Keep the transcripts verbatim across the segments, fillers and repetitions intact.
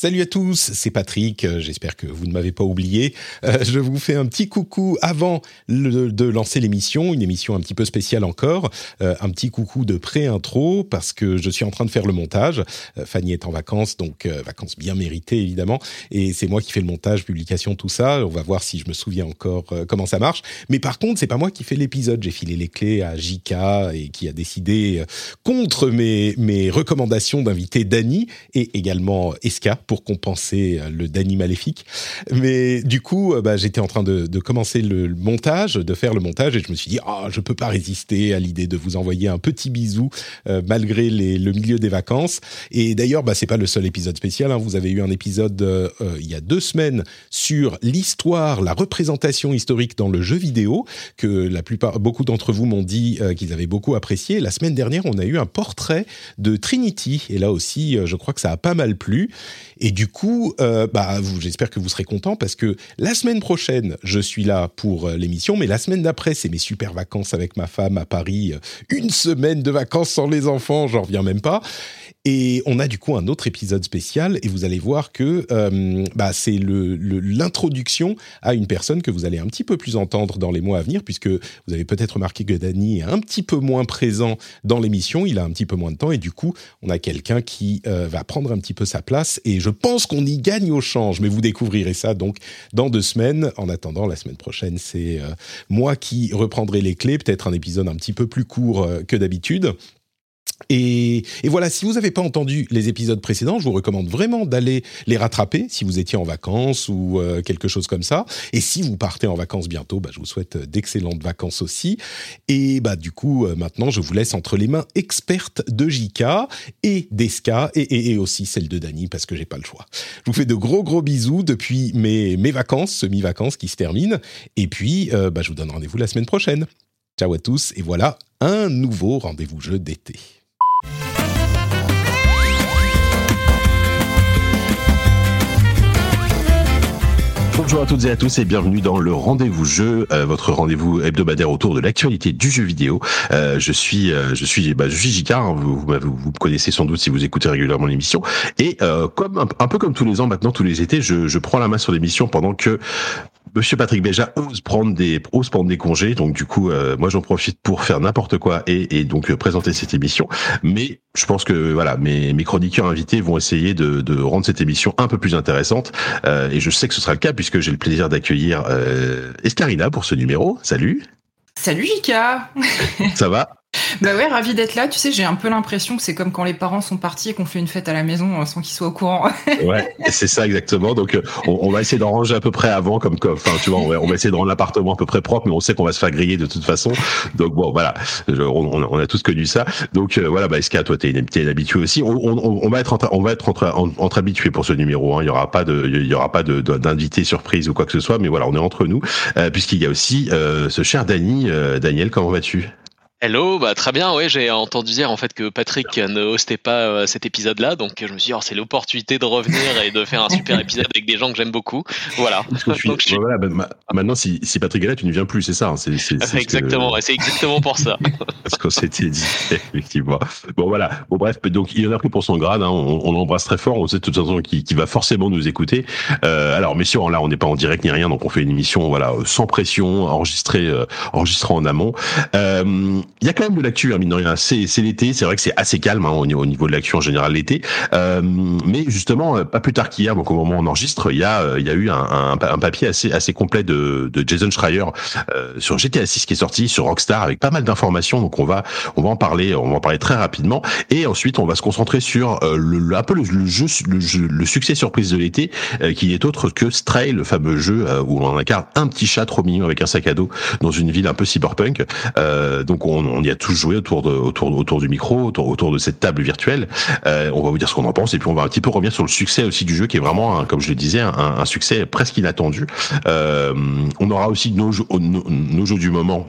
Salut à tous, c'est Patrick, j'espère que vous ne m'avez pas oublié. Euh, je vous fais un petit coucou avant le, de lancer l'émission, une émission un petit peu spéciale encore, euh, un petit coucou de pré-intro parce que je suis en train de faire le montage. Euh, Fanny est en vacances, donc euh, vacances bien méritées évidemment, et c'est moi qui fais le montage, publication, tout ça. On va voir si je me souviens encore euh, comment ça marche. Mais par contre, c'est pas moi qui fais l'épisode, j'ai filé les clés à J K et qui a décidé, euh, contre mes, mes recommandations, d'inviter Dany et également Eska, pour compenser le Dany maléfique. Mais du coup, bah, j'étais en train de, de commencer le montage, de faire le montage, et je me suis dit, oh, je peux pas résister à l'idée de vous envoyer un petit bisou euh, malgré les, le milieu des vacances. Et d'ailleurs, bah, c'est pas le seul épisode spécial, hein. Vous avez eu un épisode euh, il y a deux semaines sur l'histoire, la représentation historique dans le jeu vidéo, que la plupart, beaucoup d'entre vous m'ont dit euh, qu'ils avaient beaucoup apprécié. La semaine dernière, on a eu un portrait de Trinity, et là aussi, euh, je crois que ça a pas mal plu. Et du coup, euh, bah, vous, j'espère que vous serez contents parce que la semaine prochaine, je suis là pour euh, l'émission, mais la semaine d'après, c'est mes super vacances avec ma femme à Paris. Une semaine de vacances sans les enfants, j'en reviens même pas. Et on a du coup un autre épisode spécial et vous allez voir que euh, bah, c'est le, le, l'introduction à une personne que vous allez un petit peu plus entendre dans les mois à venir, puisque vous avez peut-être remarqué que Dany est un petit peu moins présent dans l'émission, il a un petit peu moins de temps et du coup, on a quelqu'un qui euh, va prendre un petit peu sa place et je pense qu'on y gagne au change, mais vous découvrirez ça donc dans deux semaines. En attendant, la semaine prochaine, c'est euh, moi qui reprendrai les clés, peut-être un épisode un petit peu plus court euh, que d'habitude. Et, et voilà, si vous n'avez pas entendu les épisodes précédents, je vous recommande vraiment d'aller les rattraper si vous étiez en vacances ou euh, quelque chose comme ça. Et si vous partez en vacances bientôt, bah, je vous souhaite d'excellentes vacances aussi. Et bah, du coup, euh, maintenant, je vous laisse entre les mains expertes de J K et d'Eska et, et, et aussi celle de Dany parce que j'ai pas le choix. Je vous fais de gros gros bisous depuis mes, mes vacances, semi-vacances qui se terminent. Et puis, euh, bah, je vous donne rendez-vous la semaine prochaine. Ciao à tous et voilà un nouveau rendez-vous jeu d'été. Bonjour à toutes et à tous et bienvenue dans le Rendez-vous Jeu, euh, votre rendez-vous hebdomadaire autour de l'actualité du jeu vidéo. Euh, je suis, euh, je suis, bah, je suis J K, hein, vous, vous, vous me connaissez sans doute si vous écoutez régulièrement l'émission. Et euh, comme un, un peu comme tous les ans maintenant, tous les étés, je, je prends la main sur l'émission pendant que Monsieur Patrick Béja ose prendre des ose prendre des congés. Donc du coup, euh, moi j'en profite pour faire n'importe quoi et, et donc euh, présenter cette émission. Mais je pense que voilà, mes, mes chroniqueurs invités vont essayer de, de rendre cette émission un peu plus intéressante. Euh, et je sais que ce sera le cas puisque j'ai le plaisir d'accueillir euh, Escarina pour ce numéro. Salut. Salut Jika. Ça va? Bah ouais, ravi d'être là. Tu sais, j'ai un peu l'impression que c'est comme quand les parents sont partis et qu'on fait une fête à la maison sans qu'ils soient au courant. Ouais, c'est ça exactement. Donc on, on va essayer d'en ranger à peu près avant, comme comme, enfin tu vois, on va, on va essayer de rendre l'appartement à peu près propre, mais on sait qu'on va se faire griller de toute façon. Donc bon, voilà, je, on, on a tous connu ça. Donc euh, voilà, bah Eska, toi t'es, t'es habitué aussi. On, on, on va être entre, on va être entre, entre, entre habitués pour ce numéro. Hein. Il y aura pas de, il y aura pas de, de d'invité surprise ou quoi que ce soit. Mais voilà, on est entre nous euh, puisqu'il y a aussi euh, ce cher Dany. Euh, Daniel, comment vas-tu? Hello, bah très bien. Ouais, j'ai entendu dire en fait que Patrick ne hostait pas euh, cet épisode-là, donc je me suis dit oh, c'est l'opportunité de revenir et de faire un super épisode avec des gens que j'aime beaucoup. Voilà. Je suis, donc, je suis... voilà bah, maintenant, si, si Patrick est là, tu ne viens plus, c'est ça. Hein, c'est, c'est, c'est exactement. Ce que... ouais, c'est exactement pour ça. Parce qu'on s'était dit effectivement. Bon voilà. Bon bref, donc il en a pris pour son grade. Hein, on, on l'embrasse très fort. On sait de toute façon qu'il, qu'il va forcément nous écouter. Euh, alors messieurs, là on n'est pas en direct ni rien, donc on fait une émission voilà sans pression, enregistrée, euh, enregistrée en amont. Euh, Il y a quand même de l'actu, hein, mine de rien. C'est, c'est l'été, c'est vrai que c'est assez calme hein, au, niveau, au niveau de l'actu en général l'été. Euh, mais justement, pas plus tard qu'hier, donc au moment où on enregistre, il y a, il y a eu un, un, un papier assez, assez complet de, de Jason Schreier euh, sur G T A six qui est sorti sur Rockstar avec pas mal d'informations. Donc on va, on va en parler, on va en parler très rapidement. Et ensuite, on va se concentrer sur euh, le, un peu le, le, jeu, le, jeu, le succès surprise de l'été, euh, qui n'est autre que Stray, le fameux jeu euh, où on incarne un petit chat trop mignon avec un sac à dos dans une ville un peu cyberpunk. Euh, donc on on, on y a tous joué autour de, autour, autour du micro, autour, autour de cette table virtuelle. Euh, on va vous dire ce qu'on en pense et puis on va un petit peu revenir sur le succès aussi du jeu qui est vraiment, un, comme je le disais, un, un succès presque inattendu. Euh, on aura aussi nos, nos, nos jeux du moment.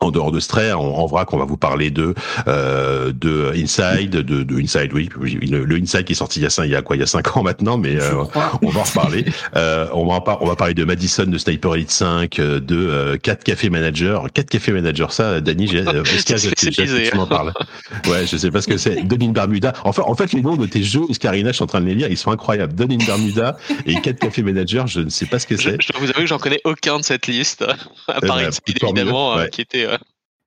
En dehors de Stray, en, en vrac, on va vous parler de euh, de Inside, de, de Inside, oui, le, le Inside qui est sorti il y a cinq, il y a quoi, il y a cinq ans maintenant, mais euh, on va en reparler. euh, on va on va parler de Madison, de Sniper Elite cinq, de euh, quatre Café Manager, quatre Café Manager, ça, Dany, j'ai, Eska, je sais pas si tu m'en parles. Ouais, je sais pas ce que c'est. Donne in Bermuda. Enfin, en fait, les noms de tes jeux, Escarina, je suis en train de les lire, ils sont incroyables. Donne in Bermuda et quatre Café Manager, je ne sais pas ce que c'est. Je, je vous avoue que j'en connais aucun de cette liste, à part euh, évidemment, ouais. euh, qui était. Euh,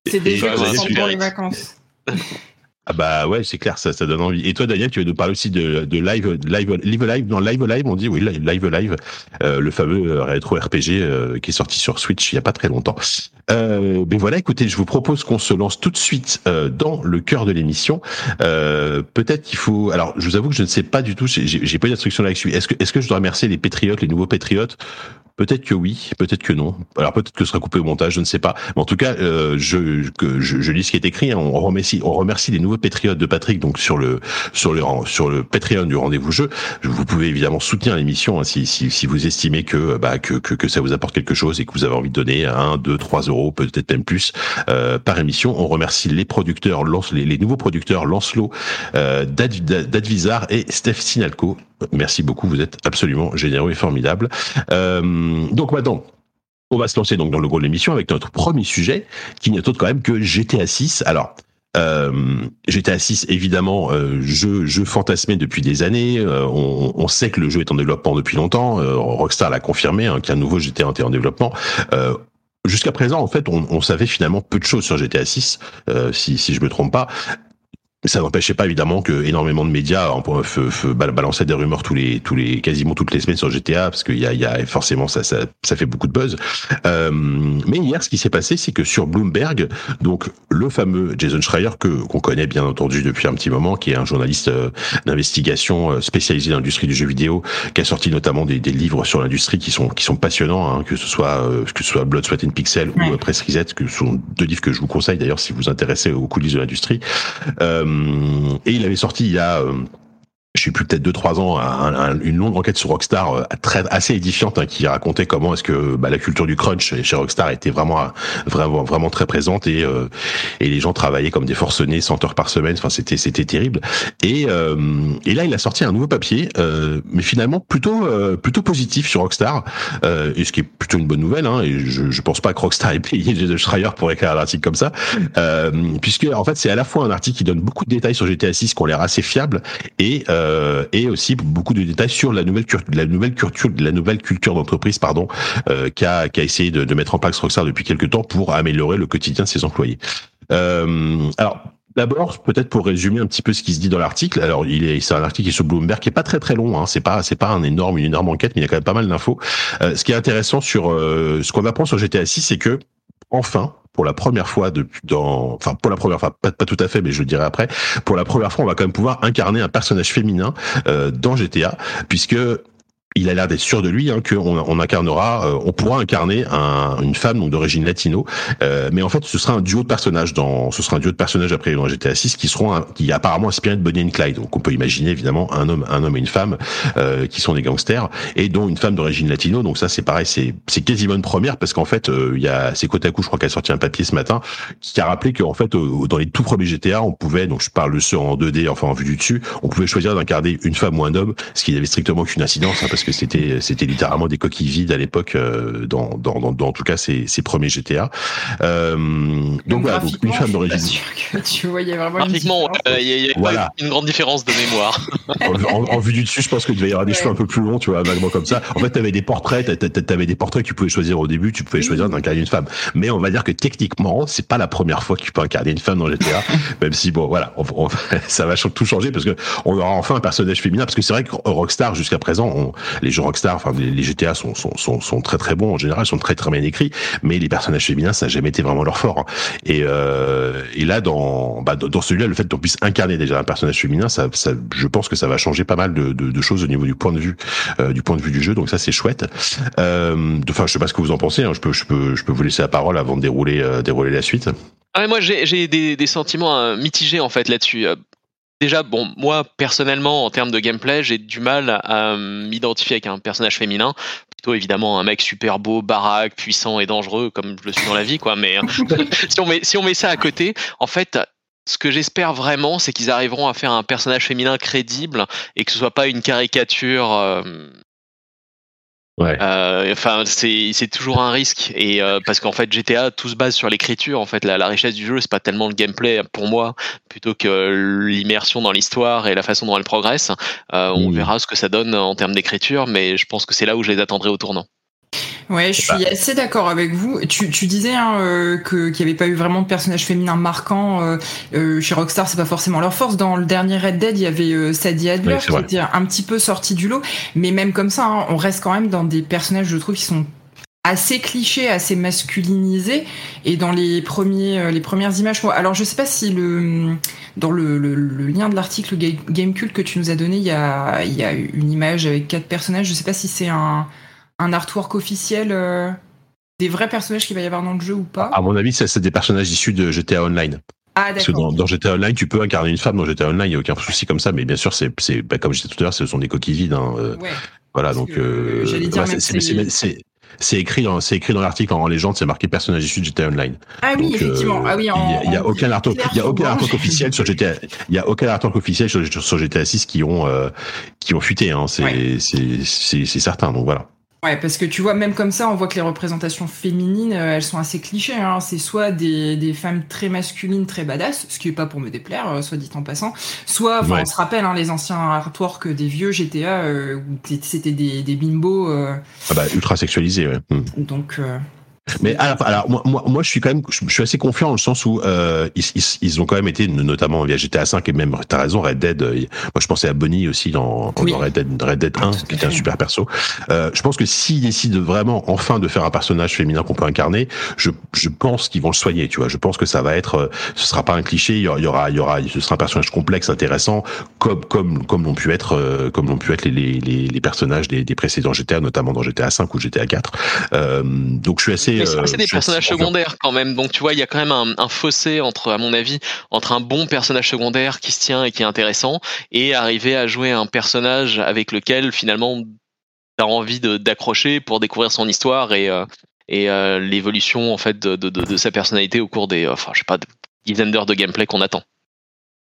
C'est des jeux qui sont pour les vacances. Ah bah ouais, c'est clair, ça, ça donne envie. Et toi, Daniel, tu veux nous parler aussi de, de Live Live Live Live dans Live A Live, on dit oui, Live A Live, euh, le fameux rétro R P G euh, qui est sorti sur Switch il y a pas très longtemps. Euh, mais voilà, écoutez, je vous propose qu'on se lance tout de suite euh, dans le cœur de l'émission. Euh, peut-être qu'il faut. Alors, je vous avoue que je ne sais pas du tout. J'ai, j'ai pas d'instruction là-dessus. Est-ce que est-ce que je dois remercier les patriotes, les nouveaux patriotes? Peut-être que oui, peut-être que non. Alors peut-être que ce sera coupé au montage, je ne sais pas. Mais en tout cas, euh, je, que, je je lis ce qui est écrit. Hein. On remercie on remercie les nouveaux patriotes de Patrick donc sur le sur le sur le Patreon du Rendez-vous Jeu. Vous pouvez évidemment soutenir l'émission hein, si si si vous estimez que bah que, que que ça vous apporte quelque chose et que vous avez envie de donner un, deux, trois euros, peut-être même plus euh, par émission. On remercie les producteurs, les, les nouveaux producteurs Lancelot, euh, Dad, Dad, Dadvizar et Steph Sinalco. Merci beaucoup, vous êtes absolument généreux et formidable. Euh, donc maintenant, on va se lancer donc dans le gros de l'émission avec notre premier sujet, qui n'est autre quand même que G T A six. Alors. Euh, G T A six, évidemment, euh, jeu, jeu fantasmé depuis des années. Euh, on, on sait que le jeu est en développement depuis longtemps. Euh, Rockstar l'a confirmé hein, qu'un nouveau G T A était en développement. Euh, jusqu'à présent, en fait, on, on savait finalement peu de choses sur G T A six, euh, si, si je me trompe pas. Ça n'empêchait pas évidemment que énormément de médias balançaient des rumeurs tous les tous les quasiment toutes les semaines sur G T A parce qu'il y a, il y a forcément ça ça ça fait beaucoup de buzz. Euh, mais hier, ce qui s'est passé, c'est que sur Bloomberg, donc le fameux Jason Schreier que qu'on connaît bien entendu depuis un petit moment, qui est un journaliste d'investigation spécialisé dans l'industrie du jeu vidéo, qui a sorti notamment des, des livres sur l'industrie qui sont qui sont passionnants, hein, que ce soit que ce soit Blood, Sweat and Pixel ouais. ou Press Reset, que sont deux livres que je vous conseille d'ailleurs si vous vous intéressez aux coulisses de l'industrie. Euh, Et il avait sorti il y a, je sais plus, peut-être deux trois ans, un, un, une longue enquête sur Rockstar très, assez édifiante hein, qui racontait comment est-ce que bah, la culture du crunch chez Rockstar était vraiment vraiment vraiment très présente et euh, et les gens travaillaient comme des forcenés cent heures par semaine. Enfin, c'était c'était terrible. Et euh, et là, il a sorti un nouveau papier, euh, mais finalement plutôt euh, plutôt positif sur Rockstar, euh, et ce qui est plutôt une bonne nouvelle. Hein, et je je pense pas que Rockstar ait payé Jason Schreier pour écrire un article comme ça, euh, puisque en fait c'est à la fois un article qui donne beaucoup de détails sur G T A six qui ont l'air assez fiables et euh, et aussi beaucoup de détails sur la nouvelle culture, la nouvelle culture, la nouvelle culture d'entreprise, pardon, euh, qu'a, qu'a essayé de, de mettre en place Rockstar depuis quelques temps pour améliorer le quotidien de ses employés. Euh, alors. D'abord, peut-être pour résumer un petit peu ce qui se dit dans l'article. Alors, il est, c'est un article qui est sur Bloomberg, qui est pas très très long. Hein. C'est pas, c'est pas un énorme, une énorme enquête, mais il y a quand même pas mal d'infos. Euh, ce qui est intéressant sur euh, ce qu'on apprend sur G T A six, c'est que enfin, pour la première fois depuis dans, enfin pour la première fois, pas, pas tout à fait, mais je le dirai après. Pour la première fois, on va quand même pouvoir incarner un personnage féminin euh, dans G T A, puisque il a l'air d'être sûr de lui hein, qu'on on incarnera, euh, on pourra incarner un, une femme donc d'origine latino, euh, mais en fait ce sera un duo de personnages dans, ce sera un duo de personnages après dans G T A six qui seront un, qui est apparemment inspiré de Bonnie and Clyde. Donc on peut imaginer évidemment un homme, un homme et une femme euh, qui sont des gangsters et dont une femme d'origine latino. Donc ça c'est pareil, c'est c'est quasiment une première parce qu'en fait il euh, y a c'est Kotaku, je crois qu'elle a sorti un papier ce matin qui a rappelé qu'en fait euh, dans les tout premiers G T A on pouvait, donc je parle de ceux en deux D enfin en vue du dessus, on pouvait choisir d'incarner une femme ou un homme, ce qui n'avait strictement qu'une incidence hein, parce que que c'était c'était littéralement des coquilles vides à l'époque euh, dans, dans dans dans en tout cas ces ces premiers G T A. Euh, donc voilà, donc une femme d'origine. Tu voyais vraiment une différence. Euh, y a, y a voilà. Une grande différence de mémoire. en, en, en vue du dessus, je pense que tu vas y avoir des ouais. cheveux un peu plus longs, tu vois, vaguement comme ça. En fait, t'avais des portraits, t'avais des portraits que tu pouvais choisir au début, tu pouvais choisir d'incarner une femme. Mais on va dire que techniquement, c'est pas la première fois que tu peux incarner une femme dans G T A, même si bon, voilà, on, on, ça va tout changer parce que on aura enfin un personnage féminin, parce que c'est vrai que Rockstar jusqu'à présent, on, les jeux Rockstar, enfin les G T A sont, sont sont sont très très bons en général, sont très très bien écrits, mais les personnages féminins ça n'a jamais été vraiment leur fort. Hein. Et euh, et là dans bah dans celui-là, le fait qu'on puisse incarner déjà un personnage féminin, ça ça je pense que ça va changer pas mal de de, de choses au niveau du point de vue euh, du point de vue du jeu. Donc ça c'est chouette. Euh, enfin je sais pas ce que vous en pensez. Hein, je peux je peux je peux vous laisser la parole avant de dérouler euh, dérouler la suite. Ah, mais moi, j'ai, j'ai des, des sentiments euh, mitigés en fait là-dessus. Euh, déjà, bon, moi personnellement, en termes de gameplay, j'ai du mal à euh, m'identifier avec un personnage féminin. Plutôt évidemment un mec super beau, baraque, puissant et dangereux comme je le suis dans la vie, quoi. Mais si on met, si on met ça à côté, en fait. Ce que j'espère vraiment, c'est qu'ils arriveront à faire un personnage féminin crédible et que ce soit pas une caricature. Euh... Ouais. Euh, enfin, c'est c'est toujours un risque et euh, parce qu'en fait G T A tout se base sur l'écriture. En fait, la, la richesse du jeu, c'est pas tellement le gameplay pour moi, plutôt que l'immersion dans l'histoire et la façon dont elle progresse. Euh, on mmh. verra ce que ça donne en termes d'écriture, mais je pense que c'est là où je les attendrai au tournant. Ouais, je suis assez d'accord avec vous. Tu, tu disais hein, euh, que qu'il n'y avait pas eu vraiment de personnage féminin marquant euh, euh, chez Rockstar, c'est pas forcément leur force. Dans le dernier Red Dead, il y avait euh, Sadie Adler oui, qui vrai. était un petit peu sortie du lot, mais même comme ça, hein, on reste quand même dans des personnages, je trouve, qui sont assez clichés, assez masculinisés. Et dans les premiers, euh, les premières images, alors je sais pas si le dans le, le, le lien de l'article Gamecult que tu nous as donné, il y a il y a une image avec quatre personnages. Je sais pas si c'est un un artwork officiel euh, des vrais personnages qu'il va y avoir dans le jeu ou pas. À mon avis, c'est, c'est des personnages issus de G T A Online. Ah, d'accord. Parce que dans, dans G T A Online, tu peux incarner une femme dans G T A Online, il n'y a aucun souci comme ça, mais bien sûr, c'est, c'est bah, comme je disais tout à l'heure, ce sont des coquilles vides. Hein. Ouais. Voilà, parce donc. Euh, j'allais dire, bah, même c'est, c'est, c'est, c'est, c'est, écrit dans, c'est écrit dans l'article en légende, c'est marqué personnages issus de G T A Online. Ah oui, donc, effectivement. Euh, ah, oui, en, il n'y a, a aucun artwork officiel sur G T A. Il n'y a aucun artwork officiel sur G T A six qui ont, euh, qui ont fuité, hein. C'est, ouais. c'est, c'est, c'est certain, donc voilà. Ouais, parce que tu vois, même comme ça, on voit que les représentations féminines, euh, elles sont assez clichés. Hein. C'est soit des, des femmes très masculines, très badass, ce qui est pas pour me déplaire, euh, soit dit en passant. Soit, enfin, ouais. on se rappelle hein, les anciens artworks des vieux G T A euh, où c'était des, des bimbos. Euh... Ah bah ultra sexualisés, ouais. Mmh. Donc. Euh... Mais alors, alors moi, moi, moi, je suis quand même, je, je suis assez confiant dans le sens où euh, ils, ils, ils ont quand même été, notamment via G T A cinq et même, t'as raison, Red Dead. Euh, moi, je pensais à Bonnie aussi dans, oui. dans Red Dead, Red Dead un, ah, qui était un super perso. Euh, je pense que s'ils décident vraiment enfin de faire un personnage féminin qu'on peut incarner, je, je pense qu'ils vont le soigner. Tu vois, je pense que ça va être, ce sera pas un cliché. Il y aura, il y aura, ce sera un personnage complexe, intéressant, comme, comme, comme l'ont pu être, euh, comme l'ont pu être les, les, les, les personnages des, des précédents G T A, notamment dans G T A cinq ou G T A quatre. Euh, donc, je suis assez. Mais ça, c'est des personnages secondaires quand même, donc tu vois, il y a quand même un, un fossé entre, à mon avis, entre un bon personnage secondaire qui se tient et qui est intéressant, et arriver à jouer un personnage avec lequel finalement t'as envie de, d'accrocher pour découvrir son histoire et euh, et euh, l'évolution en fait de, de, de, de sa personnalité au cours des, euh, enfin je sais pas, dizaines d'heures de gameplay qu'on attend.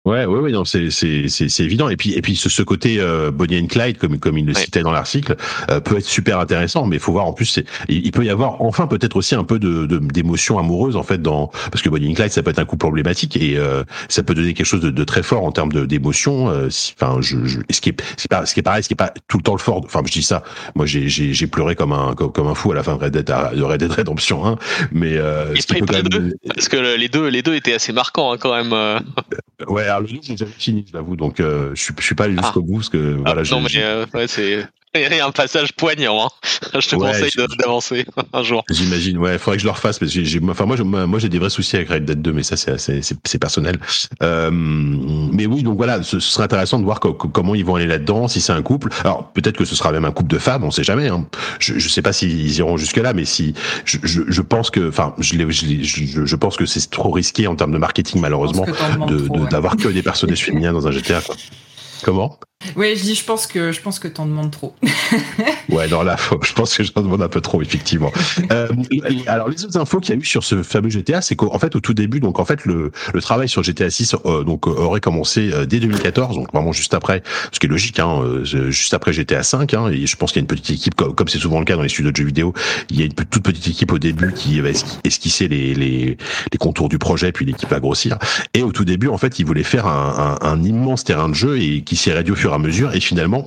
Ouais, ouais, ouais, non, c'est, c'est, c'est, c'est évident. Et puis, et puis, ce, ce côté euh, Bonnie and Clyde, comme, comme il le ouais. citait dans l'article, euh, peut être super intéressant. Mais il faut voir, en plus, c'est, il, il peut y avoir enfin peut-être aussi un peu de, de d'émotion amoureuse en fait, dans parce que Bonnie and Clyde, ça peut être un couple problématique et euh, ça peut donner quelque chose de, de très fort en termes de d'émotion. Euh, si, enfin, je, je, ce qui est, c'est pas, ce qui est pareil, ce qui est pas tout le temps le fort. Enfin, je dis ça. Moi, j'ai, j'ai, j'ai pleuré comme un, comme, comme un fou à la fin de Red Dead, de Red Dead Redemption un. Hein, mais euh, et Stray même... deux, parce que les deux, les deux étaient assez marquants hein, quand même. Euh... Ouais. Alors, le jeu, j'ai jamais fini, je l'avoue, donc euh, je, suis, je suis pas allé jusqu'au ah. bout parce que voilà. Ah, je, non, mais euh, ouais, c'est il y a un passage poignant. Hein. Je te ouais, conseille je... d'avancer un jour. J'imagine. Ouais, faudrait que je le refasse parce que j'ai, enfin moi, je, moi j'ai des vrais soucis avec Red Dead deux, mais ça c'est assez, c'est, c'est personnel. Euh, mais oui, donc voilà, ce, ce serait intéressant de voir co- comment ils vont aller là-dedans, si c'est un couple. Alors peut-être que ce sera même un couple de femmes, on sait jamais. Hein. Je, je sais pas s'ils si iront jusque là, mais si je, je, je pense que, enfin, je, je, je, je pense que c'est trop risqué en termes de marketing malheureusement de, trop, de, ouais. d'avoir que des personnages féminins dans un G T A. Quoi. Comment ? Oui, je dis, je pense que je pense que t'en demandes trop. Ouais, non, là, je pense que j'en demande un peu trop, effectivement. Euh, alors, les autres infos qu'il y a eu sur ce fameux G T A, c'est qu'en fait, au tout début, donc en fait, le, le travail sur G T A six euh, donc aurait commencé dès deux mille quatorze, donc vraiment juste après, ce qui est logique, hein, juste après G T A cinq. Hein, et je pense qu'il y a une petite équipe, comme c'est souvent le cas dans les studios de jeux vidéo, il y a une toute petite équipe au début qui va esquisser les les, les contours du projet, puis l'équipe va grossir. Et au tout début, en fait, ils voulaient faire un, un, un immense terrain de jeu et qui s'est réduit au fur et à mesure, et finalement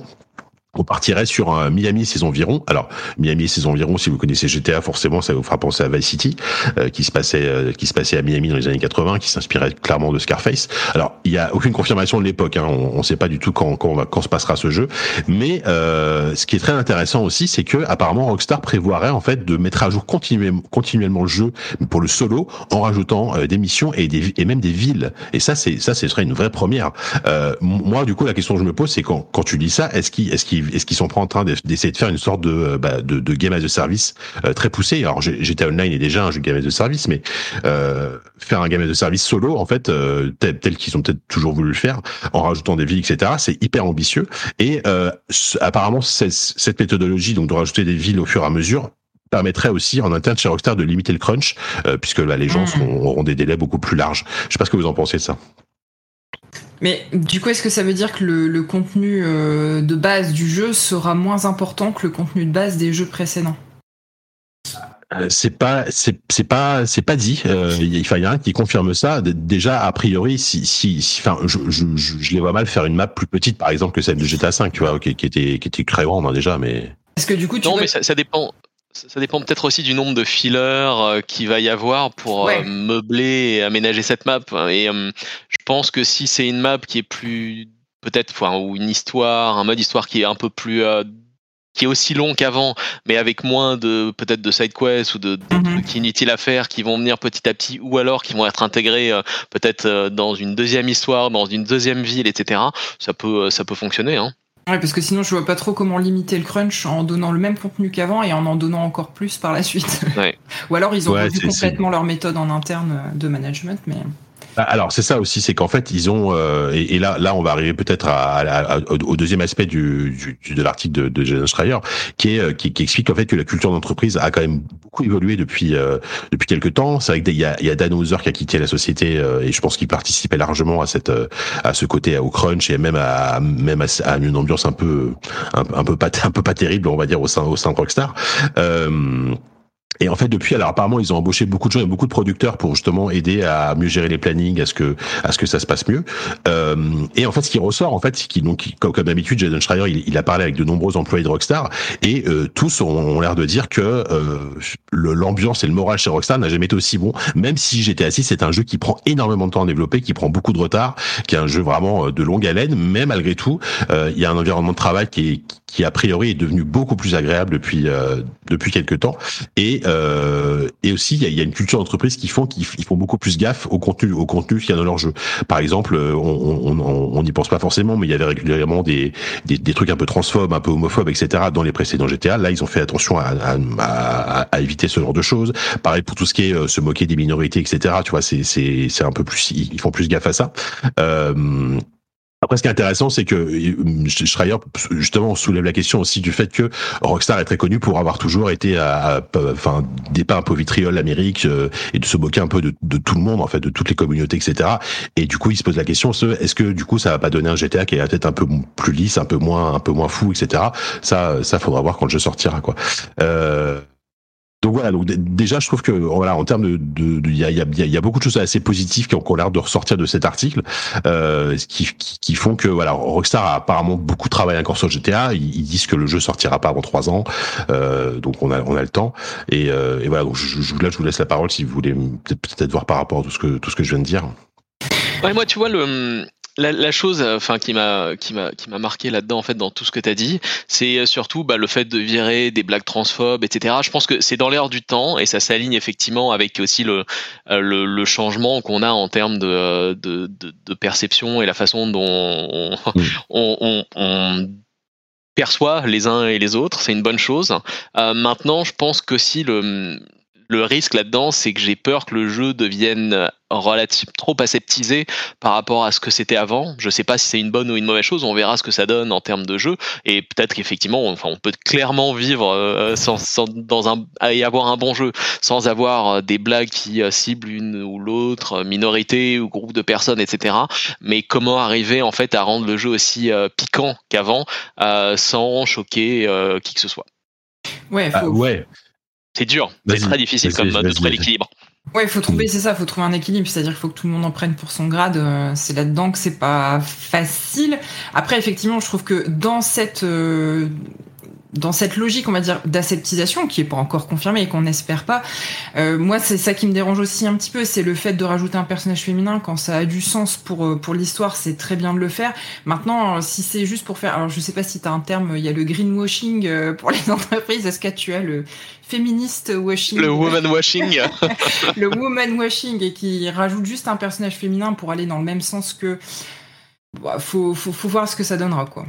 on partirait sur un Miami saison environ. Alors Miami saison environ, si vous connaissez G T A, forcément ça vous fera penser à Vice City, euh, qui se passait euh, qui se passait à Miami dans les années quatre-vingts, qui s'inspirait clairement de Scarface. Alors il y a aucune confirmation de l'époque, hein, on ne sait pas du tout quand quand, on va, quand se passera ce jeu. Mais euh, ce qui est très intéressant aussi, c'est que apparemment Rockstar prévoirait en fait de mettre à jour continuellement, continuellement le jeu pour le solo, en rajoutant euh, des missions et des et même des villes. Et ça c'est ça ce serait une vraie première. Euh, moi du coup la question que je me pose, c'est quand quand tu dis ça, est-ce qu'il est-ce qu'il qu'ils est-ce qu'ils sont pas en train d'essayer de faire une sorte de bah, de, de game as a service euh, très poussé. Alors G T A Online est déjà un jeu de game as a service, mais euh, faire un game as a service solo en fait euh, tel, tel qu'ils ont peut-être toujours voulu le faire en rajoutant des villes, et cetera. C'est hyper ambitieux et euh, apparemment c'est, cette méthodologie donc de rajouter des villes au fur et à mesure permettrait aussi en interne chez Rockstar de limiter le crunch euh, puisque là les gens seront, auront des délais beaucoup plus larges. Je sais pas ce que vous en pensez de ça. Mais du coup, est-ce que ça veut dire que le, le contenu euh, de base du jeu sera moins important que le contenu de base des jeux précédents ? C'est pas, c'est, c'est pas, c'est pas dit. Euh, il y a rien qui confirme ça. Déjà, a priori, si, si, si enfin, je, je, je, je les vois mal faire une map plus petite, par exemple, que celle de G T A cinq, tu vois, qui, qui était, qui était très grande hein, déjà, mais. Est-ce que du coup, tu non, dois... mais ça, ça dépend. Ça dépend peut-être aussi du nombre de fillers qu'il va y avoir pour ouais. meubler et aménager cette map. Et euh, je pense que si c'est une map qui est plus, peut-être, enfin, ou une histoire, un mode histoire qui est un peu plus, euh, qui est aussi long qu'avant, mais avec moins de, peut-être de side quests ou de, de mm-hmm. trucs inutiles à faire qui vont venir petit à petit, ou alors qui vont être intégrés euh, peut-être euh, dans une deuxième histoire, dans une deuxième ville, et cetera. Ça peut, ça peut fonctionner, hein. Ouais, parce que sinon je vois pas trop comment limiter le crunch en donnant le même contenu qu'avant et en en donnant encore plus par la suite. Ouais. Ou alors ils ont ouais, c'est, complètement c'est... leur méthode en interne de management, mais. Alors c'est ça aussi, c'est qu'en fait ils ont euh, et, et là là on va arriver peut-être à, à, à, au deuxième aspect du, du de l'article de, de Jason Schreier qui est qui, qui explique en fait que la culture d'entreprise a quand même beaucoup évolué depuis euh, depuis quelques temps. C'est vrai qu'il y a il y a Dan Houser qui a quitté la société euh, et je pense qu'il participait largement à cette à ce côté au crunch et même à même à, à une ambiance un peu un, un peu pas un peu pas terrible on va dire au sein au sein de Rockstar. Euh, Et en fait, depuis, alors apparemment, ils ont embauché beaucoup de gens et beaucoup de producteurs pour justement aider à mieux gérer les plannings, à ce que à ce que ça se passe mieux. Euh, et en fait, ce qui ressort, en fait, c'est qu'il, donc, comme, comme d'habitude, Jason Schreier, il, il a parlé avec de nombreux employés de Rockstar et euh, tous ont, ont l'air de dire que euh, le, l'ambiance et le moral chez Rockstar n'a jamais été aussi bon, même si G T A six c'est un jeu qui prend énormément de temps à développer, qui prend beaucoup de retard, qui est un jeu vraiment de longue haleine, mais malgré tout, euh, il y a un environnement de travail qui est, qui a priori est devenu beaucoup plus agréable depuis euh, depuis quelques temps et Euh, et aussi il y, y a une culture d'entreprise qui font qu'ils font beaucoup plus gaffe au contenu au contenu qu'il y a dans leur jeu. Par exemple, on on on n'y pense pas forcément, mais il y avait régulièrement des, des des trucs un peu transphobes, un peu homophobes, et cetera dans les précédents G T A. Là, ils ont fait attention à à, à, à éviter ce genre de choses. Pareil pour tout ce qui est euh, se moquer des minorités, et cetera. Tu vois, c'est c'est c'est un peu plus, ils font plus gaffe à ça. Euh, Après, ce qui est intéressant, c'est que Schreier, justement, soulève la question aussi du fait que Rockstar est très connu pour avoir toujours été à, enfin, des pas un peu vitriol l'Amérique euh, et de se moquer un peu de, de tout le monde, en fait, de toutes les communautés, et cetera. Et du coup, il se pose la question, est-ce que, du coup, ça va pas donner un G T A qui est peut-être un peu plus lisse, un peu moins, un peu moins fou, et cetera. Ça, ça faudra voir quand le jeu sortira, quoi. Euh... Donc voilà, donc d- déjà je trouve que voilà en termes de de il y a il y a il y a beaucoup de choses assez positives qui ont, qui ont l'air de ressortir de cet article, euh, qui, qui qui font que voilà Rockstar a apparemment beaucoup travaillé encore sur G T A. Ils, ils disent que le jeu sortira pas avant trois ans, euh, donc on a on a le temps et, euh, et voilà donc je, je, là je vous laisse la parole si vous voulez peut-être, peut-être voir par rapport à tout ce que tout ce que je viens de dire. Ouais, moi tu vois le La, la chose, enfin, qui m'a, qui m'a, qui m'a marqué là-dedans, en fait, dans tout ce que t'as dit, c'est surtout, bah, le fait de virer des blagues transphobes, et cetera. Je pense que c'est dans l'air du temps et ça s'aligne effectivement avec aussi le, le, le changement qu'on a en termes de, de, de, de perception et la façon dont on, oui. on, on, on perçoit les uns et les autres. C'est une bonne chose. Euh, maintenant, je pense que si le, le risque là-dedans, c'est que j'ai peur que le jeu devienne relativement trop aseptisé par rapport à ce que c'était avant. Je sais pas si c'est une bonne ou une mauvaise chose, on verra ce que ça donne en termes de jeu et peut-être qu'effectivement on, enfin, on peut clairement vivre euh, sans, sans dans un et avoir un bon jeu sans avoir des blagues qui euh, ciblent une ou l'autre minorité ou groupe de personnes, etc. Mais comment arriver en fait à rendre le jeu aussi euh, piquant qu'avant euh, sans choquer euh, qui que ce soit. Ouais, faut... ah, ouais. c'est dur, c'est vas-y, très difficile vas-y, comme vas-y, de vas-y, trouver vas-y. l'équilibre. Ouais, faut trouver, c'est ça, faut trouver un équilibre, c'est-à-dire qu'il faut que tout le monde en prenne pour son grade, euh, c'est là-dedans que c'est pas facile. Après, effectivement, je trouve que dans cette, euh, dans cette logique, on va dire, d'aseptisation, qui est pas encore confirmée et qu'on n'espère pas, euh, moi, c'est ça qui me dérange aussi un petit peu, c'est le fait de rajouter un personnage féminin quand ça a du sens pour, pour l'histoire, c'est très bien de le faire. Maintenant, si c'est juste pour faire, alors je sais pas si t'as un terme, il y a le greenwashing euh, pour les entreprises, est-ce que tu as le féministe washing. Le woman washing. Le woman washing et qui rajoute juste un personnage féminin pour aller dans le même sens que. Bah, faut, faut, faut voir ce que ça donnera, quoi.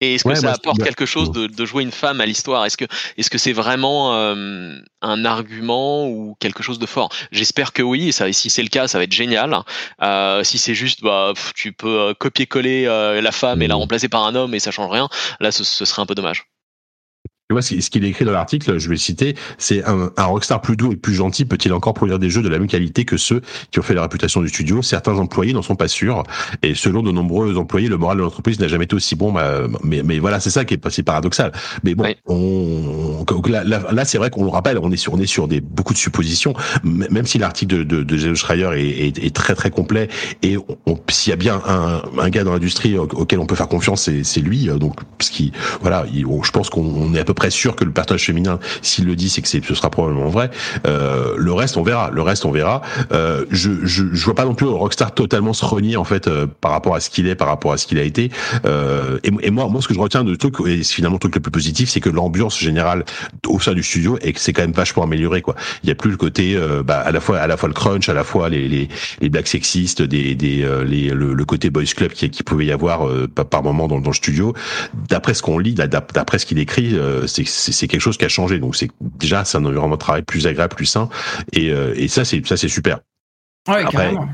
Et est-ce que ouais, ça bah, apporte quelque chose de, de jouer une femme à l'histoire? Est-ce que, est-ce que c'est vraiment euh, un argument ou quelque chose de fort? J'espère que oui. Ça, si c'est le cas, ça va être génial. Euh, si c'est juste, bah, pff, tu peux copier-coller euh, la femme et la remplacer par un homme et ça change rien. Là, ce, ce serait un peu dommage. Tu vois, ce qu'il est écrit dans l'article, je vais le citer, c'est un, un Rockstar plus doux et plus gentil peut-il encore produire des jeux de la même qualité que ceux qui ont fait la réputation du studio? Certains employés n'en sont pas sûrs. Et selon de nombreux employés, le moral de l'entreprise n'a jamais été aussi bon. Bah, mais, mais voilà, c'est ça qui est, c'est paradoxal. Mais bon, oui. on, on, là, là, là, c'est vrai qu'on le rappelle, on est sur, on est sur des, beaucoup de suppositions. Même si l'article de, de, de Jason Schreier est, est, est très, très complet. Et on, on, s'il y a bien un, un gars dans l'industrie auquel on peut faire confiance, c'est, c'est lui. Donc, ce qui, voilà, il, on, je pense qu'on on est à peu près sûr que le partage féminin, s'il le dit, c'est que c'est, ce sera probablement vrai. Euh, le reste, on verra. Le reste, on verra. Euh, je, je, je vois pas non plus Rockstar totalement se renier en fait euh, par rapport à ce qu'il est, par rapport à ce qu'il a été. Euh, et, et moi, moi, ce que je retiens de truc, et finalement le truc le plus positif, c'est que l'ambiance générale au sein du studio et que c'est quand même vachement amélioré quoi. Il n'y a plus le côté euh, bah, à la fois, à la fois le crunch, à la fois les les, les blagues sexistes, des des euh, les le, le côté boys club qui, qui pouvait y avoir euh, par moment dans, dans le studio. D'après ce qu'on lit, d'après ce qu'il écrit. Euh, C'est, c'est, c'est quelque chose qui a changé, donc c'est déjà c'est un environnement de travail plus agréable, plus sain, et, euh, et ça c'est ça c'est super. Ouais, après, carrément.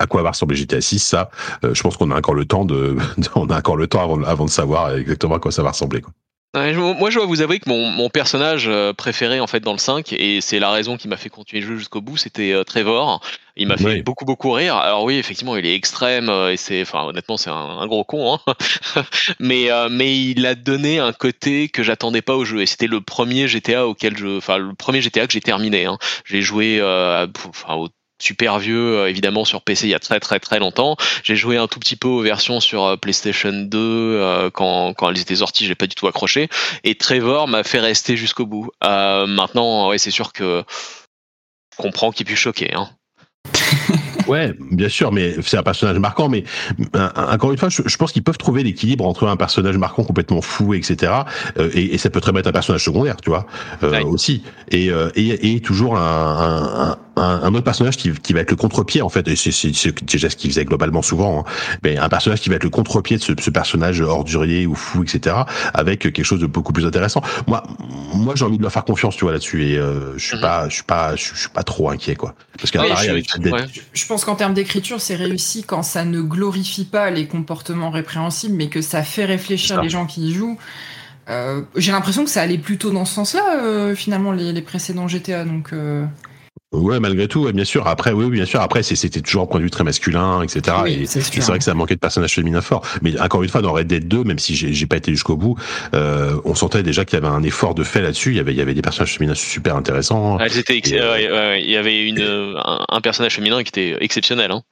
À quoi va ressembler G T A six, ça, euh, je pense qu'on a encore le temps de, de on a encore le temps avant, avant de savoir exactement à quoi ça va ressembler, quoi. Ouais, je, moi je dois vous avouer que mon, mon personnage préféré en fait dans le cinq, et c'est la raison qui m'a fait continuer le jeu jusqu'au bout, c'était euh, Trevor. Il m'a fait oui. beaucoup beaucoup rire. Alors oui, effectivement, il est extrême et c'est, enfin honnêtement, c'est un, un gros con. Hein. mais euh, mais il a donné un côté que j'attendais pas au jeu. Et c'était le premier G T A auquel je, enfin le premier G T A que j'ai terminé. Hein. J'ai joué euh, enfin, au super vieux, évidemment, sur P C il y a très très très longtemps. J'ai joué un tout petit peu aux versions sur PlayStation deux euh, quand quand elles étaient sorties, j'ai pas du tout accroché. Et Trevor m'a fait rester jusqu'au bout. Euh, maintenant, ouais, c'est sûr que je comprends qu'il puisse choquer. Hein. Ouais, bien sûr, mais c'est un personnage marquant, mais un, un, encore une fois, je, je pense qu'ils peuvent trouver l'équilibre entre un personnage marquant complètement fou, et cetera, euh, et, et ça peut très bien être un personnage secondaire, tu vois, euh, ouais. aussi, et, euh, et, et toujours un, un, un, un autre personnage qui, qui va être le contre-pied, en fait, et c'est, c'est, c'est déjà ce qu'ils faisaient globalement souvent, hein, mais un personnage qui va être le contre-pied de ce, ce personnage ordurier ou fou, et cetera, avec quelque chose de beaucoup plus intéressant. Moi, moi, j'ai envie de leur faire confiance, tu vois, là-dessus, et euh, je suis mm-hmm. pas, je suis pas, je suis pas trop inquiet, quoi, parce qu'à ouais, pareil, avec je, ouais. je pense qu'en termes d'écriture, c'est réussi quand ça ne glorifie pas les comportements réprépréhensibles, mais que ça fait réfléchir ça. Les gens qui y jouent. Euh, j'ai l'impression que ça allait plutôt dans ce sens-là, euh, finalement, les, les précédents G T A, donc... Euh... Ouais, malgré tout, ouais, bien sûr. Après, oui, bien sûr. Après, c'est, c'était toujours un point de vue très masculin, et cetera. Oui, et c'est, c'est vrai que ça manquait de personnages féminins forts. Mais encore une fois, dans Red Dead deux, même si j'ai, j'ai pas été jusqu'au bout, euh, on sentait déjà qu'il y avait un effort de fait là-dessus. Il y avait, il y avait des personnages féminins super intéressants. Ah, c'était ex- et, euh, ouais, ouais, il y avait une, euh, un personnage féminin qui était exceptionnel, hein.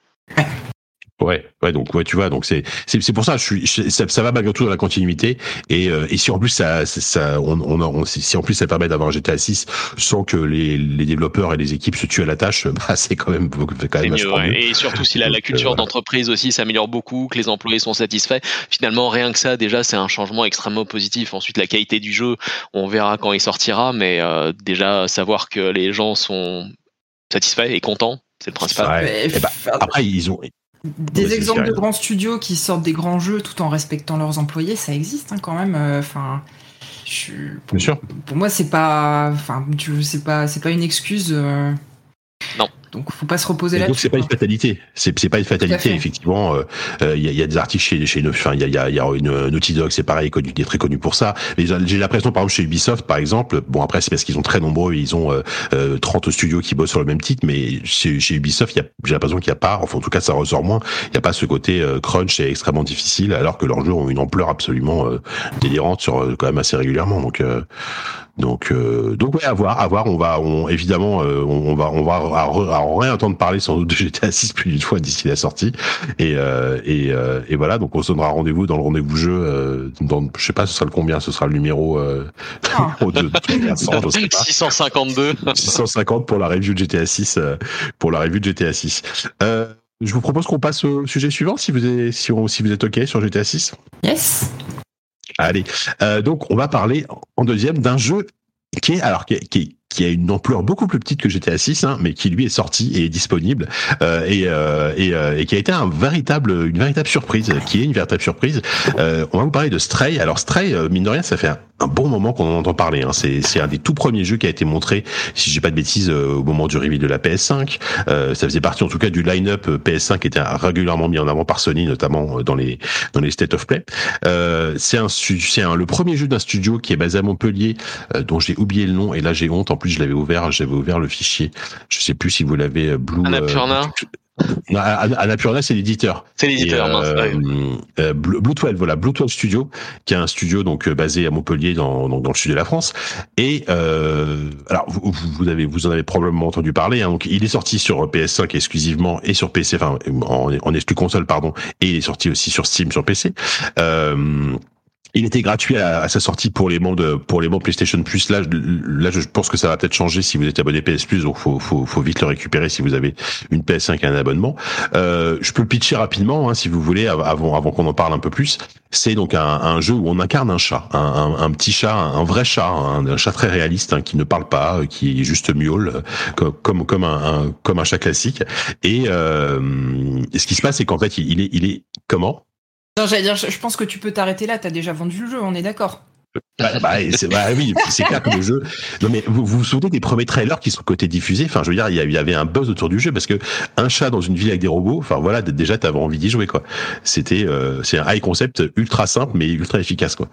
Ouais, ouais, donc ouais, tu vois, donc c'est c'est c'est pour ça, je suis je, ça, ça va malgré tout dans la continuité et euh, et si en plus ça ça on on, on si en plus ça permet d'avoir un G T A six sans que les les développeurs et les équipes se tuent à la tâche, bah c'est quand même c'est quand même c'est mieux, ouais. Et surtout si la, la culture donc, euh, d'entreprise aussi s'améliore beaucoup, que les employés sont satisfaits, finalement rien que ça déjà c'est un changement extrêmement positif. Ensuite la qualité du jeu, on verra quand il sortira, mais euh, déjà savoir que les gens sont satisfaits et contents, c'est le principal. Ouais. Et bah, après ils ont Des ouais, exemples de grands studios qui sortent des grands jeux tout en respectant leurs employés, ça existe hein, quand même. Enfin, je, pour, Bien sûr. Pour moi, c'est pas, enfin, tu, c'est pas, c'est pas une excuse. Euh... Non. Donc, faut pas se reposer là-dessus. Donc, c'est pas une fatalité. C'est, c'est pas une fatalité, effectivement. Il euh, y, y a des articles chez, chez, enfin, il y a, il y a, il y a une, Naughty Dog, c'est pareil, connu, très connu pour ça. Mais j'ai l'impression, par exemple, chez Ubisoft, par exemple, bon après c'est parce qu'ils sont très nombreux, ils ont euh, trente studios qui bossent sur le même titre, mais chez, chez Ubisoft, y a, j'ai l'impression qu'il y a pas, enfin en tout cas ça ressort moins. Il y a pas ce côté euh, crunch et extrêmement difficile, alors que leurs jeux ont une ampleur absolument euh, délirante sur euh, quand même assez régulièrement. Donc, euh, donc, euh, donc ouais, à voir, à voir. On va, on, évidemment, euh, on va, on va à, à, à, on réentend parler sans doute de G T A six plus d'une fois d'ici la sortie et euh, et, euh, et voilà, donc on se donnera rendez-vous dans le rendez-vous jeu euh, dans, je sais pas ce sera le combien, ce sera le numéro euh, oh. de, de six cent cinquante-deux six cent cinquante pour la review de G T A six euh, pour la review de G T A six euh, je vous propose qu'on passe au sujet suivant si vous êtes, si, on, si vous êtes OK sur G T A six. Yes. Allez, euh, donc on va parler en deuxième d'un jeu qui est alors qui est, qui est qui a une ampleur beaucoup plus petite que G T A six, hein, mais qui lui est sorti et est disponible, euh, et, euh, et, euh, et qui a été un véritable, une véritable surprise, qui est une véritable surprise. Euh, on va vous parler de Stray. Alors Stray, euh, mine de rien, ça fait un, un bon moment qu'on en entend parler. Hein. C'est, c'est un des tout premiers jeux qui a été montré, si j'ai pas de bêtises, euh, au moment du reveal de la P S cinq. Euh, ça faisait partie, en tout cas, du line-up P S cinq qui était régulièrement mis en avant par Sony, notamment dans les dans les State of Play. Euh, c'est un, c'est un, le premier jeu d'un studio qui est basé à Montpellier, euh, dont j'ai oublié le nom et là j'ai honte. En plus, je l'avais ouvert, j'avais ouvert le fichier. Je sais plus si vous l'avez. Blue. Annapurna. Euh, Annapurna, c'est l'éditeur. C'est l'éditeur. Et, mince, euh, euh, Blue douze, voilà, Blue douze Studio, qui est un studio donc basé à Montpellier, dans dans, dans le sud de la France. Et euh, alors vous, vous avez, vous en avez probablement entendu parler. Hein, donc il est sorti sur P S cinq exclusivement et sur P C, enfin en, en exclu console pardon, et il est sorti aussi sur Steam, sur P C. Euh, Il était gratuit à, à sa sortie pour les membres de, pour les membres PlayStation Plus. Là, là, je pense que ça va peut-être changer si vous êtes abonné P S Plus. Donc, faut, faut, faut vite le récupérer si vous avez une P S cinq et un abonnement. Euh, je peux le pitcher rapidement, hein, si vous voulez, avant, avant qu'on en parle un peu plus. C'est donc un, un jeu où on incarne un chat, un, un, un petit chat, un vrai chat, un, un chat très réaliste, hein, qui ne parle pas, qui est juste miaule, comme, comme, comme un, un, comme un chat classique. Et, euh, et ce qui se passe, c'est qu'en fait, il est, il est, comment? Non, j'allais dire, je pense que tu peux t'arrêter là, t'as déjà vendu le jeu, on est d'accord. Bah, bah, c'est, bah oui, c'est clair que le jeu. Non mais vous vous, vous souvenez des premiers trailers qui sont côté diffusés. Enfin, je veux dire, il y avait un buzz autour du jeu parce que un chat dans une ville avec des robots. Enfin voilà, déjà t'avais envie d'y jouer quoi. C'était, euh, c'est un high concept ultra simple mais ultra efficace quoi.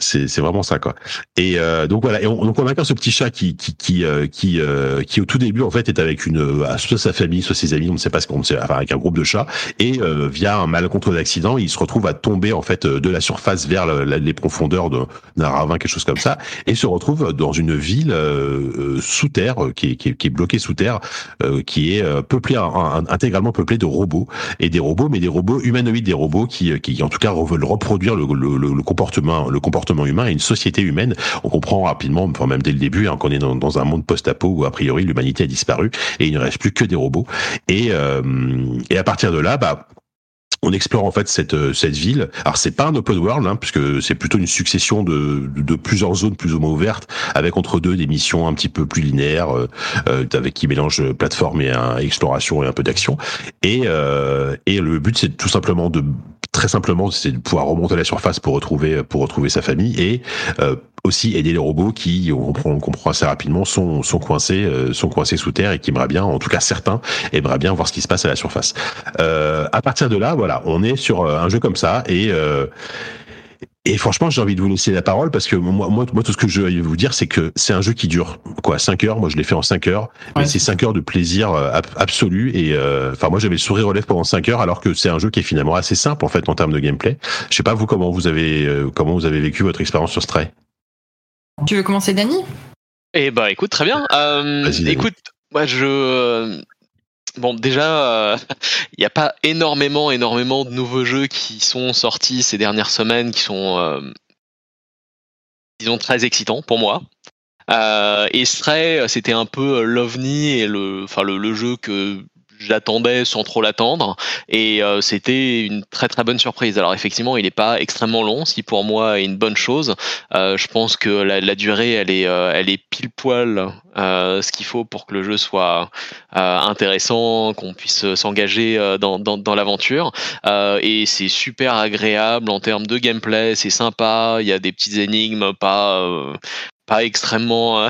C'est, c'est vraiment ça quoi. Et euh, donc voilà. Et on, donc on incarne ce petit chat qui qui qui euh, qui, euh, qui au tout début en fait est avec une soit sa famille, soit ses amis, on ne sait pas ce qu'on sait, enfin avec un groupe de chats. Et euh, via un malencontreux accident, il se retrouve à tomber en fait de la surface vers la, la, les profondeurs de, d'un ravin, quelque chose comme ça, et se retrouve dans une ville euh, sous terre, qui est qui est, qui est bloquée sous terre, euh, qui est peuplée un, intégralement peuplée de robots et des robots, mais des robots humanoïdes, des robots qui qui en tout cas veulent reproduire le, le, le, le comportement le comportement humain et une société humaine. On comprend rapidement, enfin même dès le début, hein, qu'on est dans, dans un monde post-apo où a priori l'humanité a disparu et il ne reste plus que des robots. Et, euh, et à partir de là, bah on explore en fait cette cette ville. Alors c'est pas un open world, hein, puisque c'est plutôt une succession de, de de plusieurs zones plus ou moins ouvertes, avec entre deux des missions un petit peu plus linéaires, euh, avec qui mélange plateforme et un, exploration et un peu d'action. Et euh, et le but c'est tout simplement de très simplement c'est de pouvoir remonter à la surface pour retrouver pour retrouver sa famille et euh, aussi aider les robots qui, on comprend, on comprend assez rapidement, sont, sont coincés, euh, sont coincés sous terre et qui aimeraient bien, en tout cas certains, aimeraient bien voir ce qui se passe à la surface. Euh, à partir de là, voilà, on est sur un jeu comme ça et, euh, et franchement, j'ai envie de vous laisser la parole parce que moi, moi, moi, tout ce que je vais vous dire, c'est que c'est un jeu qui dure, quoi, cinq heures. Moi, je l'ai fait en cinq heures. Ouais. Mais c'est cinq heures de plaisir ab- absolu. Et, euh, enfin, moi, j'avais le sourire aux lèvres pendant cinq heures, alors que c'est un jeu qui est finalement assez simple, en fait, en termes de gameplay. Je sais pas, vous, comment vous avez, euh, comment vous avez vécu votre expérience sur Stray? Tu veux commencer, Dany ? Eh ben, écoute, très bien. Euh, Vas-y, écoute, moi, je... Bon, déjà, il euh, n'y a pas énormément, énormément de nouveaux jeux qui sont sortis ces dernières semaines, qui sont, euh, disons, très excitants pour moi. Euh, et Stray, c'était un peu l'ovni et le, enfin, le, le jeu que j'attendais sans trop l'attendre, et euh, c'était une très très bonne surprise. Alors effectivement, il n'est pas extrêmement long, ce qui pour moi est une bonne chose. Euh, je pense que la, la durée, elle est, euh, elle est pile poil euh, ce qu'il faut pour que le jeu soit euh, intéressant, qu'on puisse s'engager euh, dans, dans, dans l'aventure. Euh, et c'est super agréable en termes de gameplay, c'est sympa. Il y a des petites énigmes, pas euh, pas extrêmement euh,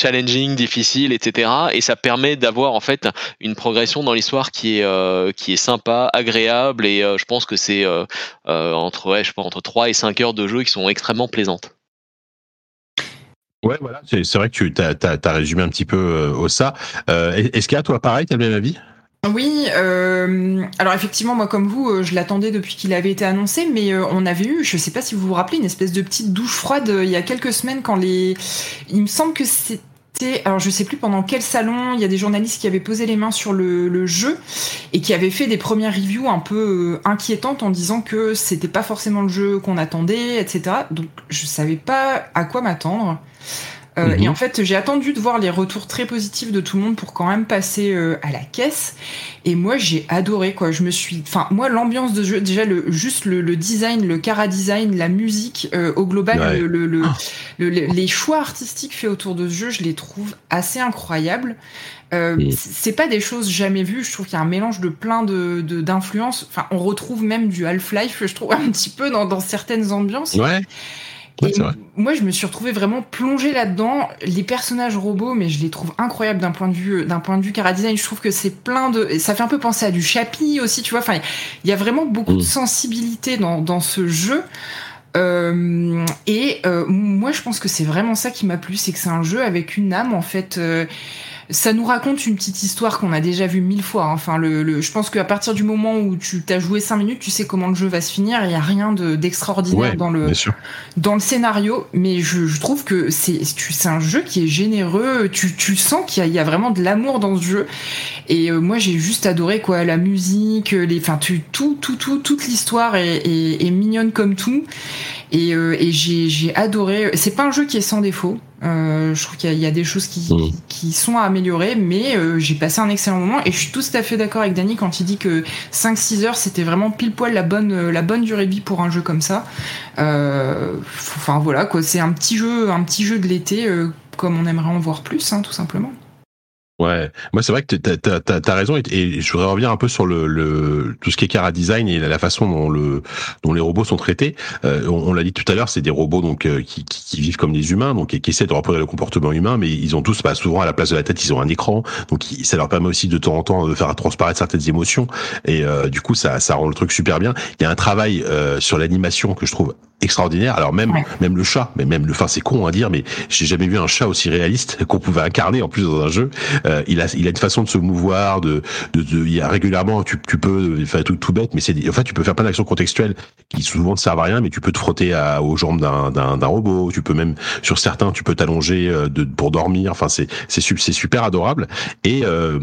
challenging, difficile, et cetera. Et ça permet d'avoir en fait une progression dans l'histoire qui est euh, qui est sympa, agréable, et euh, je pense que c'est euh, euh, entre ouais, je sais pas, entre trois et cinq heures de jeu qui sont extrêmement plaisantes. Ouais, voilà, c'est, c'est vrai que tu t'as, t'as, t'as résumé un petit peu euh, au ça. Euh, Eska, toi pareil, t'as le même avis ? Oui, euh, alors effectivement, moi comme vous, euh, je l'attendais depuis qu'il avait été annoncé, mais euh, on avait eu, je sais pas si vous vous rappelez, une espèce de petite douche froide euh, il y a quelques semaines quand les... Il me semble que c'est... Alors je sais plus pendant quel salon, il y a des journalistes qui avaient posé les mains sur le, le jeu et qui avaient fait des premières reviews un peu euh, inquiétantes en disant que c'était pas forcément le jeu qu'on attendait, et cetera. Donc je savais pas à quoi m'attendre. Euh, mmh. Et en fait, j'ai attendu de voir les retours très positifs de tout le monde pour quand même passer euh, à la caisse. Et moi, j'ai adoré, quoi. Je me suis, enfin, moi, l'ambiance de jeu, déjà, le, juste le, le design, le chara-design, la musique, euh, au global, ouais. le, le, le, ah. le, le, les choix artistiques faits autour de ce jeu, je les trouve assez incroyables. Euh, mmh. C'est pas des choses jamais vues. Je trouve qu'il y a un mélange de plein de, de d'influences. Enfin, on retrouve même du Half-Life, je trouve, un petit peu dans, dans certaines ambiances. Ouais. Ouais, moi, je me suis retrouvée vraiment plongée là-dedans. Les personnages robots, mais je les trouve incroyables d'un point de vue, d'un point de vue chara-design. Je trouve que c'est plein de, ça fait un peu penser à du Chappie aussi, tu vois. Enfin, il y a vraiment beaucoup mmh. de sensibilité dans, dans ce jeu. Euh, et euh, moi, je pense que c'est vraiment ça qui m'a plu, c'est que c'est un jeu avec une âme, en fait. Euh, ça nous raconte une petite histoire qu'on a déjà vue mille fois. Hein. Enfin, le, le, je pense qu'à partir du moment où tu t'as joué cinq minutes, tu sais comment le jeu va se finir. Il y a rien de, d'extraordinaire ouais, dans le dans le scénario, mais je, je trouve que c'est c'est un jeu qui est généreux. Tu tu sens qu'il y a, il y a vraiment de l'amour dans ce jeu. Et euh, moi, j'ai juste adoré quoi, la musique, les, enfin tu, tout tout tout toute l'histoire est, est, est mignonne comme tout. Et, euh, et j'ai, j'ai adoré. C'est pas un jeu qui est sans défaut. Euh, je trouve qu'il y a, il y a des choses qui, mmh. qui sont à améliorer, mais euh, j'ai passé un excellent moment. Et je suis tout à fait d'accord avec Dany quand il dit que cinq six heures, c'était vraiment pile poil la bonne, la bonne durée de vie pour un jeu comme ça. Euh, enfin voilà, quoi. C'est un petit jeu, un petit jeu de l'été, euh, comme on aimerait en voir plus, hein, tout simplement. Ouais, moi c'est vrai que t'as, t'as, t'as, t'as raison, et, et je voudrais revenir un peu sur le, le tout ce qui est chara design et la, la façon dont le dont les robots sont traités. Euh, on, on l'a dit tout à l'heure, c'est des robots donc euh, qui, qui, qui vivent comme des humains, donc et, qui essaient de reproduire le comportement humain, mais ils ont tous, bah, souvent à la place de la tête, ils ont un écran, donc il, ça leur permet aussi de temps en temps de faire transparaître certaines émotions, et euh, du coup ça ça rend le truc super bien. Il y a un travail euh, sur l'animation que je trouve extraordinaire. Alors même ouais. même le chat, mais même le, enfin c'est con à dire, mais j'ai jamais vu un chat aussi réaliste qu'on pouvait incarner en plus dans un jeu. Euh, il a il a une façon de se mouvoir, de de, de il y a régulièrement tu tu peux enfin tout tout bête, mais c'est en fait tu peux faire plein d'actions contextuelles qui souvent ne servent à rien, mais tu peux te frotter à, aux jambes d'un d'un d'un robot, tu peux même sur certains tu peux t'allonger de pour dormir, enfin c'est c'est c'est super adorable. Et euh,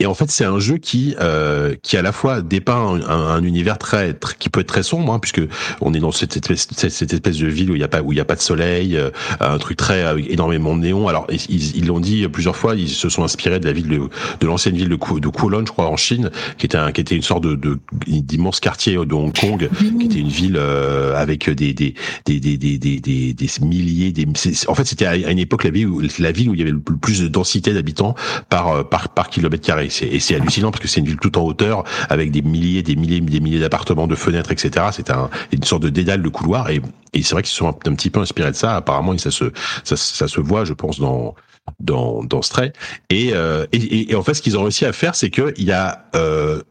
Et en fait, c'est un jeu qui euh, qui à la fois dépeint un, un, un univers très, très qui peut être très sombre, hein, puisque on est dans cette espèce cette, cette espèce de ville où il y a pas où il y a pas de soleil, euh, un truc très euh, énormément de néons. Alors ils, ils l'ont dit plusieurs fois, ils se sont inspirés de la ville de, de l'ancienne ville de Kowloon, je crois, en Chine, qui était un, qui était une sorte de, de d'immense quartier de Hong Kong, qui était une ville euh, avec des des des des des des, des, des milliers des. En fait, c'était à une époque la ville où la ville où il y avait le plus de densité d'habitants par par par kilomètre carré. Et c'est, et c'est hallucinant parce que c'est une ville tout en hauteur avec des milliers, des milliers, des milliers d'appartements, de fenêtres, et cetera. C'est un, une sorte de dédale de couloirs, et, et c'est vrai qu'ils sont un, un petit peu inspirés de ça apparemment, et ça se, ça, ça se voit, je pense, dans dans dans Stray. Et, euh, et et en fait, ce qu'ils ont réussi à faire, c'est que il y a euh,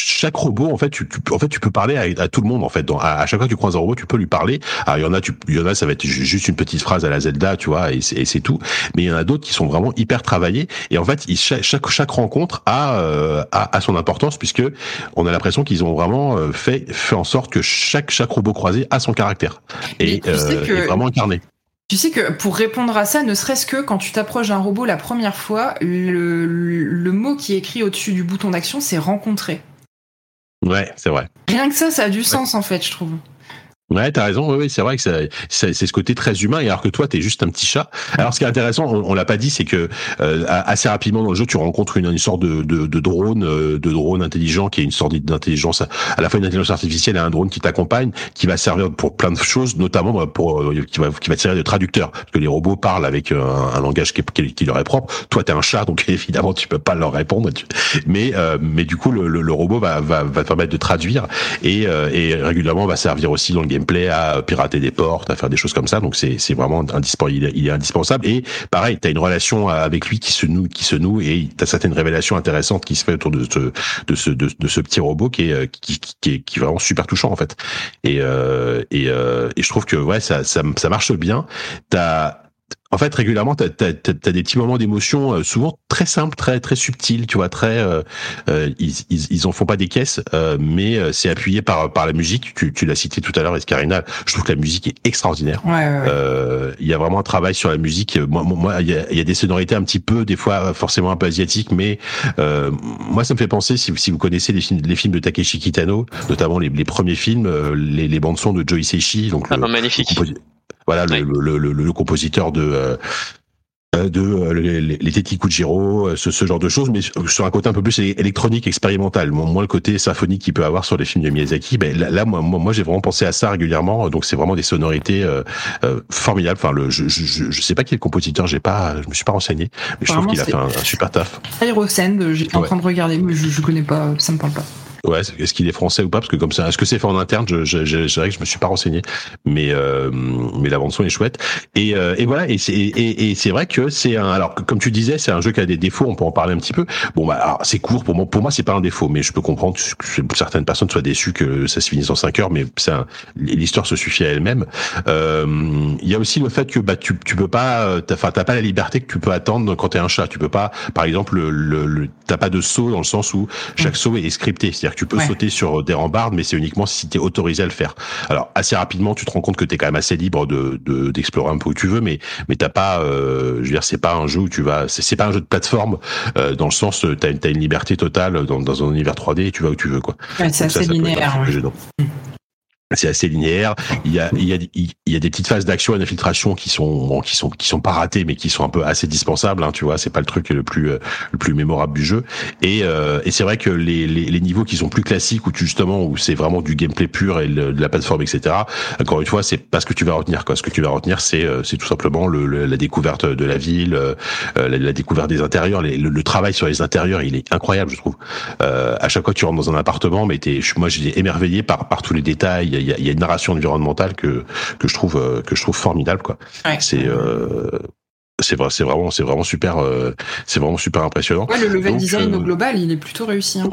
chaque robot, en fait, tu, tu, en fait, tu peux parler à, à tout le monde, en fait. Dans, à, à chaque fois que tu croises un robot, tu peux lui parler. Alors, il y en a, tu, il y en a, ça va être juste une petite phrase à la Zelda, tu vois, et c'est, et c'est tout. Mais il y en a d'autres qui sont vraiment hyper travaillés. Et en fait, ils, chaque, chaque, chaque rencontre a, euh, a, a son importance, puisque on a l'impression qu'ils ont vraiment fait, fait en sorte que chaque, chaque robot croisé a son caractère. Et, euh, que... est vraiment incarné. Tu sais que pour répondre à ça, ne serait-ce que quand tu t'approches d'un robot la première fois, le, le mot qui est écrit au-dessus du bouton d'action, c'est « rencontrer ». Ouais, c'est vrai. Rien que ça, ça a du sens, ouais. En fait, je trouve. Ouais, t'as raison. Oui, oui, c'est vrai que ça, c'est, c'est ce côté très humain. Et alors que toi, t'es juste un petit chat. Alors, ce qui est intéressant, on, on l'a pas dit, c'est que euh, assez rapidement dans le jeu, tu rencontres une, une sorte de, de, de drone, euh, de drone intelligent, qui est une sorte d'intelligence à la fois une intelligence artificielle et un drone qui t'accompagne, qui va servir pour plein de choses, notamment pour euh, qui va qui va te servir de traducteur, parce que les robots parlent avec un, un langage qui, qui, qui leur est propre. Toi, t'es un chat, donc évidemment, tu peux pas leur répondre. Tu... Mais euh, mais du coup, le, le, le robot va va va te permettre de traduire, et euh, et régulièrement va servir aussi dans le game gameplay à pirater des portes, à faire des choses comme ça. Donc c'est c'est vraiment indispensable, il est indispensable. Et pareil, t'as une relation avec lui qui se noue, qui se noue, et t'as certaines révélations intéressantes qui se fait autour de ce de ce de, de ce petit robot qui est qui qui, qui, est, qui est vraiment super touchant en fait. Et euh, et euh, et je trouve que ouais ça ça ça marche bien. T'as En fait, régulièrement, t'as, t'as, t'as des petits moments d'émotion, euh, souvent très simples, très très subtils, tu vois, très euh, euh, ils, ils ils en font pas des caisses, euh, mais euh, c'est appuyé par par la musique. Tu tu l'as cité tout à l'heure, Escarina. Je trouve que la musique est extraordinaire. Il ouais, ouais, ouais. euh, y a vraiment un travail sur la musique. Moi, moi, il y a, y a des sonorités un petit peu, des fois forcément un peu asiatiques, mais euh, moi, ça me fait penser si si vous connaissez les films les films de Takeshi Kitano, notamment les les premiers films, les les bandes son de Joe Hisaishi. Donc ah, le, magnifique. Voilà, le, oui. le, le, le, le compositeur de... Euh, de euh, les, les Teti Kujiro, ce, ce genre de choses, mais sur un côté un peu plus électronique, expérimental, moins le côté symphonique qu'il peut avoir sur les films de Miyazaki. Ben là, là moi, moi, j'ai vraiment pensé à ça régulièrement. Donc c'est vraiment des sonorités euh, euh, formidables. Enfin, le, je, je, je sais pas qui est le compositeur, j'ai pas, je me suis pas renseigné, mais je trouve qu'il a fait un, un super taf. Aerosend, j'étais ouais. en train de regarder, mais je, je connais pas, ça me parle pas. Ouais, est-ce qu'il est français ou pas? Parce que comme ça, est-ce que c'est fait en interne? Je, je, je, je dirais que je me suis pas renseigné, mais euh, mais la bande son est chouette. Et, euh, et voilà, et c'est et, et c'est vrai que c'est un. Alors comme tu disais, c'est un jeu qui a des défauts. On peut en parler un petit peu. Bon bah alors, c'est court pour moi. Pour moi, c'est pas un défaut, mais je peux comprendre que certaines personnes soient déçues que ça se finisse en cinq heures. Mais ça, l'histoire se suffit à elle-même. Il euh, y a aussi le fait que bah tu tu peux pas. Enfin, t'as, t'as pas la liberté que tu peux attendre quand t'es un chat. Tu peux pas, par exemple, le, le, le t'as pas de saut dans le sens où chaque saut est scripté. C'est-à-dire que tu peux ouais. sauter sur des rambardes, mais c'est uniquement si tu es autorisé à le faire. Alors, assez rapidement, tu te rends compte que tu es quand même assez libre de, de, d'explorer un peu où tu veux, mais, mais t'as pas, euh, je veux dire, c'est pas un jeu où tu vas, c'est, c'est pas un jeu de plateforme, euh, dans le sens, t'as, t'as une liberté totale dans, dans un univers trois D et tu vas où tu veux, quoi. Ouais, c'est assez linéaire. C'est assez linéaire. Il y a, il y a, il y a des petites phases d'action et d'infiltration qui sont, bon, qui sont, qui sont pas ratées, mais qui sont un peu assez dispensables, hein, tu vois. C'est pas le truc le plus, le plus mémorable du jeu. Et, euh, et c'est vrai que les, les, les niveaux qui sont plus classiques, où tu, justement, où c'est vraiment du gameplay pur et le, de la plateforme, et cetera. Encore une fois, c'est pas ce que tu vas retenir, quoi. Ce que tu vas retenir, c'est, c'est tout simplement le, le la découverte de la ville, euh, la, la découverte des intérieurs, les, le, le travail sur les intérieurs, il est incroyable, je trouve. Euh, à chaque fois que tu rentres dans un appartement, mais t'es, moi, j'étais émerveillé par, par tous les détails. Il y, a, il y a une narration environnementale que que je trouve que je trouve formidable, quoi. Ouais. C'est euh, c'est vrai, c'est vraiment c'est vraiment super euh, c'est vraiment super impressionnant. Ouais, le level Donc, design euh... au global, il est plutôt réussi. Hein.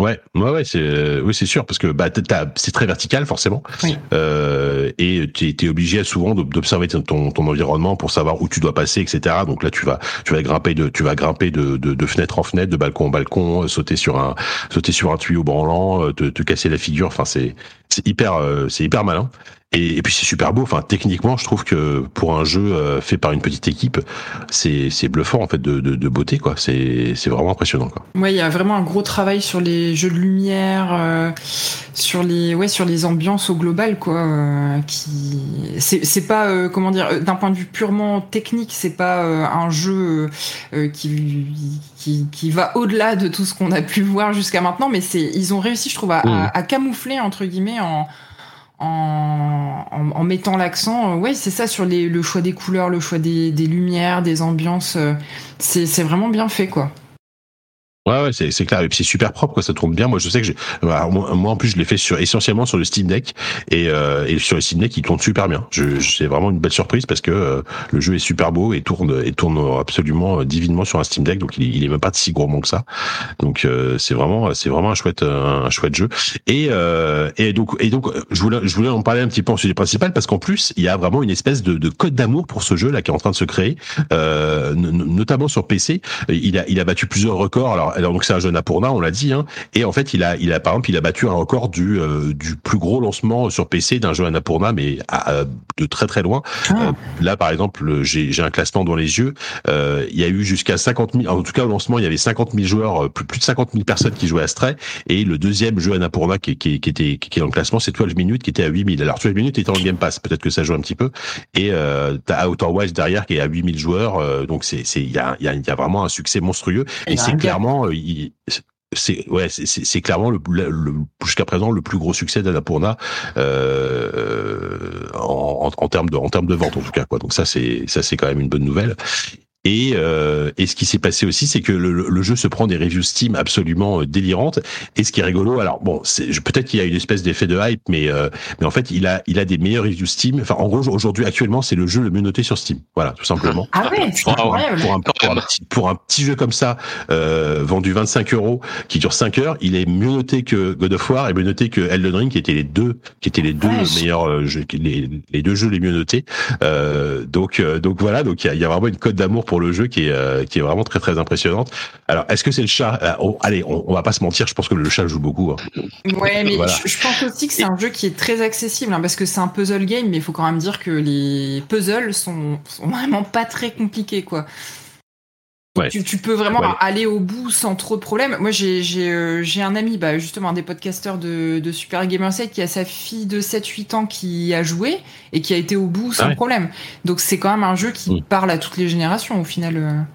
Ouais, ouais, ouais, c'est, euh, oui, c'est sûr, parce que bah, t'as, c'est très vertical forcément, oui. euh, et t'es, t'es obligé souvent d'observer ton, ton environnement pour savoir où tu dois passer, et cetera. Donc là, tu vas, tu vas grimper de, tu vas grimper de, de, de fenêtre en fenêtre, de balcon en balcon, sauter sur un, sauter sur un tuyau branlant, te, te casser la figure. Enfin, c'est, c'est hyper, euh, c'est hyper malin. Et, et puis c'est super beau. Enfin, techniquement, je trouve que pour un jeu euh, fait par une petite équipe, c'est c'est bluffant en fait de de, de beauté, quoi. C'est c'est vraiment impressionnant, quoi. Ouais, il y a vraiment un gros travail sur les jeux de lumière, euh, sur les ouais sur les ambiances au global, quoi. Euh, qui c'est c'est pas euh, comment dire d'un point de vue purement technique, c'est pas euh, un jeu euh, qui qui qui va au-delà de tout ce qu'on a pu voir jusqu'à maintenant, mais c'est ils ont réussi, je trouve, à, mmh. à, à camoufler entre guillemets en En, en, en mettant l'accent, euh, ouais, c'est ça sur les, le choix des couleurs, le choix des, des lumières, des ambiances. Euh, c'est, c'est vraiment bien fait, quoi. Ouais, ouais, c'est, c'est clair. Et puis c'est super propre, quoi. Ça tourne bien. Moi, je sais que j'ai, bah, moi, moi, en plus, je l'ai fait sur, essentiellement sur le Steam Deck. Et, euh, et sur le Steam Deck, il tourne super bien. Je, je, c'est vraiment une belle surprise parce que euh, le jeu est super beau et tourne, et tourne absolument euh, divinement sur un Steam Deck. Donc, il, il est même pas si gourmand que ça. Donc, euh, c'est vraiment, c'est vraiment un chouette, un, un chouette jeu. Et, euh, et donc, et donc, je voulais, je voulais en parler un petit peu en sujet principal parce qu'en plus, il y a vraiment une espèce de, de code d'amour pour ce jeu là qui est en train de se créer, euh, n- notamment sur P C. Il a, il a battu plusieurs records. Alors, Alors donc c'est un jeu Annapurna, on l'a dit, hein. Et en fait il a, il a par exemple il a battu un record du euh, du plus gros lancement sur P C d'un jeu Annapurna, mais à, à, de très très loin. Ah. Euh, là par exemple j'ai j'ai un classement dans les yeux. Euh, il y a eu jusqu'à cinquante mille, en tout cas au lancement il y avait cinquante mille joueurs, plus, plus de cinquante mille personnes qui jouaient à Stray. Et le deuxième jeu Annapurna qui qui, qui était qui, qui est dans le classement, c'est twelve minutes qui était à huit mille. Alors twelve minutes était en Game Pass, peut-être que ça joue un petit peu. Et euh, t'as Outer Wilds derrière qui est à huit mille joueurs. Euh, donc c'est c'est il y a il y a, y a vraiment un succès monstrueux. Et, et c'est clairement Il, c'est ouais c'est, c'est, c'est clairement le, le, le jusqu'à présent le plus gros succès d'Annapurna euh, en, en, en termes de en termes de vente en tout cas, quoi. Donc ça c'est ça c'est quand même une bonne nouvelle. Et, euh, et ce qui s'est passé aussi, c'est que le, le jeu se prend des reviews Steam absolument délirantes. Et ce qui est rigolo, alors bon, c'est, peut-être qu'il y a une espèce d'effet de hype, mais euh, mais en fait, il a il a des meilleurs reviews Steam. Enfin, en gros, aujourd'hui, actuellement, c'est le jeu le mieux noté sur Steam. Voilà, tout simplement. Ah ouais, c'est pour, incroyable. Pour un, pour un, pour un petit, pour un petit jeu comme ça, euh, vendu vingt-cinq euros, qui dure cinq heures, il est mieux noté que God of War et mieux noté que Elden Ring, qui étaient les deux, qui étaient les deux ouais, meilleurs jeux, les, les deux jeux les mieux notés. Euh, donc euh, donc voilà, donc il y a, y a vraiment une cote d'amour pour le jeu qui est euh, qui est vraiment très très impressionnante. Alors est-ce que c'est le chat? euh, on, allez on, on va pas se mentir, je pense que le chat joue beaucoup, hein. Ouais, mais voilà. je, je pense aussi que c'est un jeu qui est très accessible, hein, parce que c'est un puzzle game, mais il faut quand même dire que les puzzles sont, sont vraiment pas très compliqués, quoi. Ouais. Tu, tu peux vraiment ouais. aller au bout sans trop de problèmes. Moi, j'ai, j'ai, euh, j'ai un ami, bah, justement, un des podcasteurs de, de Super Gamer sept qui a sa fille de sept huit ans qui a joué et qui a été au bout sans ah ouais. problème. Donc, c'est quand même un jeu qui mmh. parle à toutes les générations, au final.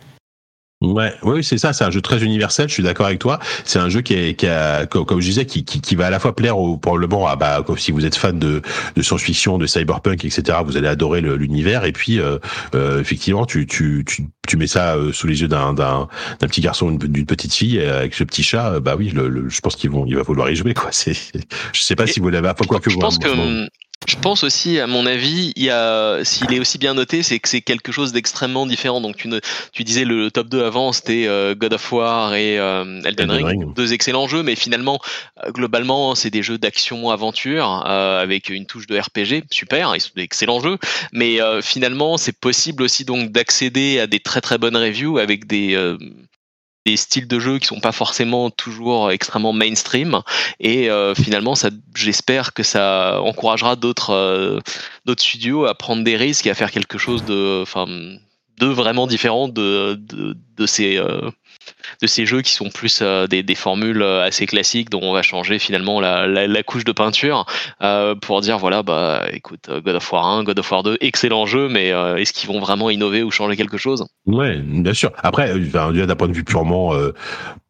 Ouais, oui, c'est ça. C'est un jeu très universel. Je suis d'accord avec toi. C'est un jeu qui est, qui a, comme je disais, qui, qui, qui va à la fois plaire au, probablement à, bah, si vous êtes fan de, de science-fiction, de cyberpunk, et cetera, vous allez adorer le, l'univers. Et puis, euh, euh, effectivement, tu, tu, tu, tu mets ça sous les yeux d'un, d'un, d'un petit garçon, d'une petite fille avec ce petit chat. Bah oui, le, le, je pense qu'ils vont, il va falloir y jouer, quoi. C'est, je sais pas et si vous l'avez à quoi que vous. Je pense que. Moment. Je pense aussi, à mon avis, il y a, s'il est aussi bien noté, c'est que c'est quelque chose d'extrêmement différent. Donc, tu, ne, tu disais le, le top deux avant, c'était euh, God of War et euh, Elden Ring, Ring, deux excellents jeux, mais finalement, globalement, c'est des jeux d'action-aventure euh, avec une touche de R P G, super, ils sont des excellents jeux, mais euh, finalement, c'est possible aussi donc d'accéder à des très très bonnes reviews avec des... Euh, des styles de jeu qui sont pas forcément toujours extrêmement mainstream et euh, finalement ça, j'espère que ça encouragera d'autres euh, d'autres studios à prendre des risques et à faire quelque chose de enfin de vraiment différent de de, de ces euh, de ces jeux qui sont plus euh, des des formules assez classiques dont on va changer finalement la la, la couche de peinture euh, pour dire voilà bah écoute God of War un, God of War deux, excellent jeu mais euh, est-ce qu'ils vont vraiment innover ou changer quelque chose? Ouais, bien sûr. Après d'un point de vue purement euh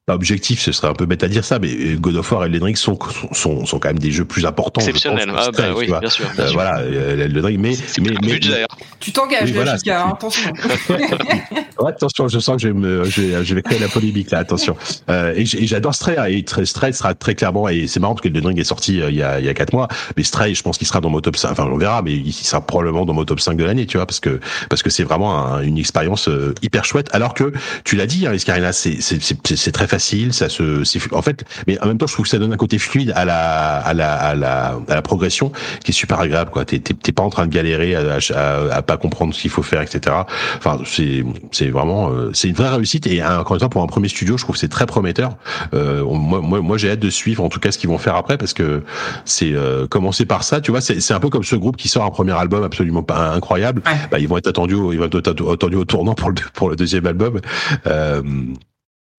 pas objectif, ce serait un peu bête à dire ça, mais God of War et Elden Ring sont, sont, sont quand même des jeux plus importants. Exceptionnels, ah bah oui, bien sûr. Bien euh, sûr. Voilà, Elden Ring, mais... C'est mais, mais, mais tu t'engages, oui, voilà, J K, attention. ouais, attention, je sens que je vais, me, je vais, je vais créer la polémique, là, attention. Euh, et j'adore Stray, et Stray sera très clairement, et c'est marrant parce que Elden Ring est sorti euh, il y a, il y a quatre mois, mais Stray, je pense qu'il sera dans mon top cinq, enfin, on verra, mais il sera probablement dans mon top cinq de l'année, tu vois, parce que, parce que c'est vraiment un, une expérience euh, hyper chouette, alors que, tu l'as dit, hein, Escarina, c'est, c'est, c'est, c'est, c'est très facile, ça se, c'est, en fait, mais en même temps, je trouve que ça donne un côté fluide à la, à la, à la, à la progression, qui est super agréable, quoi. T'es, t'es, t'es pas en train de galérer à, à, à pas comprendre ce qu'il faut faire, et cetera. Enfin, c'est, c'est vraiment, euh, c'est une vraie réussite. Et encore une fois, pour un premier studio, je trouve que c'est très prometteur. Euh, moi, moi, moi, j'ai hâte de suivre, en tout cas, ce qu'ils vont faire après, parce que c'est euh, commencer par ça, tu vois. C'est, c'est un peu comme ce groupe qui sort un premier album absolument pas incroyable. Ouais. Bah, ils vont être attendus, ils vont être attendus au tournant pour le, pour le deuxième album. Euh,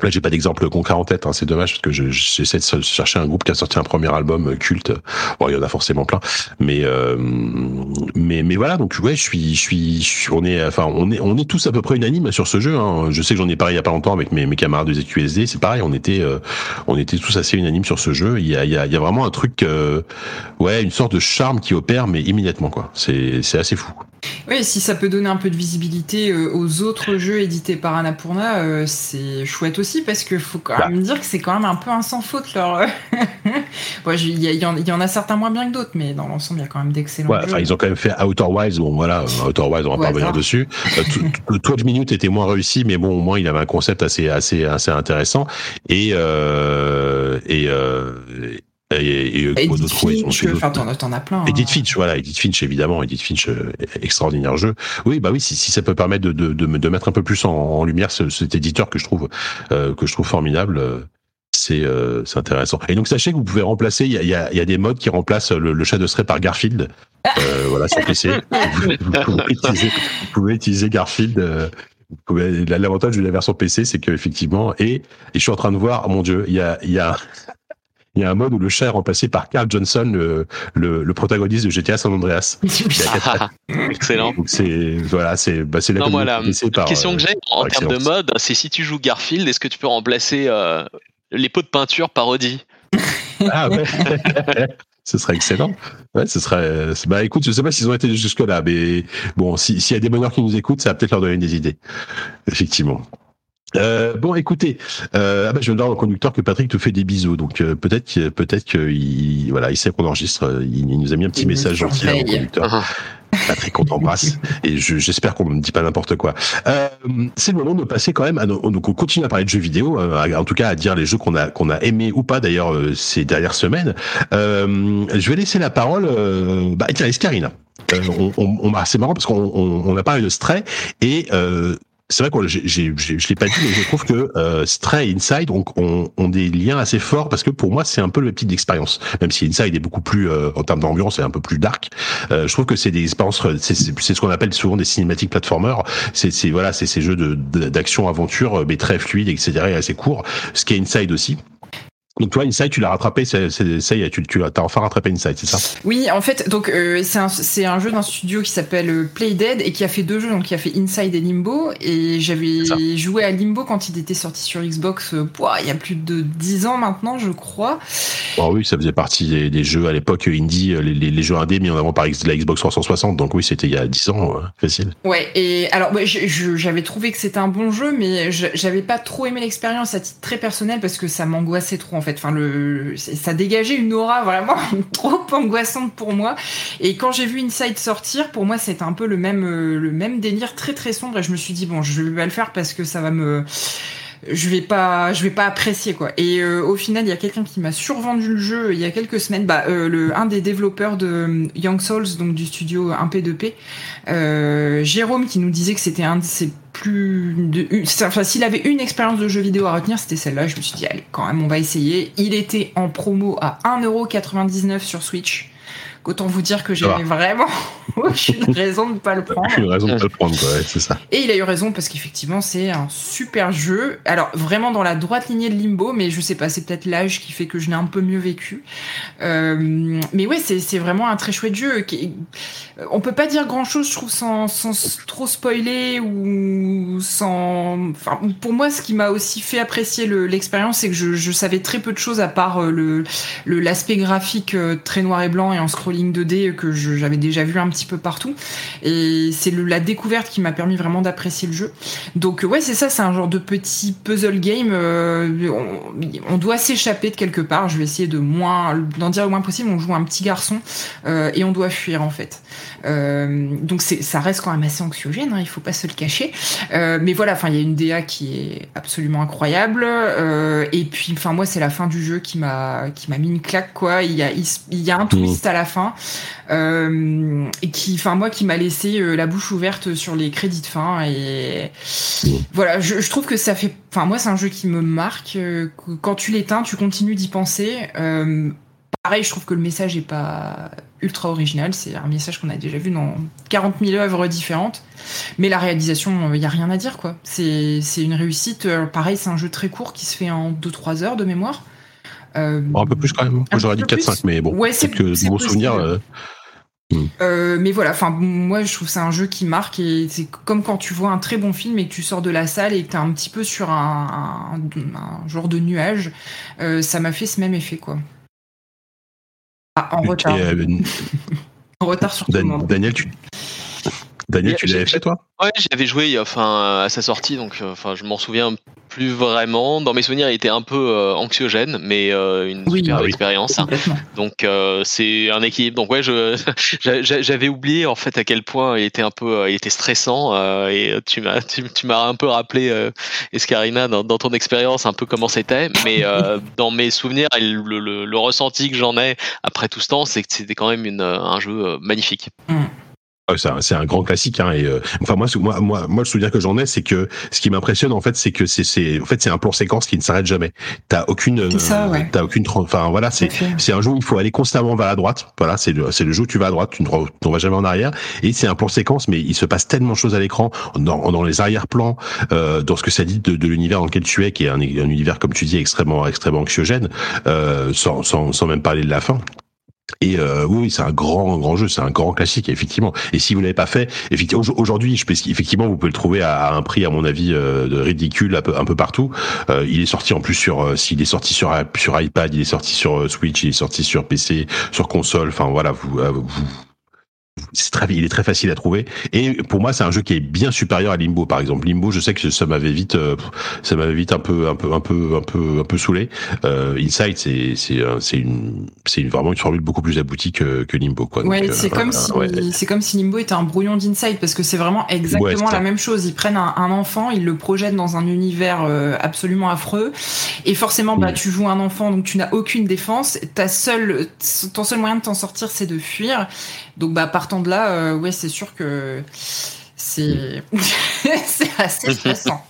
Là, j'ai pas d'exemple concret en tête, hein. C'est dommage parce que je, j'essaie de chercher un groupe qui a sorti un premier album culte. Bon, il y en a forcément plein, mais euh, mais mais voilà. Donc ouais, je suis, je suis, je suis, on est, enfin, on est, on est tous à peu près unanimes sur ce jeu, hein. Je sais que j'en ai parlé il y a pas longtemps avec mes, mes camarades de Z Q S D. C'est pareil, on était, euh, on était tous assez unanimes sur ce jeu. Il y a, il y a, il y a vraiment un truc, euh, ouais, une sorte de charme qui opère, mais immédiatement quoi. C'est, c'est assez fou. Oui, si ça peut donner un peu de visibilité aux autres jeux édités par Annapurna, c'est chouette aussi parce que faut quand même dire que c'est quand même un peu un sans faute leur. Bon, il y, y en a certains moins bien que d'autres, mais dans l'ensemble il y a quand même d'excellents ouais, jeux. Enfin, ils ont quand même fait Outer Wilds. Bon voilà, Outer Wilds, on va ouais, pas revenir dessus. Le twelve minutes était moins réussi, mais bon au moins il avait un concept assez assez assez intéressant et euh, et euh, et, et, et Edith Finch, enfin, t'en, t'en as plein hein. Edith Finch, voilà, Edith Finch évidemment, Edith Finch, euh, extraordinaire jeu. Oui, bah oui, si, si ça peut permettre de, de, de, de mettre un peu plus en, en lumière ce, cet éditeur que je trouve, euh, que je trouve formidable. Euh. C'est, euh, c'est intéressant. Et donc, sachez que vous pouvez remplacer, il y a, y, a, y a des mods qui remplacent le, le chat de Stray par Garfield. Euh, voilà, sur P C. vous, vous, pouvez utiliser, vous pouvez utiliser Garfield. Euh, pouvez, l'avantage de la version P C, c'est qu'effectivement, et, et je suis en train de voir, mon Dieu, il y a... Y a il y a un mode où le chat est remplacé par Carl Johnson, le, le, le protagoniste de G T A San Andreas. Ah, excellent. Donc c'est, voilà, c'est, bah, c'est la non, moi, la, la question par, que j'ai en termes de mode, c'est si tu joues Garfield, est-ce que tu peux remplacer euh, les pots de peinture par Audi? Ah ouais. Ce serait excellent. Ouais, ce serait. Bah écoute, je sais pas s'ils ont été jusque là, mais bon, si, s'il y a des bonheurs qui nous écoutent, ça va peut-être leur donner des idées. Effectivement. Euh, bon, écoutez, euh, ah ben, je viens de voir au conducteur que Patrick te fait des bisous, donc euh, peut-être qu'il, peut-être qu'il, voilà, il sait qu'on enregistre, il, il nous a mis un petit il message gentil au conducteur. Uh-huh. Patrick, on t'embrasse, et je, j'espère qu'on ne dit pas n'importe quoi. Euh, c'est le moment de passer quand même, à nos, donc on continue à parler de jeux vidéo, euh, en tout cas à dire les jeux qu'on a, qu'on a aimés ou pas d'ailleurs euh, ces dernières semaines. Euh, je vais laisser la parole, euh, bah tiens, Escarina. Euh, on, on, on, c'est marrant parce qu'on on, on a parlé de Stray et euh, c'est vrai que je ne l'ai pas dit, mais je trouve que euh, Stray et Inside ont, ont, ont des liens assez forts, parce que pour moi, c'est un peu le même type d'expérience. Même si Inside est beaucoup plus, euh, en termes d'ambiance, est un peu plus dark, euh, je trouve que c'est des expériences, c'est, c'est, c'est ce qu'on appelle souvent des cinématiques platformers. C'est, c'est, voilà, c'est ces jeux de, de, d'action-aventure, mais très fluides, et cetera, et assez courts, ce qui est Inside aussi. Donc toi, Inside, tu l'as rattrapé, c'est, c'est, c'est, tu, tu as enfin rattrapé Inside, c'est ça ? Oui, en fait, donc euh, c'est, un, c'est un jeu d'un studio qui s'appelle Play Dead et qui a fait deux jeux, donc qui a fait Inside et Limbo. Et j'avais joué à Limbo quand il était sorti sur Xbox, euh, ouah, il y a plus de dix ans maintenant, je crois. Oh oui, ça faisait partie des, des jeux à l'époque indie, les, les, les jeux indés mis en avant par la Xbox trois cent soixante. Donc oui, c'était il y a dix ans, ouais, facile. Ouais, et alors ouais, je, je, j'avais trouvé que c'était un bon jeu, mais je, j'avais pas trop aimé l'expérience à titre très personnel parce que ça m'angoissait trop. En fait, enfin, le, ça dégageait une aura vraiment trop angoissante pour moi. Et quand j'ai vu Inside sortir, pour moi, c'était un peu le même, le même délire très très sombre. Et je me suis dit bon, je vais pas le faire parce que ça va me, je vais pas, je vais pas apprécier quoi. Et euh, au final, il y a quelqu'un qui m'a survendu le jeu il y a quelques semaines. Bah, euh, le un des développeurs de Young Souls, donc du studio un P deux P, euh, Jérôme, qui nous disait que c'était un de ses plus de, enfin, s'il avait une expérience de jeu vidéo à retenir, c'était celle-là. Je me suis dit, allez, quand même, on va essayer. Il était en promo à un euro quatre-vingt-dix-neuf sur Switch. Autant vous dire que j'avais vraiment aucune raison de ne pas le prendre. Aucune raison de ne pas le prendre, ouais, c'est ça. Et il a eu raison parce qu'effectivement, c'est un super jeu. Alors, vraiment dans la droite lignée de Limbo, mais je sais pas, c'est peut-être l'âge qui fait que je l'ai un peu mieux vécu. Euh, mais ouais, c'est, c'est vraiment un très chouette jeu. Qui, on peut pas dire grand-chose, je trouve, sans, sans trop spoiler ou sans. Enfin, pour moi, ce qui m'a aussi fait apprécier le, l'expérience, c'est que je, je savais très peu de choses à part le, le, l'aspect graphique très noir et blanc et en scroll ligne deux D que je, j'avais déjà vu un petit peu partout, et c'est le, la découverte qui m'a permis vraiment d'apprécier le jeu. Donc ouais, c'est ça, c'est un genre de petit puzzle game, euh, on, on doit s'échapper de quelque part, je vais essayer de moins, d'en dire le moins possible. On joue un petit garçon euh, et on doit fuir en fait, euh, donc c'est, ça reste quand même assez anxiogène, hein, il faut pas se le cacher, euh, mais voilà, enfin il y a une D A qui est absolument incroyable, euh, et puis enfin moi c'est la fin du jeu qui m'a, qui m'a mis une claque quoi. Il y a, il, il y a un twist à la fin. Euh, et qui, enfin moi, qui m'a laissé euh, la bouche ouverte sur les crédits de fin. Et voilà, je, je trouve que ça fait, enfin moi c'est un jeu qui me marque. Euh, quand tu l'éteins, tu continues d'y penser. Euh, pareil, je trouve que le message est pas ultra original. C'est un message qu'on a déjà vu dans quarante mille œuvres différentes. Mais la réalisation, il euh, y a rien à dire quoi. C'est, c'est une réussite. Euh, pareil, c'est un jeu très court qui se fait en deux trois heures de mémoire. Euh, bon, un peu plus quand même. J'aurais dit quatre cinq, mais bon, ouais, c'est que mon souvenir. Euh... Euh, mais voilà, enfin moi je trouve que c'est un jeu qui marque, et c'est comme quand tu vois un très bon film et que tu sors de la salle et que t'es un petit peu sur un, un, un genre de nuage. Euh, ça m'a fait ce même effet quoi. Ah, en retard. Euh... en retard sur Dan- tout le monde. Daniel, tu. Daniel, tu l'avais fait toi ? Ouais, j'avais joué enfin à sa sortie, donc enfin je m'en souviens plus vraiment. Dans mes souvenirs, il était un peu euh, anxiogène, mais euh, une oui, super oui, expérience. Hein. Donc euh, c'est un équilibre. Donc ouais, je j'avais oublié en fait à quel point il était un peu, euh, il était stressant. Euh, et tu m'as tu, tu m'as un peu rappelé euh, Escarina dans, dans ton expérience un peu comment c'était. Mais euh, dans mes souvenirs, le, le, le ressenti que j'en ai après tout ce temps, c'est que c'était quand même une, un jeu magnifique. Mm. C'est un grand classique, hein, et euh, enfin moi, moi, moi, moi, le souvenir que j'en ai, c'est que ce qui m'impressionne en fait, c'est que c'est, c'est, en fait, c'est un plan séquence qui ne s'arrête jamais. T'as aucune, ça, ouais. t'as aucune, enfin voilà, c'est, okay. c'est un jeu où il faut aller constamment vers la droite. Voilà, c'est le, c'est le jeu où tu vas à droite, tu ne, tu ne vas jamais en arrière. Et c'est un plan séquence, mais il se passe tellement de choses à l'écran, dans, dans les arrière-plans, euh, dans ce que ça dit de, de l'univers dans lequel tu es, qui est un, un univers comme tu dis extrêmement, extrêmement anxiogène, euh, sans, sans, sans même parler de la fin. Et euh, oui, c'est un grand, grand jeu, c'est un grand classique effectivement. Et si vous l'avez pas fait, effectivement, aujourd'hui, je pense effectivement vous pouvez le trouver à, à un prix à mon avis euh, ridicule, un peu, un peu partout. Euh, il est sorti en plus sur, euh, s'il est sorti sur sur iPad, il est sorti sur Switch, il est sorti sur P C, sur console. Enfin voilà, vous. Euh, vous C'est très, il est très facile à trouver, et pour moi c'est un jeu qui est bien supérieur à Limbo par exemple. Limbo, je sais que ça m'avait vite, ça m'avait vite un peu, un peu, un peu, un peu, un peu saoulé. Euh, Inside, c'est, c'est, c'est une, c'est vraiment une formule beaucoup plus aboutie que, que Limbo quoi. Ouais, donc, c'est euh, comme si, ouais. c'est comme si Limbo était un brouillon d'Inside parce que c'est vraiment exactement ouais, c'est la ça. même chose. Ils prennent un, un enfant, ils le projettent dans un univers absolument affreux, et forcément bah mmh. tu joues un enfant donc tu n'as aucune défense. Ta seule, ton seul moyen de t'en sortir c'est de fuir. Donc bah par Partant de là, euh, ouais, c'est sûr que c'est assez, assez stressant.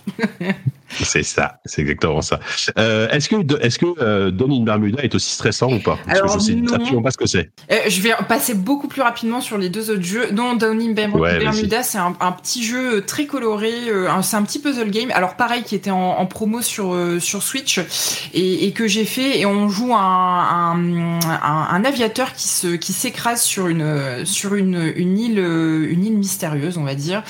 C'est ça, c'est exactement ça. Euh, est-ce que, est-ce que euh, Don in Bermuda est aussi stressant ou pas? Parce Alors, que je ne sais absolument pas ce que c'est. Euh, je vais passer beaucoup plus rapidement sur les deux autres jeux. Non, Don in Bermuda, ouais, Bermuda c'est un, un petit jeu très coloré, euh, un, c'est un petit puzzle game. Alors pareil, qui était en, en promo sur, euh, sur Switch et, et que j'ai fait. Et on joue un, un, un, un aviateur qui, se, qui s'écrase sur, une, sur une, une, île, une île mystérieuse, on va dire.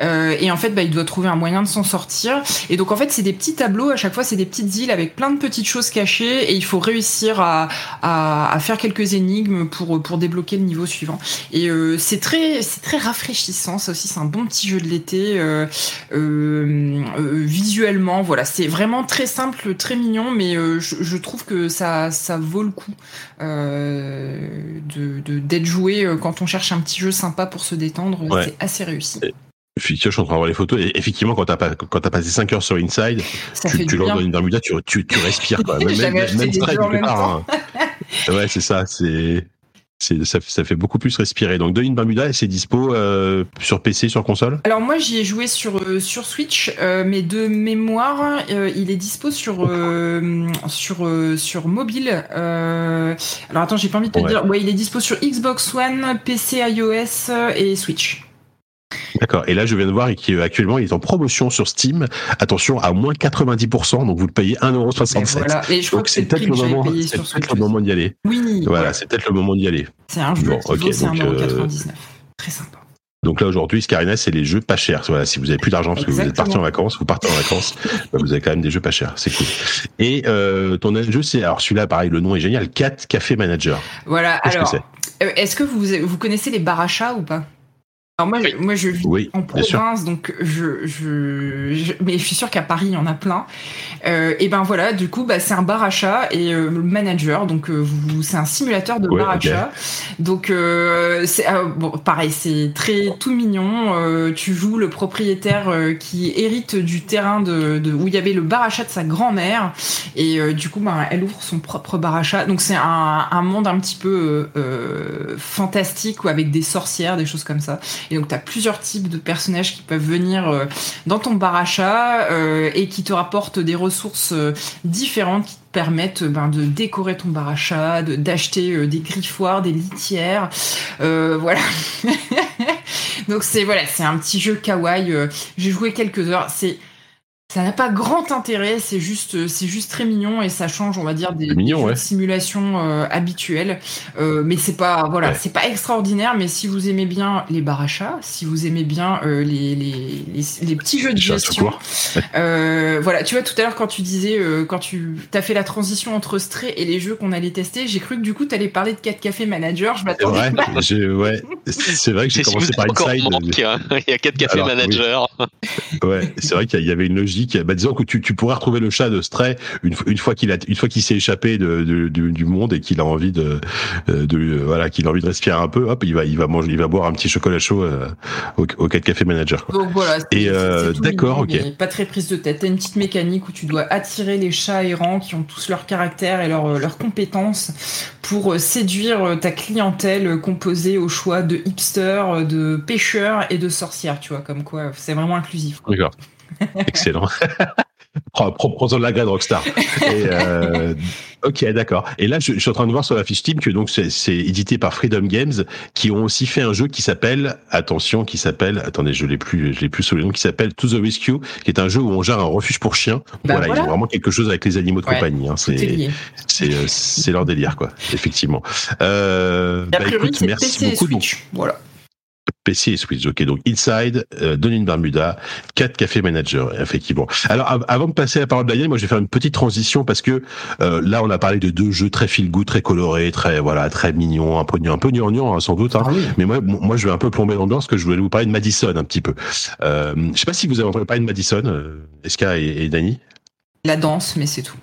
Euh, et en fait, bah, il doit trouver un moyen de s'en sortir. Et donc en fait, c'est des petits tableaux, à chaque fois c'est des petites îles avec plein de petites choses cachées et il faut réussir à, à, à faire quelques énigmes pour, pour débloquer le niveau suivant. Et euh, c'est, très, c'est très rafraîchissant, ça aussi c'est un bon petit jeu de l'été, euh, euh, euh, visuellement, voilà, c'est vraiment très simple, très mignon, mais euh, je, je trouve que ça, ça vaut le coup euh, de, de, d'être joué quand on cherche un petit jeu sympa pour se détendre, ouais. C'est assez réussi. Effectivement, je suis en train de voir les photos. Et effectivement, quand t'as, pas, quand t'as passé cinq heures sur Inside, ça tu, tu lances dans une Bermuda, tu, tu, tu respires quand même. J'avais acheté des jeux en même temps. Ouais, c'est ça. C'est, c'est, ça, ça fait beaucoup plus respirer. Donc, Don in Bermuda, c'est dispo euh, sur P C, sur console ? Alors, moi, j'y ai joué sur, euh, sur Switch, euh, mais de mémoire, euh, il est dispo sur, euh, sur, euh, sur mobile. Euh, alors, attends, j'ai pas envie de te ouais. dire. Ouais, il est dispo sur Xbox One, P C, iOS et Switch. D'accord. Et là, je viens de voir qu'actuellement, il est en promotion sur Steam. Attention, à moins quatre-vingt-dix pour cent. Donc, vous le payez un euro soixante-sept. Voilà. Et je crois donc, que c'est, c'est peut-être le, moment, c'est peut-être le moment d'y aller. Oui. Voilà, ouais. C'est peut-être le moment d'y aller. C'est un jeu. Bon, okay, vaut, c'est donc, un euro quatre-vingt-dix-neuf. Euh... Très sympa. Donc là, aujourd'hui, Scarina, c'est les jeux pas chers. Voilà, si vous n'avez plus d'argent parce Exactement. que vous êtes parti en vacances, vous partez en vacances, bah, vous avez quand même des jeux pas chers. C'est cool. Et euh, ton jeu, c'est... Alors, celui-là, pareil, le nom est génial. Cat Café Manager. Voilà. Qu'est-ce alors, que euh, est-ce que vous, vous connaissez les bars à chat ou pas ? Alors moi, oui. je, moi, je vis oui, en province, donc je, je, je, mais je suis sûre qu'à Paris, il y en a plein. Euh, et ben voilà, du coup, bah, c'est un bar à chat et euh, manager, donc euh, vous, c'est un simulateur de ouais, bar okay. à chat. Donc euh, c'est euh, bon, pareil, c'est très tout mignon. Euh, tu joues le propriétaire euh, qui hérite du terrain de, de où il y avait le bar à chat de sa grand-mère, et euh, du coup, bah, elle ouvre son propre bar à chat. Donc c'est un, un monde un petit peu euh, fantastique, ou avec des sorcières, des choses comme ça. Et donc, tu as plusieurs types de personnages qui peuvent venir euh, dans ton bar à chat euh, et qui te rapportent des ressources euh, différentes qui te permettent ben, de décorer ton bar à chat, de, d'acheter euh, des griffoirs, des litières. Euh, voilà. Donc, c'est, voilà, c'est un petit jeu kawaii. Euh, j'ai joué quelques heures. C'est, ça n'a pas grand intérêt. C'est juste, c'est juste très mignon et ça change, on va dire, des, mignon, des ouais. simulations euh, habituelles. Euh, mais c'est pas, voilà, ouais. c'est pas extraordinaire. Mais si vous aimez bien les bars à chats, si vous aimez bien euh, les, les, les, les petits jeux de gestion, euh, voilà. Tu vois, tout à l'heure quand tu disais, euh, quand tu as fait la transition entre Stray et les jeux qu'on allait tester, j'ai cru que du coup t'allais parler de Cat Café Manager. Je m'attendais ouais, pas. Je, ouais, c'est vrai que j'ai commencé par Inside. Manqué, hein. Il y a Cat Café Alors, Manager. Oui. Ouais, c'est vrai qu'il y avait une logique. Bah, disons que tu, tu pourras retrouver le chat de Stray une, une fois qu'il a, une fois qu'il s'est échappé de, de, du, du monde et qu'il a envie de, de, de voilà, qu'il a envie de respirer un peu, hop, il va, il va manger, il va boire un petit chocolat chaud euh, au, au Cat Café Manager. Quoi. Donc voilà. C'est, et euh, c'est, c'est d'accord, mignon, ok. Pas très prise de tête. T'as une petite mécanique où tu dois attirer les chats errants qui ont tous leur caractère et leurs leurs compétences pour séduire ta clientèle composée au choix de hipsters, de pêcheurs et de sorcières. Tu vois, comme quoi, c'est vraiment inclusif. Quoi. D'accord. Excellent. Prends-en de la graine, Rockstar. Et euh, ok, d'accord. Et là, je, je suis en train de voir sur la fiche Steam que donc c'est, c'est édité par Freedom Games, qui ont aussi fait un jeu qui s'appelle, attention, qui s'appelle, attendez, je l'ai plus, je l'ai plus sous le nom, qui s'appelle To the Rescue, qui est un jeu où on gère un refuge pour chiens. Bah voilà, voilà, ils ont vraiment quelque chose avec les animaux de ouais, compagnie. Hein. C'est, c'est, c'est leur délire, quoi. Effectivement. Euh, bah, priori, écoute, merci P C beaucoup. Switch. Voilà. P C et Switch, ok, donc Inside, euh, Don in Bermuda, Cat Café Manager, effectivement. Alors, av- avant de passer la parole à Dany, moi je vais faire une petite transition parce que euh, là on a parlé de deux jeux très feel good, très colorés, très voilà, très mignons, un peu un peu gnangnan, hein, sans doute. Hein. Ah oui. Mais moi, moi je vais un peu plomber l'ambiance parce que je voulais vous parler de Madison un petit peu. Euh, je sais pas si vous avez entendu parler de Madison, euh, Eska et, et Dany. La danse, mais c'est tout.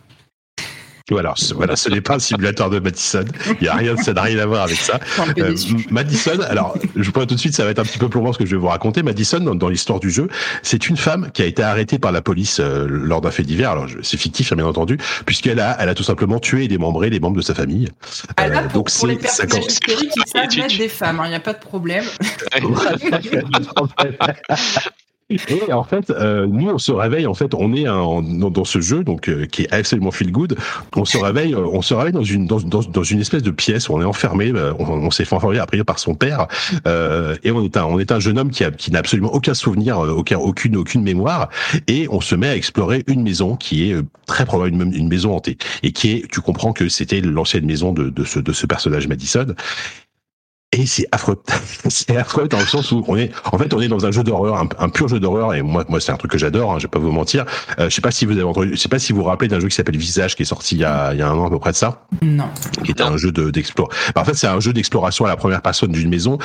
Voilà, ce, voilà, ce n'est pas un simulateur de Madison. Il y a rien, ça n'a rien à voir avec ça. Euh, Madison, alors, je vous prends tout de suite, ça va être un petit peu plombant ce que je vais vous raconter. Madison, dans, dans l'histoire du jeu, c'est une femme qui a été arrêtée par la police euh, lors d'un fait divers. Alors, c'est fictif, bien entendu, puisqu'elle a, elle a tout simplement tué et démembré les membres de sa famille. Euh, là, pour, donc pour c'est, les personnages ça, hystériques, ils savent mettre des femmes, il hein, n'y a pas de problème. Et en fait, euh, nous, on se réveille, en fait, on est un, dans, dans ce jeu, donc, euh, qui est absolument feel good. On se réveille, euh, on se réveille dans une, dans, dans, dans une espèce de pièce où on est enfermé, on, on s'est fait enfermer, après, par son père, euh, et on est un, on est un jeune homme qui a, qui n'a absolument aucun souvenir, aucun, aucune, aucune mémoire, et on se met à explorer une maison qui est très probablement une, une maison hantée, et qui est, tu comprends que c'était l'ancienne maison de, de ce, de ce personnage Madison. Et c'est affreux, c'est affreux dans le sens où on est, en fait, on est dans un jeu d'horreur, un, un pur jeu d'horreur. Et moi, moi, c'est un truc que j'adore. Hein, je vais pas vous mentir. Euh, je sais pas si vous avez entendu, je sais pas si vous vous rappelez d'un jeu qui s'appelle Visage, qui est sorti il y a, il y a un an à peu près de ça. Non. Qui était un jeu de, d'explore. En fait, c'est un jeu d'exploration à la première personne d'une maison.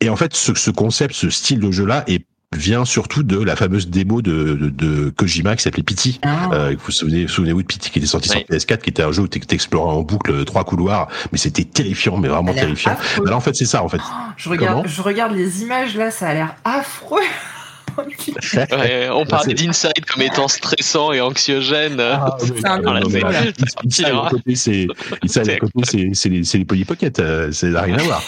Et en fait, ce, ce concept, ce style de jeu-là est vient surtout de la fameuse démo de, de, de Kojima qui s'appelait P T. Ah. Euh, vous vous souvenez, vous souvenez-vous de P T qui était sorti oui. sur P S quatre, qui était un jeu où t'explorais en boucle trois couloirs, mais c'était terrifiant, mais vraiment terrifiant. Alors en fait, c'est ça en fait. Oh, je regarde, Comment je regarde les images là, ça a l'air affreux. Ouais, on parle d'Inside comme étant stressant et anxiogène. Ah, oui. C'est un autre côté, c'est, c'est, c'est les Polly Pocket, euh, c'est rien à voir.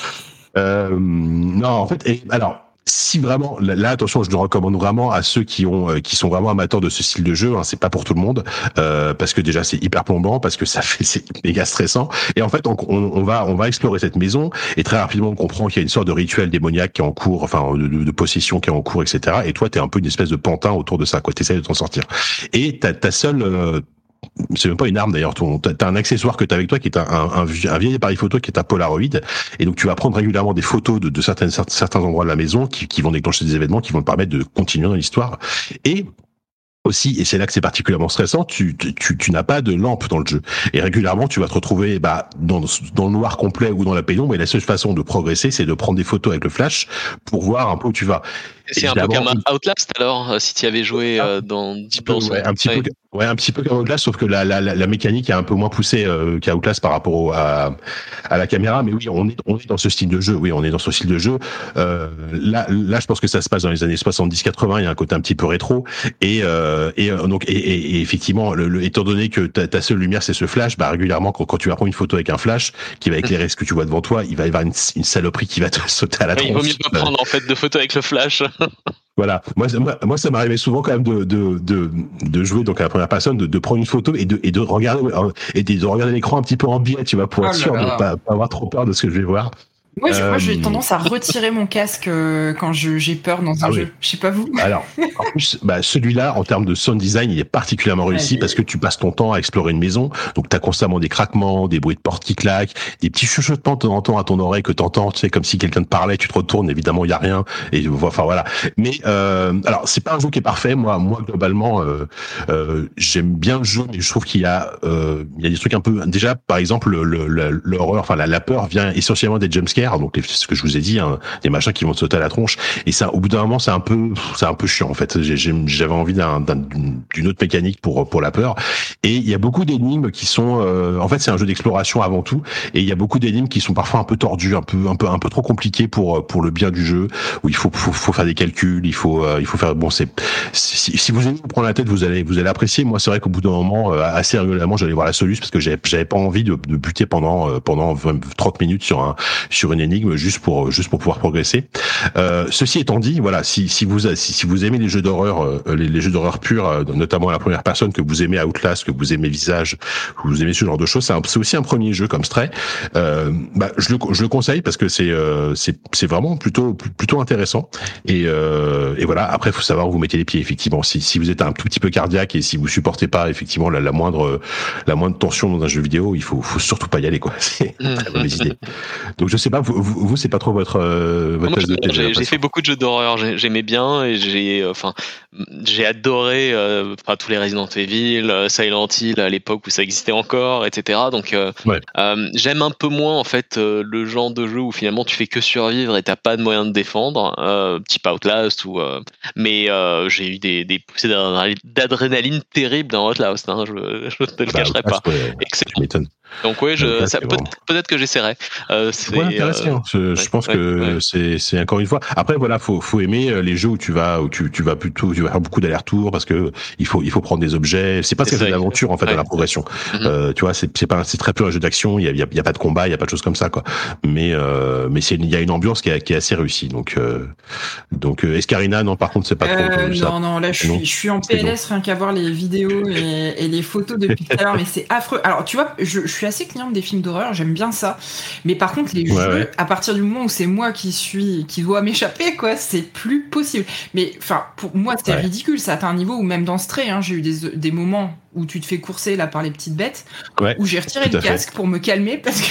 Euh, non, en fait, et, alors. Si vraiment, là attention, je le recommande vraiment à ceux qui ont, qui sont vraiment amateurs de ce style de jeu. Hein, c'est pas pour tout le monde euh, parce que déjà c'est hyper plombant, parce que ça fait c'est méga stressant. Et en fait, on, on va on va explorer cette maison et très rapidement on comprend qu'il y a une sorte de rituel démoniaque qui est en cours, enfin de, de, de possession qui est en cours, et cetera. Et toi, t'es un peu une espèce de pantin autour de ça, quoi. T'essayes de t'en sortir. Et ta ta seule euh, c'est même pas une arme d'ailleurs, t'as un accessoire que t'as avec toi qui est un, un, un vieil appareil photo qui est un Polaroid, et donc tu vas prendre régulièrement des photos de, de certaines, certains endroits de la maison qui, qui vont déclencher des événements qui vont te permettre de continuer dans l'histoire. Et aussi, et c'est là que c'est particulièrement stressant, tu, tu, tu, tu n'as pas de lampe dans le jeu. Et régulièrement, tu vas te retrouver bah, dans, dans le noir complet ou dans la pénombre, et la seule façon de progresser, c'est de prendre des photos avec le flash pour voir un peu où tu vas. C'est un peu comme Outlast alors, si tu y avais joué euh, dans dix pour cent. Ouais, un petit ouais. peu, ouais, un petit peu comme Outlast, sauf que la, la, la, la mécanique est un peu moins poussée euh, qu'à Outlast par rapport au, à, à la caméra. Mais oui, on est, on est dans ce style de jeu. Oui, on est dans ce style de jeu. Euh, là, là, je pense que ça se passe dans les années soixante-dix quatre-vingts. Il y a un côté un petit peu rétro. Et, euh, et donc, et, et, et effectivement, le, le, étant donné que ta, ta seule lumière c'est ce flash, bah régulièrement quand, quand tu vas prendre une photo avec un flash qui va éclairer mmh. ce que tu vois devant toi, il va y avoir une, une saloperie qui va te sauter à la tronche. Il vaut mieux pas prendre en fait de photos avec le flash. Voilà, moi, moi, moi, ça m'arrivait souvent quand même de de de, de jouer donc à la première personne, de, de prendre une photo et de et de regarder et de regarder l'écran un petit peu en biais, tu vois, pour être oh sûr de ne pas, pas avoir trop peur de ce que je vais voir. Moi, euh... moi, j'ai tendance à retirer mon casque quand je, j'ai peur dans un ah jeu. Oui. Je sais pas vous. Alors, en plus, bah, celui-là, en termes de sound design, il est particulièrement réussi parce que tu passes ton temps à explorer une maison. Donc, t'as constamment des craquements, des bruits de porte qui claquent, des petits chuchotements de temps en temps à ton oreille que t'entends. Tu sais, comme si quelqu'un te parlait, tu te retournes, évidemment, il y a rien. Et enfin, voilà. Mais, euh, alors, c'est pas un jeu qui est parfait. Moi, moi, globalement, euh, euh, j'aime bien le jeu, mais je trouve qu'il y a, euh, il y a des trucs un peu, déjà, par exemple, le, le, l'horreur, enfin, la, la peur vient essentiellement des jumpscares. Donc les, ce que je vous ai dit, hein, des machins qui vont te sauter à la tronche. Et ça, au bout d'un moment, c'est un peu, c'est un peu chiant en fait. J'ai, j'avais envie d'un, d'un, d'une autre mécanique pour pour la peur. Et il y a beaucoup d'énigmes qui sont, euh, en fait, c'est un jeu d'exploration avant tout. Et il y a beaucoup d'énigmes qui sont parfois un peu tordues, un peu, un peu, un peu trop compliquées pour pour le bien du jeu. Où il faut faut, faut faire des calculs, il faut euh, il faut faire. Bon, c'est si, si vous aimez vous prendre la tête, vous allez vous allez apprécier. Moi, c'est vrai qu'au bout d'un moment, euh, assez régulièrement, j'allais voir la soluce parce que j'avais, j'avais pas envie de, de buter pendant euh, pendant trente minutes sur un sur une énigme juste pour juste pour pouvoir progresser. Euh, ceci étant dit, voilà, si si vous si, si vous aimez les jeux d'horreur, euh, les, les jeux d'horreur purs, euh, notamment à la première personne, que vous aimez Outlast, que vous aimez Visage, que vous aimez ce genre de choses, c'est, un, c'est aussi un premier jeu comme Stray. Euh, bah, je le je le conseille parce que c'est euh, c'est c'est vraiment plutôt plutôt intéressant. Et euh, et voilà. Après, faut savoir où vous mettez les pieds. Effectivement, si si vous êtes un tout petit peu cardiaque et si vous supportez pas effectivement la, la moindre la moindre tension dans un jeu vidéo, il faut faut surtout pas y aller quoi. C'est une très mauvaise idée. Donc je sais pas, vous, vous, vous c'est pas trop votre, euh, votre moi, je, de thé, j'ai, j'ai fait beaucoup de jeux d'horreur, j'ai, j'aimais bien et j'ai, enfin, euh, j'ai adoré euh, enfin, tous les Resident Evil, Silent Hill à l'époque où ça existait encore, et cetera. Donc euh, ouais. euh, j'aime un peu moins en fait euh, le genre de jeu où finalement tu fais que survivre et t'as pas de moyen de défendre, euh, type Outlast ou. Euh, mais euh, j'ai eu des, des poussées d'adrénaline terribles dans Outlast, hein, je, je te le bah, cacherai Outlast, pas. Ouais, excellent. Donc oui, peut-être, peut-être que j'essaierai. Euh, c'est, ouais, intéressant. Je, je ouais, pense ouais, que ouais. c'est c'est encore une fois. Après voilà, faut faut aimer les jeux où tu vas où tu tu vas plutôt tu vas faire beaucoup d'allers-retours parce que il faut il faut prendre des objets. C'est pas c'est une aventure en fait ouais. dans la progression. Mm-hmm. Euh, tu vois, c'est c'est pas c'est très peu un jeu d'action. Il y a il y, y a pas de combat, il y a pas de choses comme ça quoi. Mais euh, mais c'est il y a une ambiance qui est qui est assez réussie. Donc euh, donc Escarina non par contre c'est pas trop. Euh, non ça. non là je suis je suis en P L S rien qu'à voir les vidéos et, et les photos depuis tout à l'heure mais c'est affreux. Alors tu vois je, je suis assez cliente des films d'horreur, j'aime bien ça. Mais par contre les ouais, jeux ouais. à partir du moment où c'est moi qui suis qui dois m'échapper quoi, c'est plus possible. Mais enfin pour moi c'est ouais. ridicule, ça atteint un niveau où même dans Stray hein, j'ai eu des des moments où tu te fais courser là par les petites bêtes ouais, où j'ai retiré le casque fait. pour me calmer parce que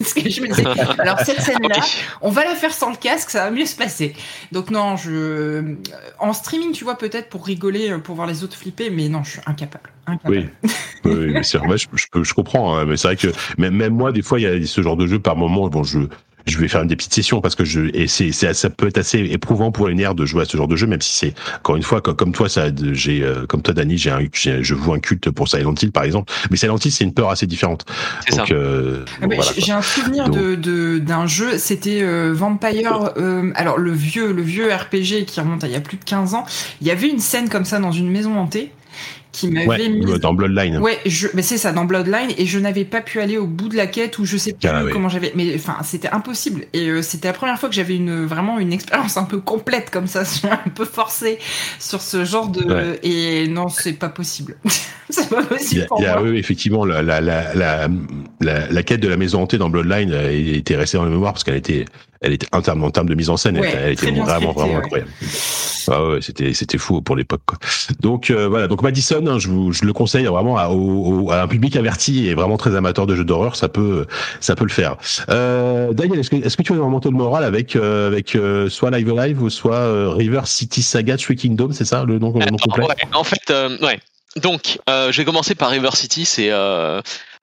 parce que je me disais alors cette scène-là, okay. on va la faire sans le casque, ça va mieux se passer. Donc non, je en streaming, tu vois peut-être pour rigoler, pour voir les autres flipper, mais non, je suis incapable. incapable. Oui, oui, mais c'est vrai, je, je, je comprends. Hein, mais c'est vrai que même, même moi, des fois, il y a ce genre de jeu par moment. Bon, je je vais faire des petites sessions parce que je et c'est, c'est ça peut être assez éprouvant pour les nerfs de jouer à ce genre de jeu, même si c'est encore une fois comme, comme toi ça j'ai comme toi Dany j'ai, un, j'ai je vois un culte pour Silent Hill par exemple, mais Silent Hill c'est une peur assez différente. C'est donc, ça. Euh, ah bon, voilà, j'ai quoi. un souvenir donc... de, de d'un jeu, c'était euh, Vampire euh, alors le vieux le vieux R P G qui remonte à il y a plus de quinze ans. Il y avait une scène comme ça dans une maison hantée. Qui m'avait ouais, mis... dans Bloodline. Ouais, je... mais c'est ça, dans Bloodline, et je n'avais pas pu aller au bout de la quête ou je sais plus ah, comment oui. j'avais, mais enfin, c'était impossible. Et euh, c'était la première fois que j'avais une vraiment une expérience un peu complète comme ça, un peu forcée sur ce genre de. Ouais. Et non, c'est pas possible. c'est pas possible. Il y a, pour il y a moi. Oui, effectivement, la la, la la la la quête de la maison hantée dans Bloodline était restée dans la mémoire parce qu'elle était. Elle était en termes, en termes de mise en scène, ouais, elle, elle était vraiment, vraiment ouais. incroyable. Ah ouais, c'était, c'était fou pour l'époque, quoi. Donc euh, voilà, donc Madison, hein, je, vous, je le conseille vraiment à, au, à un public averti et vraiment très amateur de jeux d'horreur, ça peut, ça peut le faire. Euh, Daniel, est-ce que, est-ce que tu veux remonter le moral avec, euh, avec euh, soit Live A Live ou soit euh, River City Saga Three Kingdoms, c'est ça le nom, le nom complet ? Ouais, en fait, euh, ouais. Donc, euh, je vais commencer par River City, c'est. Euh...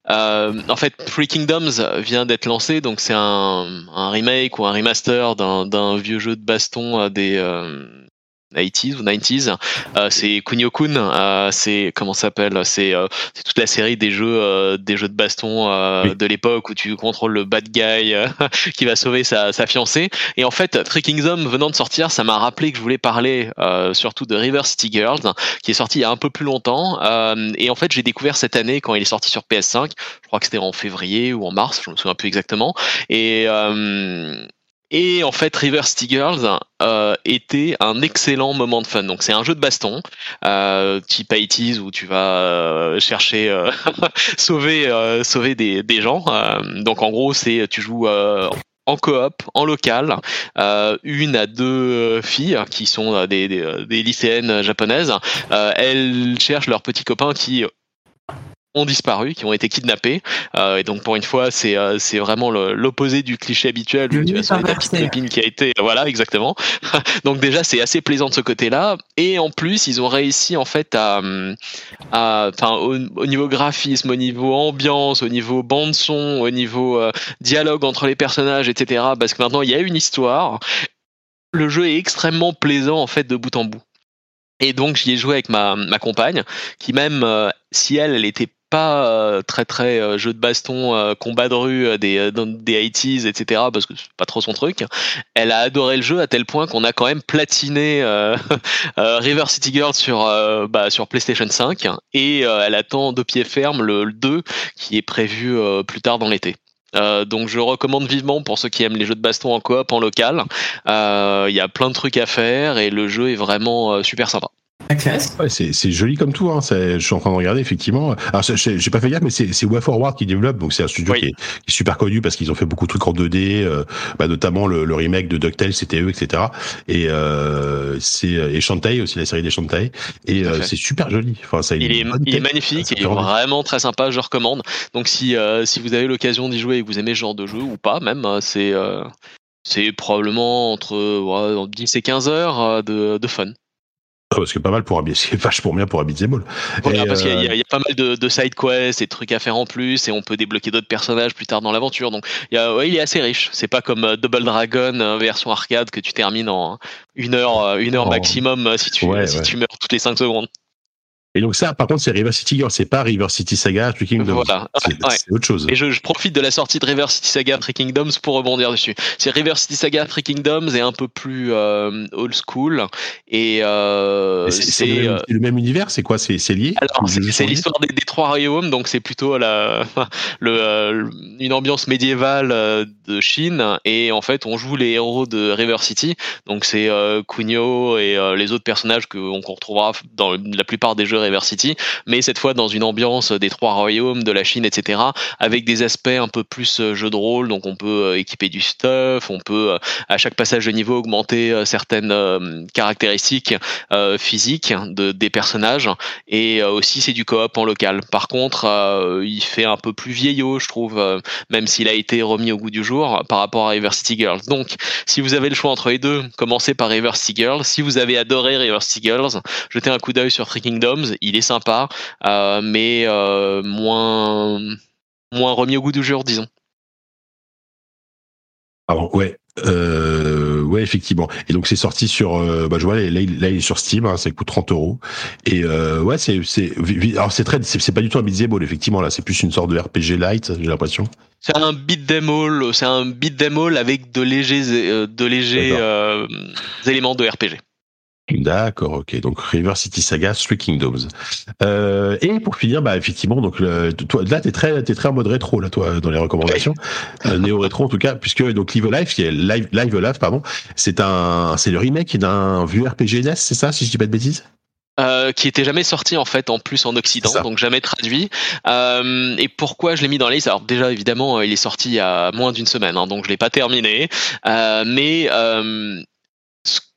Euh, en fait, Three Kingdoms vient d'être lancé, donc c'est un, un remake ou un remaster d'un, d'un vieux jeu de baston des euh, eighties ou nineties. Euh, c'est Kunio-kun, euh, c'est comment ça s'appelle c'est, euh, c'est toute la série des jeux, euh, des jeux de baston euh, oui. de l'époque où tu contrôles le bad guy euh, qui va sauver sa, sa fiancée. Et en fait, Three Kingdoms venant de sortir, ça m'a rappelé que je voulais parler euh, surtout de River City Girls, qui est sorti il y a un peu plus longtemps. Euh, et en fait, j'ai découvert cette année quand il est sorti sur P S cinq. Je crois que c'était en février ou en mars, je me souviens plus exactement. Et euh, Et en fait, River City Girls euh, était un excellent moment de fun. Donc, c'est un jeu de baston, euh, type eighties où tu vas euh, chercher euh, sauver euh, sauver des des gens. Euh, donc, en gros, c'est tu joues. Euh, en coop, en local, euh, une à deux filles qui sont des des, des lycéennes japonaises. Euh, elles cherchent leurs petits copains qui ont disparu, qui ont été kidnappés. Euh, et donc pour une fois, c'est euh, c'est vraiment le, l'opposé du cliché habituel. De toute façon, la petite copine qui a été, voilà, exactement. donc déjà, c'est assez plaisant de ce côté-là. Et en plus, ils ont réussi en fait à, à, enfin, au, au niveau graphisme, au niveau ambiance, au niveau bande son, au niveau euh, dialogue entre les personnages, et cetera. Parce que maintenant, il y a une histoire. Le jeu est extrêmement plaisant en fait de bout en bout. Et donc j'y ai joué avec ma ma compagne, qui même euh, si elle, elle était pas euh, très très euh, jeu de baston, euh, combat de rue, euh, des euh, des eighties, et cetera. Parce que c'est pas trop son truc. Elle a adoré le jeu à tel point qu'on a quand même platiné euh, euh, River City Girls sur euh, bah, sur PlayStation cinq et euh, elle attend de pied ferme le, le deux qui est prévu euh, plus tard dans l'été. Euh, donc je recommande vivement pour ceux qui aiment les jeux de baston en coop, en local. Il euh, y a plein de trucs à faire et le jeu est vraiment euh, super sympa. La classe. Ouais, c'est, c'est joli comme tout. Hein. C'est, je suis en train de regarder effectivement. Alors j'ai, j'ai pas fait gaffe, mais c'est, c'est WayForward qui développe, donc c'est un studio oui. qui, est, qui est super connu parce qu'ils ont fait beaucoup de trucs en deux D, euh, bah, notamment le, le remake de DuckTales, c'était eux, et cetera. Et euh, c'est et Shantae aussi, la série des Shantae. Et euh, c'est super joli. Enfin, ça, il, il, est, il est magnifique, il est vraiment très sympa. Je recommande. Donc si euh, si vous avez l'occasion d'y jouer et que vous aimez ce genre de jeu ou pas, même c'est euh, c'est probablement entre ouais, dix et quinze heures de, de fun. Parce que pas mal pour habiller, c'est vachement bien pour habiller Mall. Voilà, et parce euh... qu'il y a, il y a pas mal de, de side quests et de trucs à faire en plus, et on peut débloquer d'autres personnages plus tard dans l'aventure. Donc, il, y a, ouais, il est assez riche. C'est pas comme Double Dragon version arcade que tu termines en une heure, une heure maximum si tu, ouais, si ouais. tu meurs toutes les cinq secondes. Et donc ça, par contre, c'est River City Girls, c'est pas River City Saga Three Kingdoms. Voilà. C'est, ouais. c'est autre chose. Et je, je profite de la sortie de River City Saga Three Kingdoms pour rebondir dessus. C'est River City Saga Three Kingdoms est un peu plus euh, old school et euh, c'est, c'est, c'est, le même, c'est le même univers. C'est quoi, c'est, c'est lié. Alors c'est, c'est, c'est l'histoire des, des trois royaumes, donc c'est plutôt la, le, euh, une ambiance médiévale de Chine et en fait on joue les héros de River City. Donc c'est euh, Kunio et euh, les autres personnages que on retrouvera dans la plupart des jeux River City, mais cette fois dans une ambiance des trois royaumes, de la Chine, et cetera, avec des aspects un peu plus jeu de rôle. Donc on peut équiper du stuff, on peut à chaque passage de niveau augmenter certaines caractéristiques euh, physiques de, des personnages, et aussi c'est du coop en local. Par contre, euh, il fait un peu plus vieillot, je trouve, euh, même s'il a été remis au goût du jour par rapport à River City Girls. Donc si vous avez le choix entre les deux, commencez par River City Girls. Si vous avez adoré River City Girls, jetez un coup d'œil sur Three Kingdoms. Il est sympa, euh, mais euh, moins, moins remis au goût du jour, disons. Pardon, ouais. Euh, ouais, effectivement. Et donc, c'est sorti sur... Euh, bah, je vois, là, là, il est sur Steam, hein, ça coûte trente euros. Et euh, ouais, c'est... c'est alors, c'est, très, c'est, c'est pas du tout un beat'em all, effectivement. Là, c'est plus une sorte de R P G light, j'ai l'impression. C'est un beat'em all, c'est un beat'em all avec de légers, de légers euh, éléments de R P G. D'accord, ok. Donc River City Saga Three Kingdoms. Euh, et pour finir, bah effectivement, donc le, toi, là t'es très, t'es très en mode rétro là, toi, dans les recommandations, euh, néo rétro en tout cas, puisque donc Live A Live, qui est Live, Live A Live, pardon, c'est un, c'est le remake d'un vieux R P G N E S, c'est ça, si je dis pas de bêtises. Euh, qui était jamais sorti en fait en plus en Occident, donc jamais traduit. Euh, et pourquoi je l'ai mis dans la liste? Alors déjà évidemment, il est sorti il y a moins d'une semaine, hein, donc je l'ai pas terminé, euh, mais euh,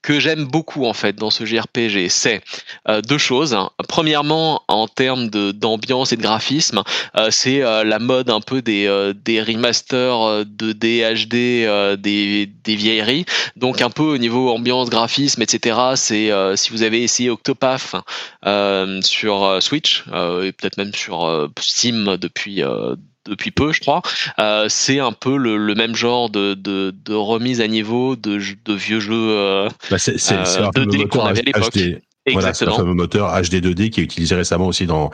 que j'aime beaucoup en fait dans ce J R P G, c'est euh, deux choses. Premièrement, en termes de d'ambiance et de graphisme, euh, c'est euh, la mode un peu des euh, des remasters deux D, H D, euh, des des vieilleries. Donc un peu au niveau ambiance, graphisme, et cetera. C'est euh, si vous avez essayé Octopath euh, sur euh, Switch euh, et peut-être même sur euh, Steam depuis. Euh, depuis peu, je crois, euh, c'est un peu le, le même genre de, de, de remise à niveau de, de vieux jeux euh, bah c'est, c'est, euh, c'est deux D qu'on avait à l'époque. H D. Voilà, c'est le fameux moteur H D deux D qui est utilisé récemment aussi dans,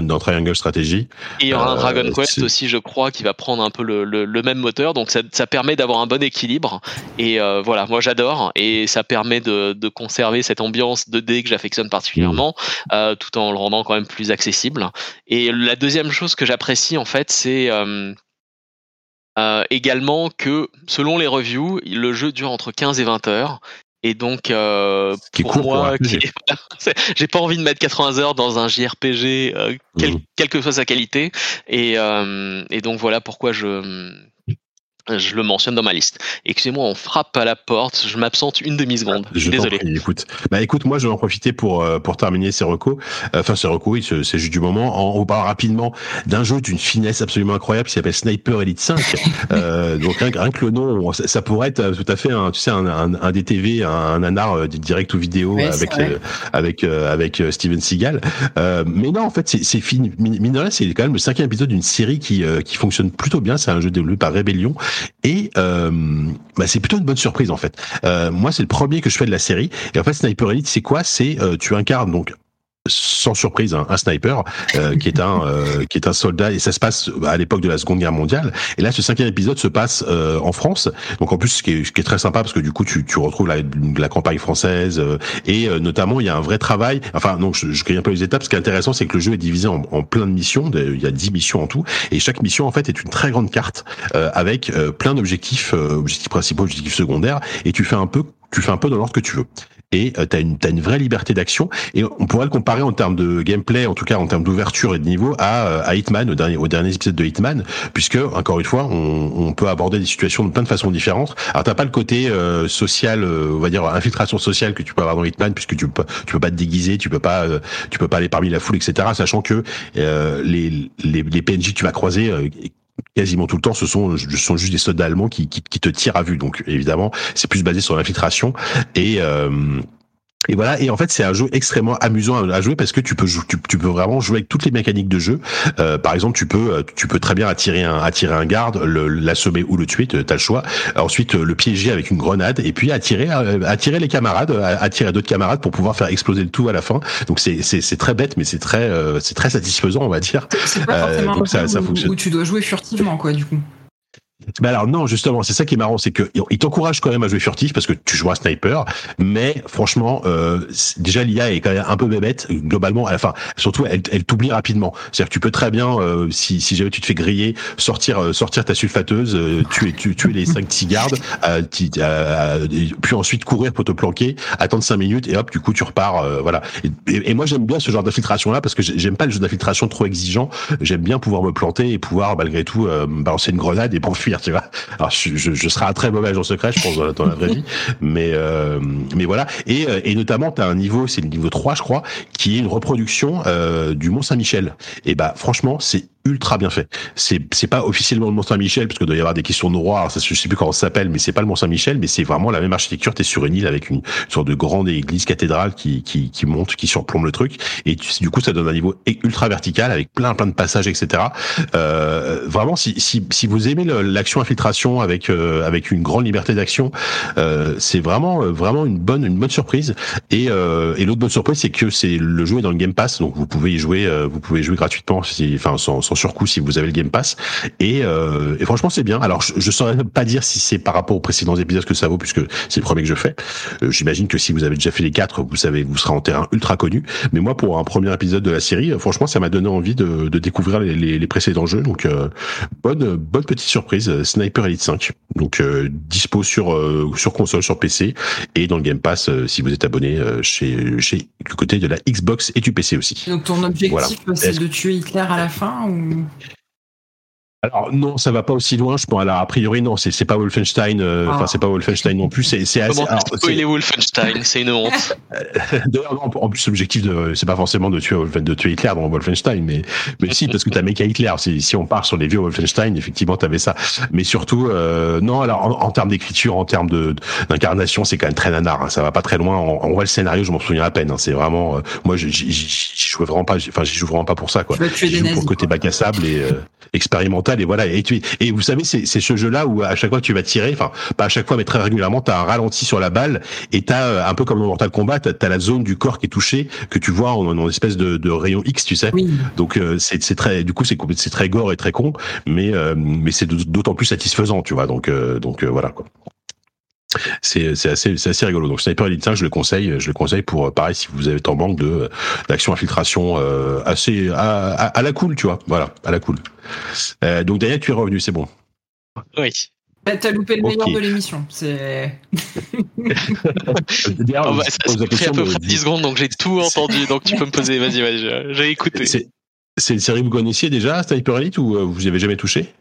dans Triangle Strategy. Et il y aura un Dragon euh, Quest c'est... aussi, je crois, qui va prendre un peu le, le, le même moteur. Donc ça, ça permet d'avoir un bon équilibre. Et euh, voilà, moi j'adore. Et ça permet de, de conserver cette ambiance deux D que j'affectionne particulièrement, mmh. euh, tout en le rendant quand même plus accessible. Et la deuxième chose que j'apprécie, en fait, c'est... Euh, euh, également que, selon les reviews, le jeu dure entre quinze et vingt heures. Et donc, euh, pour moi, pour qui, j'ai pas envie de mettre quatre-vingts heures dans un J R P G, euh, quel, mmh. quelle que soit sa qualité. Et, euh, et donc, voilà pourquoi je, je le mentionne dans ma liste. Excusez-moi, on frappe à la porte. Je m'absente une demi-seconde. Je suis désolé. Prie, écoute. Bah, écoute, moi, je vais en profiter pour, pour terminer ces recos. Enfin, ces recos, oui, c'est juste du moment. On parle rapidement d'un jeu d'une finesse absolument incroyable qui s'appelle Sniper Elite cinq. euh, donc, rien, rien que le nom, ça, ça pourrait être tout à fait un, tu sais, un, un, un D T V, un, un nanar direct ou vidéo oui, avec, euh, avec, euh, avec Steven Seagal. Euh, mais non, en fait, c'est, c'est fini. Mine de rien, c'est quand même le cinquième épisode d'une série qui, euh, qui fonctionne plutôt bien. C'est un jeu développé par Rebellion. Et euh, bah c'est plutôt une bonne surprise en fait. Euh, moi c'est le premier que je fais de la série. Et en fait Sniper Elite c'est quoi? C'est euh, tu incarnes donc sans surprise hein, un sniper euh, qui est un euh, qui est un soldat et ça se passe à l'époque de la Seconde Guerre mondiale. Et là ce cinquième épisode se passe euh, en France. Donc en plus ce qui est, ce qui est très sympa parce que du coup tu tu retrouves la, la campagne française euh, et euh, notamment il y a un vrai travail. Enfin donc je, je crée un peu les étapes. Ce qui est intéressant c'est que le jeu est divisé en, en plein de missions. Il y a dix missions en tout et chaque mission en fait est une très grande carte euh, avec euh, plein d'objectifs, euh, objectifs principaux, objectifs secondaires et tu fais un peu tu fais un peu dans l'ordre que tu veux. Et t'as une t'as une vraie liberté d'action et on pourrait le comparer en termes de gameplay, en tout cas en termes d'ouverture et de niveau à à Hitman au dernier au dernier épisode de Hitman, puisque encore une fois on, on peut aborder des situations de plein de façons différentes. Alors t'as pas le côté euh, social, euh, on va dire infiltration sociale que tu peux avoir dans Hitman, puisque tu peux tu peux pas te déguiser, tu peux pas euh, tu peux pas aller parmi la foule, et cetera. Sachant que euh, les les les P N J que tu vas croiser euh, quasiment tout le temps, ce sont, ce sont juste des soldats allemands qui, qui, qui te tirent à vue. Donc, évidemment, c'est plus basé sur l'infiltration. Et... Euh Et voilà, et en fait c'est un jeu extrêmement amusant à jouer parce que tu peux tu, tu peux vraiment jouer avec toutes les mécaniques de jeu. Euh, par exemple, tu peux tu peux très bien attirer un attirer un garde, le, l'assommer ou le tuer, t'as le choix. Ensuite le piéger avec une grenade et puis attirer attirer les camarades, attirer d'autres camarades pour pouvoir faire exploser le tout à la fin. Donc c'est c'est c'est très bête mais c'est très euh, c'est très satisfaisant, on va dire. C'est pas forcément euh, donc ça, ça fonctionne. Où tu dois jouer furtivement quoi du coup. Bah alors non, justement, c'est ça qui est marrant, c'est que il t'encourage quand même à jouer furtif parce que tu joues à sniper, mais franchement, euh, déjà l'I A est quand même un peu bébête globalement. Enfin, surtout, elle, elle t'oublie rapidement. C'est-à-dire que tu peux très bien, euh, si, si jamais tu te fais griller, sortir, euh, sortir ta sulfateuse, euh, tuer, tuer, tuer les cinq six gardes, euh, euh, puis ensuite courir pour te planquer, attendre cinq minutes et hop, du coup tu repars. Euh, voilà. Et, et moi j'aime bien ce genre d'infiltration là parce que j'aime pas le jeu d'infiltration trop exigeant. J'aime bien pouvoir me planter et pouvoir malgré tout euh, balancer une grenade et pour fuir. Tu vois, alors je, je, je serai un très mauvais agent secret, je pense, dans la vraie vie, mais euh, mais voilà. Et, et notamment, t'as un niveau, c'est le niveau trois, je crois, qui est une reproduction euh, du Mont-Saint-Michel. Et bah, franchement, c'est ultra bien fait. C'est c'est pas officiellement le Mont-Saint-Michel parce que doit y avoir des questions de droit. Ça, je sais plus comment ça s'appelle, mais c'est pas le Mont-Saint-Michel, mais c'est vraiment la même architecture. T'es sur une île avec une sorte de grande église cathédrale qui qui qui monte, qui surplombe le truc. Et tu, du coup, ça donne un niveau ultra vertical avec plein plein de passages, et cetera. Euh, vraiment, si si si vous aimez le, l'action infiltration avec euh, avec une grande liberté d'action, euh, c'est vraiment vraiment une bonne une bonne surprise. Et euh, et l'autre bonne surprise, c'est que c'est le jeu est dans le Game Pass, donc vous pouvez y jouer, euh, vous pouvez y jouer gratuitement, si, enfin sans sans surcoût si vous avez le Game Pass, et, euh, et franchement c'est bien. Alors je, je saurais même pas dire si c'est par rapport aux précédents épisodes que ça vaut puisque c'est le premier que je fais. Euh, j'imagine que si vous avez déjà fait les quatre, vous savez, vous serez en terrain ultra connu. Mais moi pour un premier épisode de la série, euh, franchement ça m'a donné envie de, de découvrir les, les, les précédents jeux. Donc euh, bonne bonne petite surprise, euh, Sniper Elite cinq. Donc euh, dispo sur euh, sur console, sur P C et dans le Game Pass euh, si vous êtes abonné euh, chez chez du côté de la Xbox et du P C aussi. Donc ton objectif voilà. c'est Est-ce... de tuer Hitler à la fin ou... Alors non, ça va pas aussi loin. Je pense. Alors a priori non, c'est c'est pas Wolfenstein. Euh, enfin ah. c'est pas Wolfenstein non plus. C'est c'est assez. Alors, spoiler c'est... Wolfenstein, c'est une honte. D'ailleurs, non, en plus l'objectif de c'est pas forcément de tuer de tuer Hitler dans Wolfenstein, mais mais si parce que t'as méca Hitler. Si si on part sur les vieux Wolfenstein, effectivement t'avais ça. Mais surtout euh, non. Alors en, en termes d'écriture, en termes de d'incarnation, c'est quand même très nanar. Hein, ça va pas très loin. On, on voit le scénario, je m'en souviens à peine. Hein, c'est vraiment euh, moi j'y, j'y, j'y joue vraiment pas. Enfin j'y joue vraiment pas pour ça quoi. J'y joue nazis, pour le côté bac à sable et euh, expérimental. Et voilà, et tu et vous savez, c'est, c'est ce jeu-là où à chaque fois que tu vas tirer, enfin pas à chaque fois mais très régulièrement, t'as un ralenti sur la balle et t'as un peu comme dans Mortal Kombat, t'as, t'as la zone du corps qui est touchée que tu vois en, en espèce de, de rayon X, tu sais. Oui. Donc euh, c'est, c'est très, du coup c'est c'est très gore et très con, mais euh, mais c'est d'autant plus satisfaisant, tu vois. Donc euh, donc euh, voilà quoi. C'est, c'est assez, c'est assez rigolo. Donc Sniper Elite cinq, je le conseille, je le conseille pour pareil si vous êtes en manque de d'action infiltration euh, assez à, à, à la cool, tu vois. Voilà, à la cool. Euh, donc Daniel, tu es revenu, c'est bon. Oui. Bah, t'as loupé le meilleur okay. de l'émission. C'est. D'ailleurs, oh bah, ça a pris à peu près dix secondes, donc j'ai tout entendu. Donc tu peux me poser. Vas-y, vas-y. J'ai écouté. C'est, c'est une série que vous connaissiez déjà, Sniper Elite, ou vous n'y avez jamais touché?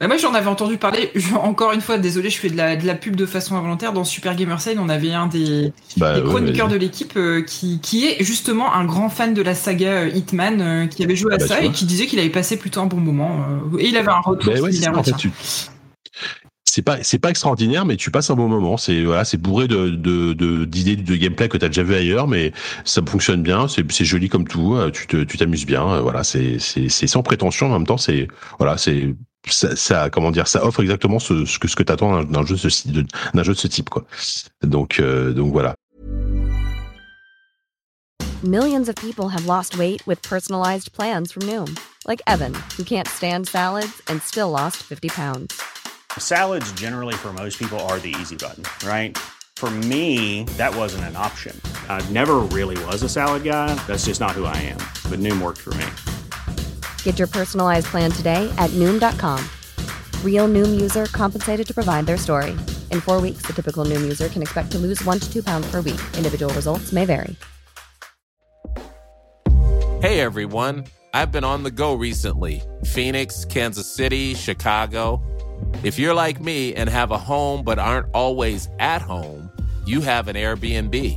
Bah moi j'en avais entendu parler, je, encore une fois désolé je fais de la, de la pub de façon involontaire, dans Super Gamerside on avait un des, bah, des chroniqueurs ouais, ouais. de l'équipe euh, qui, qui est justement un grand fan de la saga Hitman euh, qui avait joué ah à bah, ça et qui disait qu'il avait passé plutôt un bon moment euh, et il avait un retour bah, ouais, c'est en fait, tu... c'est, pas, c'est pas extraordinaire mais tu passes un bon moment, c'est, voilà, c'est bourré de, de, de, d'idées de gameplay que t'as déjà vu ailleurs mais ça fonctionne bien, c'est, c'est joli comme tout, tu, te, tu t'amuses bien, voilà, c'est, c'est, c'est sans prétention en même temps, c'est, voilà, c'est Ça, ça, comment dire, ça offre exactement ce, ce que ce que t'attends d'un jeu de ce, d'un jeu de ce type, quoi. Donc, euh, donc voilà. Millions of people have lost weight with personalized plans from Noom, like Evan, who can't stand salads and still lost fifty pounds. Salads, generally, for most people, are the easy button, right? For me, that wasn't an option. I never really was a salad guy. That's just not who I am. But Noom worked for me. Get your personalized plan today at noom dot com. Real Noom user compensated to provide their story. In four weeks, the typical Noom user can expect to lose one to two pounds per week. Individual results may vary. Hey, everyone. I've been on the go recently. Phoenix, Kansas City, Chicago. If you're like me and have a home but aren't always at home, you have an Airbnb.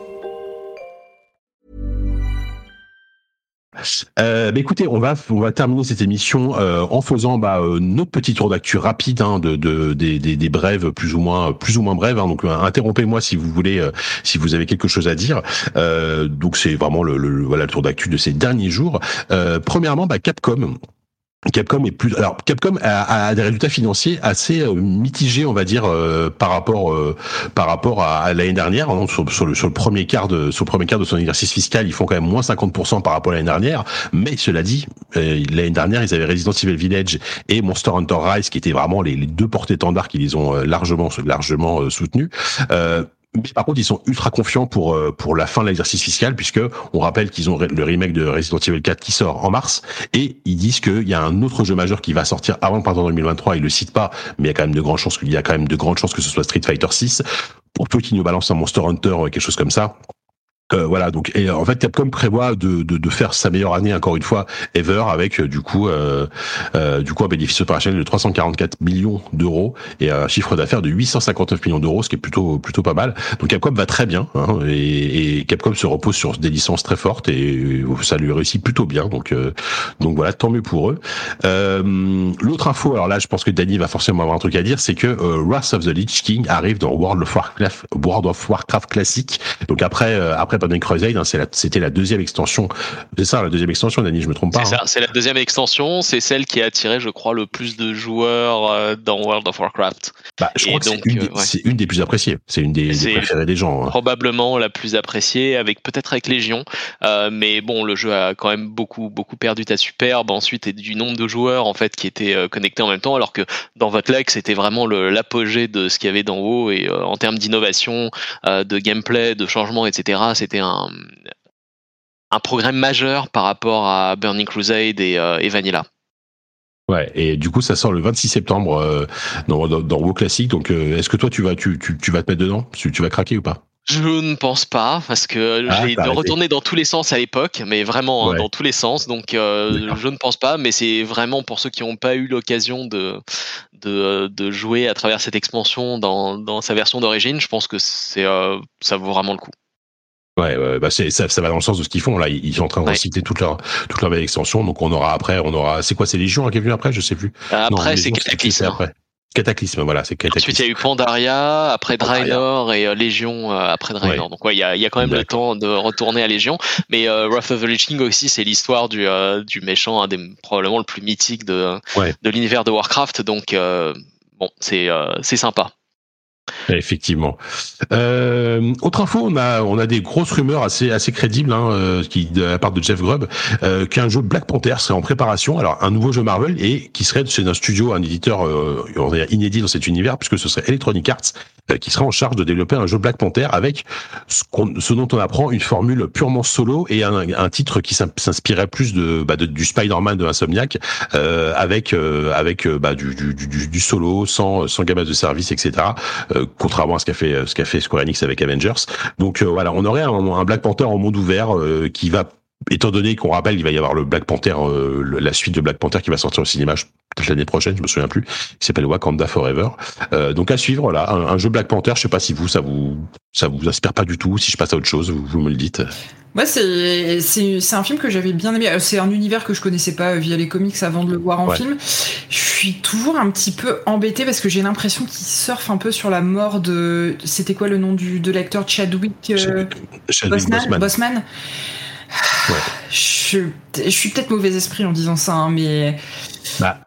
Euh, bah écoutez, on va on va terminer cette émission euh, en faisant bah, euh, notre petit tour d'actu rapide hein, de, de des, des, des brèves plus ou moins plus ou moins brèves. Hein, donc euh, interrompez-moi si vous voulez euh, si vous avez quelque chose à dire. Euh, donc c'est vraiment le, le voilà le tour d'actu de ces derniers jours. Euh, premièrement, bah, Capcom. Capcom est plus alors Capcom a, a des résultats financiers assez euh, mitigés on va dire euh, par rapport euh, par rapport à, à l'année dernière donc sur, sur le sur le premier quart de sur le premier quart de son exercice fiscal ils font quand même moins cinquante pour cent par rapport à l'année dernière mais cela dit euh, l'année dernière ils avaient Resident Evil Village et Monster Hunter Rise qui étaient vraiment les, les deux porte-étendards qui les ont euh, largement largement euh, soutenus. Euh, Mais par contre, ils sont ultra confiants pour pour la fin de l'exercice fiscal, puisque on rappelle qu'ils ont le remake de Resident Evil quatre qui sort en mars, et ils disent qu'il y a un autre jeu majeur qui va sortir avant le printemps deux mille vingt-trois. Ils le citent pas, mais il y a quand même de grandes chances qu'il y a quand même de grandes chances que ce soit Street Fighter six. Pour peu qu'ils nous balancent un Monster Hunter, quelque chose comme ça. Euh, voilà donc et en fait Capcom prévoit de, de de faire sa meilleure année encore une fois ever avec du coup euh, euh, du coup un bénéfice opérationnel de trois cent quarante-quatre millions d'euros et un chiffre d'affaires de huit cent cinquante-neuf millions d'euros, ce qui est plutôt plutôt pas mal. Donc Capcom va très bien hein, et, et Capcom se repose sur des licences très fortes et ça lui réussit plutôt bien. Donc euh, donc voilà, tant mieux pour eux. Euh, l'autre info, alors là je pense que Dany va forcément avoir un truc à dire, c'est que euh, Wrath of the Lich King arrive dans World of Warcraft, World of Warcraft classique. Donc après euh, après Pendant Crusade, hein, c'est la, c'était la deuxième extension. C'est ça, la deuxième extension, Dany, je me trompe pas. C'est hein. ça, c'est la deuxième extension, c'est celle qui a attiré, je crois, le plus de joueurs euh, dans World of Warcraft. Bah, je et crois que donc, c'est, une des, ouais. c'est une des plus appréciées, c'est une des, c'est des préférées des gens. Hein. Probablement la plus appréciée, avec peut-être avec Légion, euh, mais bon, le jeu a quand même beaucoup, beaucoup perdu ta superbe ensuite et du nombre de joueurs en fait qui étaient euh, connectés en même temps, alors que dans Vatlac, c'était vraiment le, l'apogée de ce qu'il y avait d'en haut et euh, en termes d'innovation, euh, de gameplay, de changement, et cetera. C'était un, un progrès majeur par rapport à Burning Crusade et, euh, et Vanilla. Ouais, et du coup ça sort le vingt-six septembre euh, dans, dans, dans WoW Classic. Donc euh, est-ce que toi tu vas tu, tu, tu vas te mettre dedans, tu, tu vas craquer ou pas? Je ne pense pas, parce que ah, j'ai retourné dans tous les sens à l'époque, mais vraiment ouais. hein, dans tous les sens, donc euh, je ne pense pas, mais c'est vraiment pour ceux qui n'ont pas eu l'occasion de, de, de jouer à travers cette expansion dans, dans sa version d'origine, je pense que c'est, euh, ça vaut vraiment le coup. Ouais, ouais, bah c'est ça, ça va dans le sens de ce qu'ils font là. Ils sont en train de recycler ouais. toute leur toute leur belle extension. Donc on aura après, on aura. C'est quoi, c'est Légion qui est venu après, je sais plus. Après non, c'est Cataclysme. Après. Cataclysme, voilà, c'est Cataclysme. Ensuite il y a eu Pandaria, après Draenor et euh, Légion euh, après Draenor. Ouais. Donc ouais, il y a il y a quand même D'accord. le temps de retourner à Légion. Mais euh, Wrath of the Lich King aussi, c'est l'histoire du euh, du méchant, un des probablement le plus mythique de ouais. de l'univers de Warcraft. Donc euh, bon, c'est euh, c'est sympa. Effectivement. Euh, autre info, on a on a des grosses rumeurs assez assez crédibles hein, qui de la part de Jeff Grubb euh, qu'un jeu Black Panther serait en préparation. Alors un nouveau jeu Marvel et qui serait chez un studio, un éditeur euh, inédit dans cet univers puisque ce serait Electronic Arts euh, qui serait en charge de développer un jeu Black Panther avec ce, qu'on, ce dont on apprend une formule purement solo et un, un titre qui s'inspirait plus de, bah, de du Spider-Man de Insomniac euh, avec euh, avec bah, du, du du du solo sans sans gamme de service et cetera. Euh, contrairement à ce qu'a fait ce qu'a fait Square Enix avec Avengers. Donc euh, voilà, on aurait un, un Black Panther en monde ouvert euh, qui va, étant donné qu'on rappelle il va y avoir le Black Panther euh, le, la suite de Black Panther qui va sortir au cinéma peut-être l'année prochaine, je me souviens plus, qui s'appelle Wakanda Forever. Euh, donc à suivre là, un, un jeu Black Panther, je sais pas si vous ça vous ça vous inspire pas du tout, si je passe à autre chose, vous, vous me le dites. Moi ouais, c'est c'est c'est un film que j'avais bien aimé, c'est un univers que je connaissais pas via les comics avant de le voir en ouais. film. Je suis toujours un petit peu embêtée parce que j'ai l'impression qu'ils surfent un peu sur la mort de c'était quoi le nom du de l'acteur Chadwick, euh, Chadwick Boseman. Boseman. Ouais. Je, je suis peut-être mauvais esprit en disant ça, hein, mais. Bah.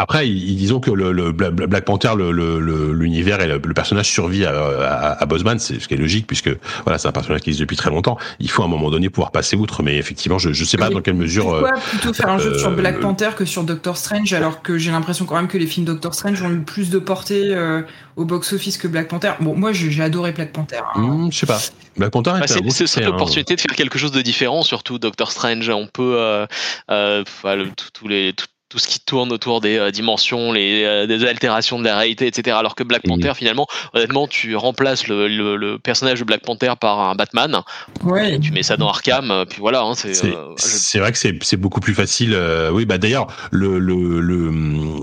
Après, ils disons que le, le Black Panther, le, le, le, l'univers et le, le personnage survit à, à, à Boseman, c'est ce qui est logique puisque voilà, c'est un personnage qui existe depuis très longtemps. Il faut à un moment donné pouvoir passer outre, mais effectivement, je ne sais pas mais dans quelle mesure. Pourquoi euh, plutôt faire un jeu euh, sur Black Panther que sur Doctor Strange, alors que j'ai l'impression quand même que les films Doctor Strange ont eu plus de portée euh, au box-office que Black Panther. Bon, moi, j'ai adoré Black Panther. Hein. Mmh, je sais pas. Black Panther. Bah, c'est c'est, c'est l'opportunité hein. de faire quelque chose de différent, surtout Doctor Strange. On peut euh, euh, enfin, le, tous les tout, tout ce qui tourne autour des euh, dimensions, les, euh, des altérations de la réalité, et cetera. Alors que Black Panther, finalement, honnêtement, tu remplaces le, le, le personnage de Black Panther par un Batman. Ouais. Et tu mets ça dans Arkham, puis voilà. Hein, c'est, c'est, euh, je... c'est vrai que c'est, c'est beaucoup plus facile. Euh, oui, bah d'ailleurs, le, le, le,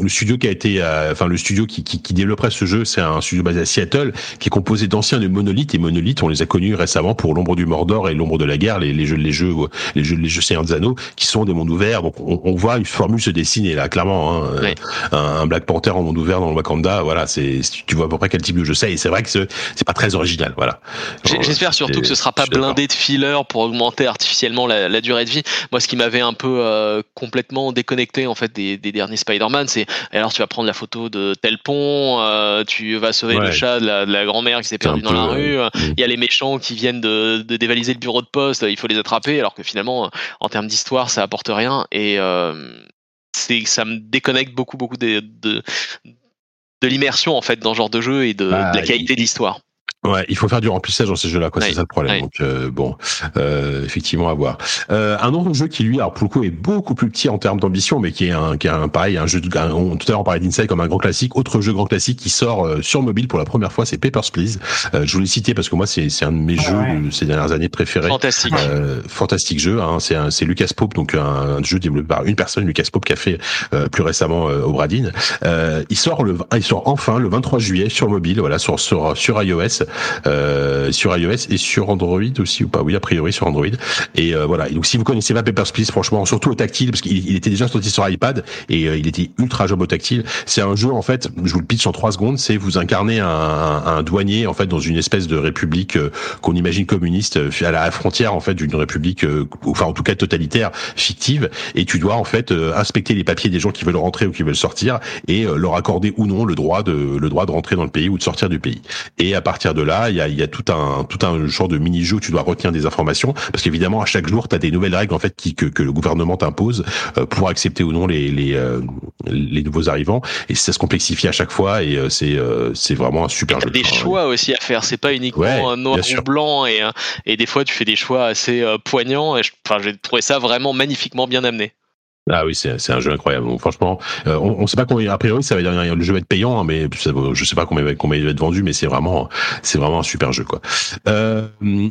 le studio qui a été, euh, enfin le studio qui, qui, qui développerait ce jeu, c'est un studio basé à Seattle, qui est composé d'anciens de Monolith. Et Monolith, on les a connus récemment pour l'Ombre du Mordor et l'Ombre de la Guerre, les, les jeux, les jeux, les jeux, les jeux Seigneur des Anneaux, qui sont des mondes ouverts. Donc on, on voit une formule se dessiner. Et là, clairement, hein, oui. un, un Black Panther en monde ouvert dans le Wakanda, voilà, c'est, tu vois à peu près quel type de jeu c'est, et c'est vrai que c'est, c'est pas très original, voilà. Genre, j'espère surtout que ce sera pas blindé de fillers pour augmenter artificiellement la, la durée de vie. Moi, ce qui m'avait un peu euh, complètement déconnecté en fait des, des derniers Spider-Man, c'est alors tu vas prendre la photo de tel pont, euh, tu vas sauver ouais. le chat de la, de la grand-mère qui s'est perdue dans peu, la rue, euh, il y a les méchants qui viennent de, de dévaliser le bureau de poste, il faut les attraper, alors que finalement, en termes d'histoire, ça apporte rien, et euh, c'est, ça me déconnecte beaucoup, beaucoup de, de, de l'immersion en fait dans ce genre de jeu et de, ah, de la qualité il, de l'histoire. Ouais, il faut faire du remplissage dans ces jeux-là, quoi, ouais, c'est ça le problème. Ouais. Donc euh, bon, euh, effectivement à voir. Euh, un autre jeu qui lui, alors pour le coup, est beaucoup plus petit en termes d'ambition, mais qui est un, qui est un pareil, un jeu. Un, on, tout à l'heure on parlait d'Inside comme un grand classique. Autre jeu grand classique qui sort euh, sur mobile pour la première fois, c'est Papers Please. Euh, je vous l'ai cité parce que moi c'est, c'est un de mes jeux ouais. de ces dernières années préférés. Fantastique. Euh, fantastique jeu. Hein, c'est, un, c'est Lucas Pope, donc un, un jeu développé par une personne, Lucas Pope, qui a fait euh, plus récemment euh, Obradine. Euh, il sort le, il sort enfin le vingt-trois juillet sur mobile, voilà, sur sur sur iOS. Euh, sur iOS et sur Android aussi ou pas, oui a priori sur Android et euh, voilà, et donc si vous connaissez pas Papers Please, franchement surtout au tactile parce qu'il il était déjà sorti sur iPad et euh, il était ultra job au tactile. C'est un jeu en fait, je vous le pitch en trois secondes, c'est vous incarnez un, un douanier en fait dans une espèce de république euh, qu'on imagine communiste euh, à la frontière en fait d'une république euh, enfin en tout cas totalitaire fictive, et tu dois en fait euh, inspecter les papiers des gens qui veulent rentrer ou qui veulent sortir et euh, leur accorder ou non le droit de le droit de rentrer dans le pays ou de sortir du pays. Et à partir de là, il y a, il y a tout un tout un genre de mini-jeu où tu dois retenir des informations parce qu'évidemment à chaque jour tu as des nouvelles règles en fait qui que, que le gouvernement t'impose pour accepter ou non les les les nouveaux arrivants, et ça se complexifie à chaque fois et c'est c'est vraiment un super et jeu. T'as des choix aussi à faire, c'est pas uniquement ouais, noir ou blanc, et et des fois tu fais des choix assez poignants et je, enfin j'ai trouvé ça vraiment magnifiquement bien amené. Ah oui, c'est c'est un jeu incroyable. Donc, franchement, euh, on, on sait pas combien. A priori, ça va dire le jeu va être payant, hein, mais ça, je sais pas combien combien il va être vendu, mais c'est vraiment c'est vraiment un super jeu quoi. Euh,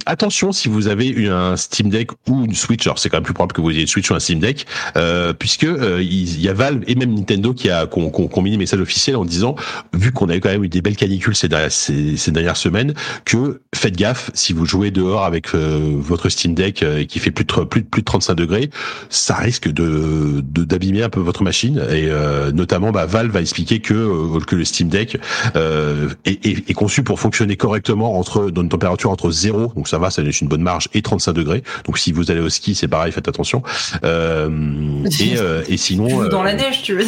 attention, si vous avez une, un Steam Deck ou une Switch, alors c'est quand même plus probable que vous ayez une Switch ou un Steam Deck, euh, puisque euh, il y a Valve et même Nintendo qui a qu'on qu'on combiné message officiel en disant, vu qu'on avait quand même eu des belles canicules ces dernières ces, ces dernières semaines, que faites gaffe si vous jouez dehors avec euh, votre Steam Deck et euh, qui fait plus de plus de plus de trente-cinq degrés, ça risque de De, d'abîmer un peu votre machine, et euh, notamment bah, Valve va expliquer que euh, que le Steam Deck euh, est, est, est conçu pour fonctionner correctement entre dans une température entre zéro, donc ça va, ça laisse une bonne marge, et trente-cinq degrés. Donc si vous allez au ski, c'est pareil, faites attention. Euh, et, euh, et sinon, tu joues dans euh, la neige, tu veux.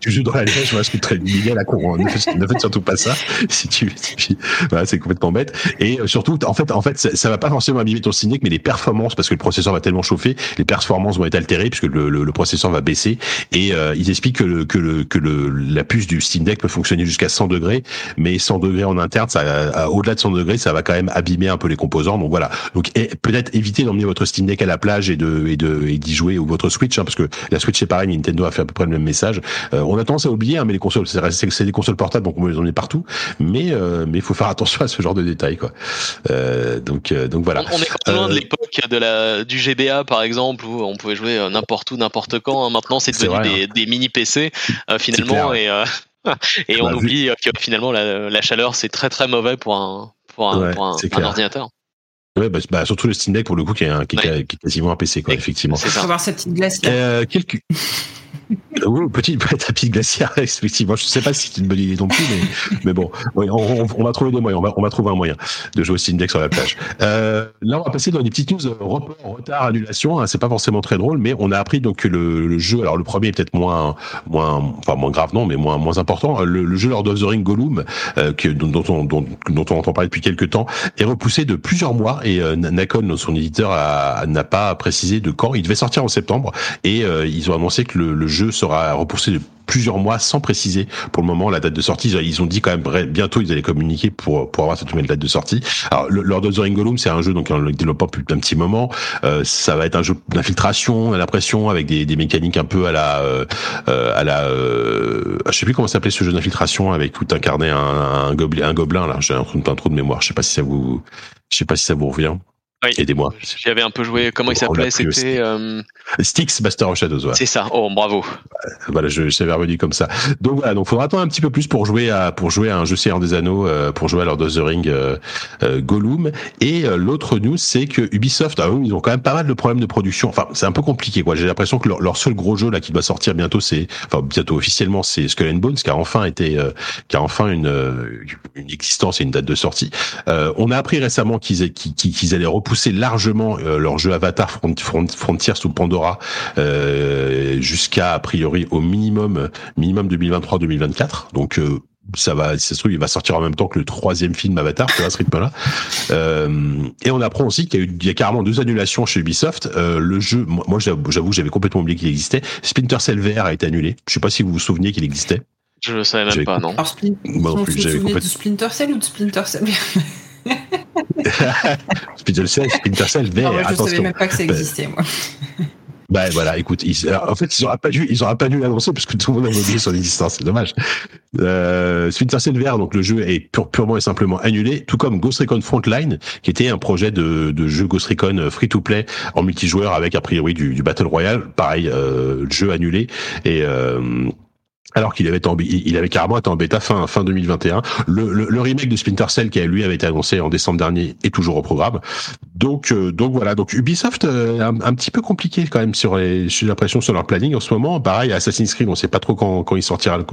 Tu joues dans la neige, voilà, c'est très bien la cour. Ne faites, ne faites surtout pas ça. Si tu, si, voilà, c'est complètement bête. Et surtout, en fait, en fait, ça, ça va pas forcément abîmer ton Steam Deck, mais les performances, parce que le processeur va tellement chauffer, les performances vont être altérées puisque Le, le, le processeur va baisser, et euh, ils expliquent que, le, que, le, que le, la puce du Steam Deck peut fonctionner jusqu'à cent degrés, mais cent degrés en interne, ça, à, au-delà de cent degrés, ça va quand même abîmer un peu les composants. Donc voilà. Donc et, peut-être éviter d'emmener votre Steam Deck à la plage et de et de et d'y jouer, ou votre Switch, hein, parce que la Switch c'est pareil, Nintendo a fait à peu près le même message. Euh, on a tendance à oublier, hein, mais les consoles, c'est, c'est, c'est des consoles portables, donc on peut les emmener partout. Mais euh, mais il faut faire attention à ce genre de détails, quoi. Euh, donc euh, donc voilà. On, on est loin euh, de l'époque de la du G B A par exemple, où on pouvait jouer euh, n'importe tout n'importe quand, hein. Maintenant c'est devenu c'est vrai, des, hein. des mini P C euh, finalement, et, euh, et on, on oublie vu. que finalement la, la chaleur c'est très très mauvais pour un, pour un, ouais, pour un, un ordinateur. Ouais, bah, bah, surtout le Steam Deck pour le coup qui est, un, qui, ouais. qui, est, qui est quasiment un P C quoi, et effectivement. Il faut avoir cette petite glace là. Euh, quelques... Oh, petite tapis glaciaire, effectivement. Je ne sais pas si c'est une bonne idée non plus, mais, mais bon, oui, on, on, on va trouver des moyens. On va, on va trouver un moyen de jouer au Steam Deck sur la plage. Euh, là, on va passer dans des petites news report, retard, annulation. Hein, c'est pas forcément très drôle, mais on a appris donc que le, le jeu, alors le premier est peut-être moins, moins, enfin moins grave, non, mais moins, moins important. Le, le jeu Lord of the Ring Gollum, euh, que, dont, on, dont, dont on entend parler depuis quelques temps, est repoussé de plusieurs mois, et euh, Nacon, son éditeur, a, n'a pas précisé de quand. Il devait sortir en septembre, et euh, ils ont annoncé que le, le le jeu sera repoussé de plusieurs mois sans préciser pour le moment la date de sortie. Ils ont dit quand même bientôt ils allaient communiquer pour pour avoir cette nouvelle date de sortie. Alors Lord of the Rings Gollum, c'est un jeu donc en le développant depuis un petit moment, euh, ça va être un jeu d'infiltration, on a l'impression, avec des des mécaniques un peu à la euh, à la euh, je sais plus comment s'appelait ce jeu d'infiltration avec où t'incarnais un un gobelin un gobelin là, j'ai un trou, un trou de mémoire, je sais pas si ça vous je sais pas si ça vous revient. Oui. Aidez-moi. J'y avais un peu joué. Comment il s'appelait ? C'était euh... Styx, Master of Shadows. Ouais. C'est ça. Oh, bravo. Voilà, je, je savais revenu comme ça. Donc voilà, donc faudra attendre un petit peu plus pour jouer à pour jouer à un jeu Seigneur des Anneaux, euh, pour jouer à Lord of the Ring euh, euh, Gollum. Et euh, l'autre news, c'est que Ubisoft, ah, ils ont quand même pas mal de problèmes de production. Enfin, c'est un peu compliqué, quoi. J'ai l'impression que leur, leur seul gros jeu là qui doit sortir bientôt, c'est enfin bientôt officiellement, c'est Skull and Bones, qui a enfin été, euh, qui a enfin une une existence et une date de sortie. Euh, on a appris récemment qu'ils aient, qu'ils, qu'ils allaient pousser largement euh, leur jeu Avatar Front, Front, Frontiers sous Pandora euh, jusqu'à a priori au minimum minimum deux mille vingt-trois deux mille vingt-quatre. Donc euh, ça va, si ça se trouve, il va sortir en même temps que le troisième film Avatar, à ce rythme-là. Euh, et on apprend aussi qu'il y a eu il y a carrément deux annulations chez Ubisoft. Euh, le jeu, moi j'avoue, j'avais complètement oublié qu'il existait. Splinter Cell V R a été annulé. Je sais pas si vous vous souvenez qu'il existait. Je le savais même j'avais... pas, non. Alors, Spl- moi non plus, j'avais complètement. De Splinter Cell ou de Splinter Cell Splinter Cell, Splinter Cell, mais non, moi, je attention. Je savais même pas que ça existait, moi. Bah voilà, écoute, ils, alors, en fait, ils n'auraient pas dû, ils auraient pas dû l'annoncer parce que tout le monde a oublié son existence, c'est dommage. Euh, Splinter Cell V R, donc le jeu est pure, purement et simplement annulé, tout comme Ghost Recon Frontline, qui était un projet de, de jeu Ghost Recon free to play en multijoueur avec a priori du, du Battle Royale, pareil, euh, jeu annulé et. Euh, Alors qu'il avait, en, il avait carrément été en bêta fin, fin deux mille vingt et un. Le, le, le remake de Splinter Cell qui lui avait été annoncé en décembre dernier est toujours au programme. Donc, euh, donc voilà. Donc Ubisoft euh, un, un petit peu compliqué quand même sur les, j'ai l'impression sur leur planning en ce moment. Pareil, Assassin's Creed, on sait pas trop quand, quand il sortira, le,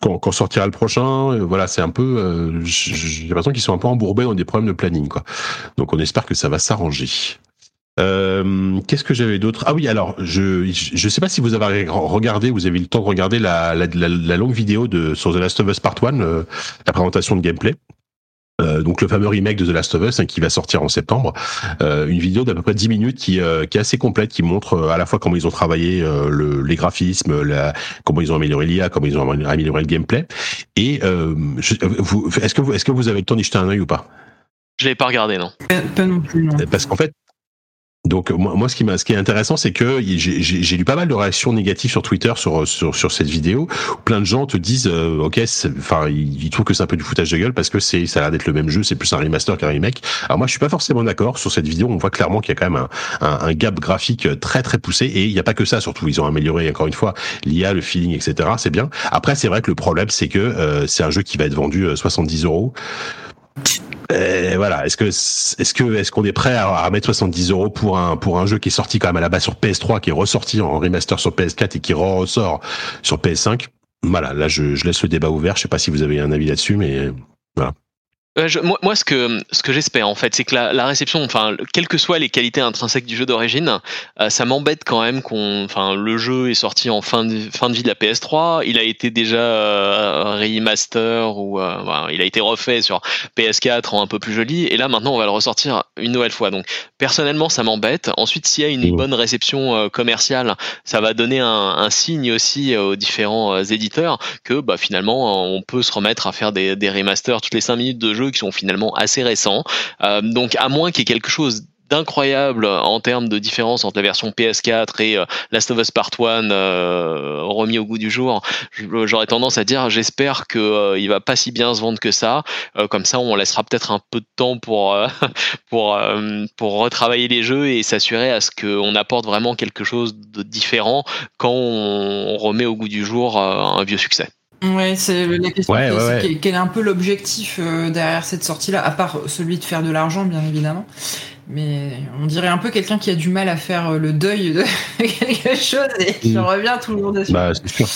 quand, quand sortira le prochain. Euh, voilà, c'est un peu. Euh, j'ai l'impression qu'ils sont un peu embourbés dans des problèmes de planning, quoi. Donc on espère que ça va s'arranger. Euh, qu'est-ce que j'avais d'autre ? Ah oui, alors je je sais pas si vous avez regardé, vous avez eu le temps de regarder la la, la, la longue vidéo de sur The Last of Us Part un, euh, la présentation de gameplay. Euh, donc le fameux remake de The Last of Us hein, qui va sortir en septembre, euh, une vidéo d'à peu près dix minutes qui, euh, qui est assez complète, qui montre euh, à la fois comment ils ont travaillé euh, le, les graphismes, la, comment ils ont amélioré l'I A, comment ils ont amélioré le gameplay. Et euh, je, vous, est-ce que vous est-ce que vous avez le temps d'y jeter un œil ou pas ? Je l'ai pas regardé, non. Pas non plus. Non. Parce qu'en fait. Donc moi, moi ce qui m'a, ce qui est intéressant, c'est que j'ai, j'ai, j'ai lu pas mal de réactions négatives sur Twitter sur sur, sur cette vidéo. Où plein de gens te disent, euh, ok, enfin ils, ils trouvent que c'est un peu du foutage de gueule parce que c'est, ça a l'air d'être le même jeu, c'est plus un remaster qu'un remake. Alors moi je suis pas forcément d'accord sur cette vidéo. On voit clairement qu'il y a quand même un, un, un gap graphique très très poussé et il y a pas que ça. Surtout ils ont amélioré encore une fois l'I A, le feeling, et cetera. C'est bien. Après c'est vrai que le problème c'est que euh, c'est un jeu qui va être vendu soixante-dix euros. Et voilà, est-ce que est-ce que est-ce qu'on est prêt à, à mettre soixante-dix euros pour un pour un jeu qui est sorti quand même à la base sur P S trois, qui est ressorti en remaster sur P S quatre et qui ressort sur P S cinq? Voilà, là je, je laisse le débat ouvert. Je sais pas si vous avez un avis là-dessus, mais voilà. Euh, je, moi, moi, ce que ce que j'espère en fait, c'est que la, la réception, enfin, quelles que soient les qualités intrinsèques du jeu d'origine, euh, ça m'embête quand même qu'on, enfin, le jeu est sorti en fin de fin de vie de la P S trois, il a été déjà euh, remaster ou euh, voilà, il a été refait sur P S quatre en un peu plus joli, et là maintenant on va le ressortir une nouvelle fois. Donc personnellement, ça m'embête. Ensuite, s'il y a une bonne réception euh, commerciale, ça va donner un, un signe aussi aux différents euh, éditeurs que, bah, finalement, on peut se remettre à faire des, des remasters toutes les cinq minutes de jeu. Qui sont finalement assez récents, euh, donc à moins qu'il y ait quelque chose d'incroyable en termes de différence entre la version P S quatre et euh, Last of Us Part un euh, remis au goût du jour, j'aurais tendance à dire j'espère que euh, il va pas si bien se vendre que ça, euh, comme ça on laissera peut-être un peu de temps pour euh, pour euh, pour retravailler les jeux et s'assurer à ce qu'on apporte vraiment quelque chose de différent quand on remet au goût du jour euh, un vieux succès. Ouais, c'est la question. Ouais, ouais, ouais. Quel, quel est un peu l'objectif euh, derrière cette sortie-là, à part celui de faire de l'argent, bien évidemment. Mais on dirait un peu quelqu'un qui a du mal à faire le deuil de quelque chose et qui revient toujours dessus. Bah, c'est sûr.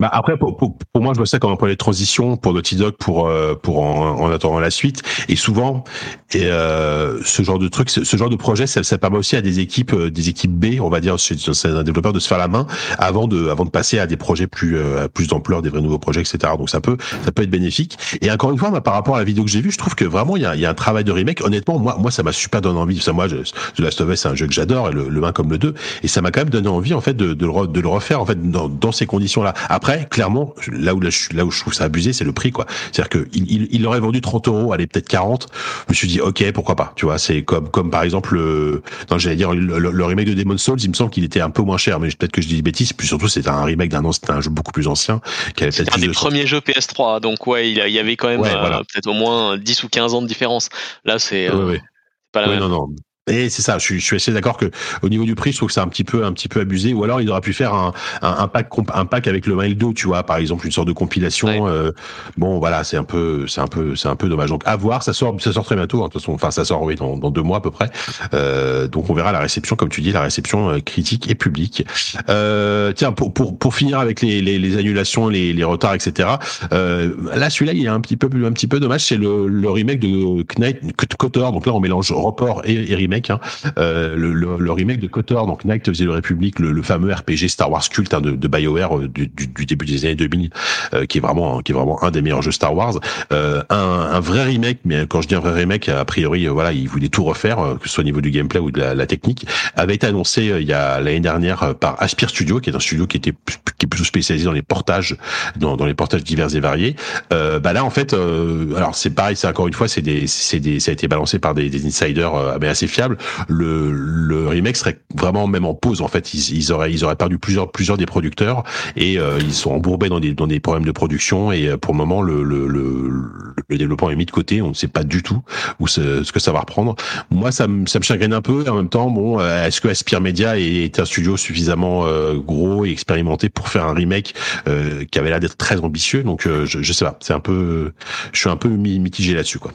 Bah après, pour, pour, pour moi, je vois ça comme un projet de transition pour Naughty Dog, pour pour en, en attendant la suite. Et souvent, et euh, ce genre de truc, ce, ce genre de projet, ça, ça permet aussi à des équipes, des équipes B, on va dire, chez un développeur, de se faire la main avant de avant de passer à des projets plus à plus d'ampleur, des vrais nouveaux projets, et cetera. Donc ça peut ça peut être bénéfique. Et encore une fois, bah, par rapport à la vidéo que j'ai vue, je trouve que vraiment il y a il y a un travail de remake. Honnêtement, moi moi ça m'a super donné envie. Ça, moi, je, The Last of Us, c'est un jeu que j'adore, et le, le un comme le deux, et ça m'a quand même donné envie en fait de de le, de le refaire en fait dans, dans ces conditions-là. Après, Après, clairement, là où, là, là où je trouve ça abusé, c'est le prix, quoi. C'est-à-dire que il, il, il aurait vendu trente euros, allez, peut-être quarante. Je me suis dit, ok, pourquoi pas. Tu vois, c'est comme, comme par exemple, euh, non, j'allais dire, le, le, le remake de Demon's Souls, il me semble qu'il était un peu moins cher, mais peut-être que je dis des bêtises. Puis surtout, c'était un remake d'un an, c'était un jeu beaucoup plus ancien. Qui avait c'était un des premiers jeux P S trois, donc ouais, il y avait quand même, ouais, euh, voilà, peut-être au moins dix ou quinze ans de différence. Là, c'est euh, ouais, ouais. pas la ouais, même. Non, non. Et c'est ça, je suis, je suis assez d'accord que au niveau du prix, je trouve que c'est un petit peu, un petit peu abusé. Ou alors, il aurait pu faire un, un, un pack, un pack avec le un et le deux, tu vois, par exemple, une sorte de compilation. Ouais. Euh, bon, voilà, c'est un peu, c'est un peu, c'est un peu dommage. Donc, à voir, ça sort, ça sort très bientôt. Hein, de toute façon, enfin, ça sort oui, dans, dans deux mois à peu près. Euh, donc, on verra la réception, comme tu dis, la réception critique et publique. Euh, tiens, pour, pour, pour finir avec les, les, les annulations, les, les retards, et cetera. Euh, là, celui-là, il est un petit peu, un petit peu dommage. C'est le, le remake de K N I G H T K O T O R. Donc là, on mélange report et, et remake. Hein, euh, le, le, le remake de K O T O R, donc Knights of the Republic, le, le fameux R P G Star Wars culte hein, de, de BioWare euh, du, du début des années deux mille, euh, qui est vraiment, qui est vraiment un des meilleurs jeux Star Wars. Euh, un, un vrai remake, mais quand je dis un vrai remake, a priori, euh, voilà, ils voulaient tout refaire, euh, que ce soit au niveau du gameplay ou de la, la technique, avait été annoncé euh, il y a l'année dernière euh, par Aspire Studio, qui est un studio qui était qui est plutôt spécialisé dans les portages, dans, dans les portages divers et variés. Euh, bah là, en fait, euh, alors c'est pareil, c'est encore une fois, c'est des, c'est des, ça a été balancé par des, des insiders euh, assez fiables. Le, le remake serait vraiment même en pause en fait. Ils, ils auraient ils auraient perdu plusieurs plusieurs des producteurs et euh, ils sont embourbés dans des dans des problèmes de production et euh, pour le moment le, le le le développement est mis de côté. On ne sait pas du tout où ce, ce que ça va reprendre. Moi ça me ça me chagrine un peu. Et en même temps bon euh, est-ce que Aspire Media est, est un studio suffisamment euh, gros et expérimenté pour faire un remake euh, qui avait l'air d'être très ambitieux. Donc euh, je, je sais pas. C'est un peu je suis un peu mitigé là-dessus quoi.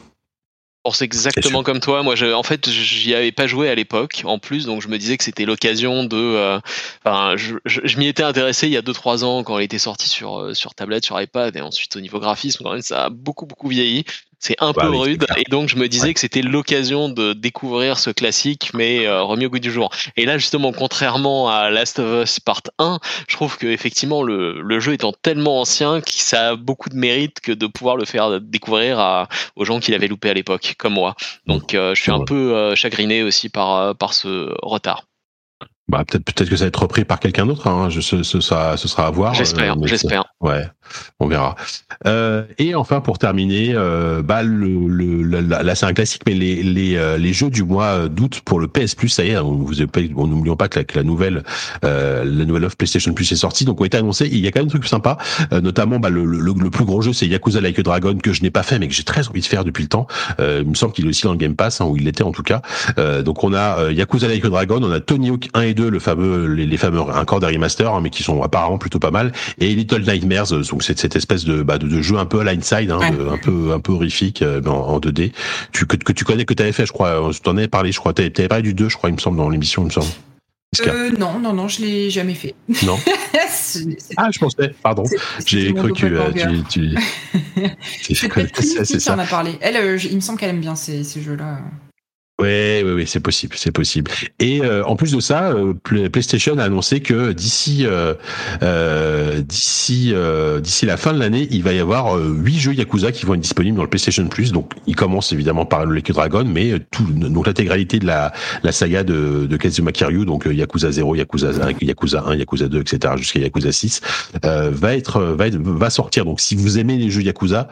C'est exactement comme toi. Moi, je, en fait, j'y avais pas joué à l'époque. En plus, donc je me disais que c'était l'occasion de. Euh, enfin, je, je, je m'y étais intéressé il y a deux trois ans quand il était sorti sur sur tablette, sur iPad, et ensuite au niveau graphisme, quand même, ça a beaucoup beaucoup vieilli. C'est un bah peu oui, rude, et donc je me disais ouais. que c'était l'occasion de découvrir ce classique, mais euh, remis au goût du jour. Et là, justement, contrairement à Last of Us Part un, je trouve que effectivement le, le jeu étant tellement ancien, que ça a beaucoup de mérite que de pouvoir le faire découvrir à, aux gens qui l'avaient loupé à l'époque, comme moi. Donc euh, je suis un ouais. peu euh, chagriné aussi par, euh, par ce retard. Bah peut-être peut-être que ça va être repris par quelqu'un d'autre. Hein. Je, ce, ce, sera, ce sera à voir. J'espère, euh, j'espère. Ouais, on verra. Euh, et enfin pour terminer, euh, bah le, le la, là c'est un classique, mais les les les jeux du mois d'août pour le P S Plus, ça y est, on vous on n'oublions pas que la, que la nouvelle euh, la nouvelle offre PlayStation Plus est sortie, donc on était annoncé. Il y a quand même des trucs sympas, euh, notamment bah le, le le plus gros jeu c'est Yakuza Like a Dragon que je n'ai pas fait mais que j'ai très envie de faire depuis le temps. Euh, il me semble qu'il est aussi dans le Game Pass hein, où il était en tout cas. Euh, donc on a euh, Yakuza Like a Dragon, on a Tony Hawk un et deux, le fameux, les, les fameux, encore des remasters, hein, mais qui sont apparemment plutôt pas mal. Et Little Nightmares, donc c'est cette espèce de, bah, de, de jeu un peu à l'inside, hein, ouais. de, un peu, un peu horrifique, euh, en, en deux D. Tu, que, que tu connais, que t'avais fait, je crois. Je t'en avais parlé, je crois. T'avais, t'avais parlé du deux, je crois, il me semble, dans l'émission, il me semble. Euh, non, non, non, je l'ai jamais fait. Non. c'est, c'est... Ah, je pensais. Pardon. C'est, c'est J'ai cru que euh, tu, tu... c'est Patrick qui en a parlé. Elle, euh, il me semble qu'elle aime bien ces, ces jeux-là. Ouais, ouais, ouais, c'est possible, c'est possible. Et euh, en plus de ça, euh, PlayStation a annoncé que d'ici, euh, euh, d'ici, euh, d'ici la fin de l'année, il va y avoir huit euh, jeux Yakuza qui vont être disponibles dans le PlayStation Plus. Donc, il commence évidemment par le Like a Dragon, mais tout, donc l'intégralité de la, la saga de, de Kazuma Kiryu, donc Yakuza zéro, Yakuza cinq, Yakuza un, Yakuza deux, et cetera, jusqu'à Yakuza six, euh, va être, va être, va sortir. Donc, si vous aimez les jeux Yakuza.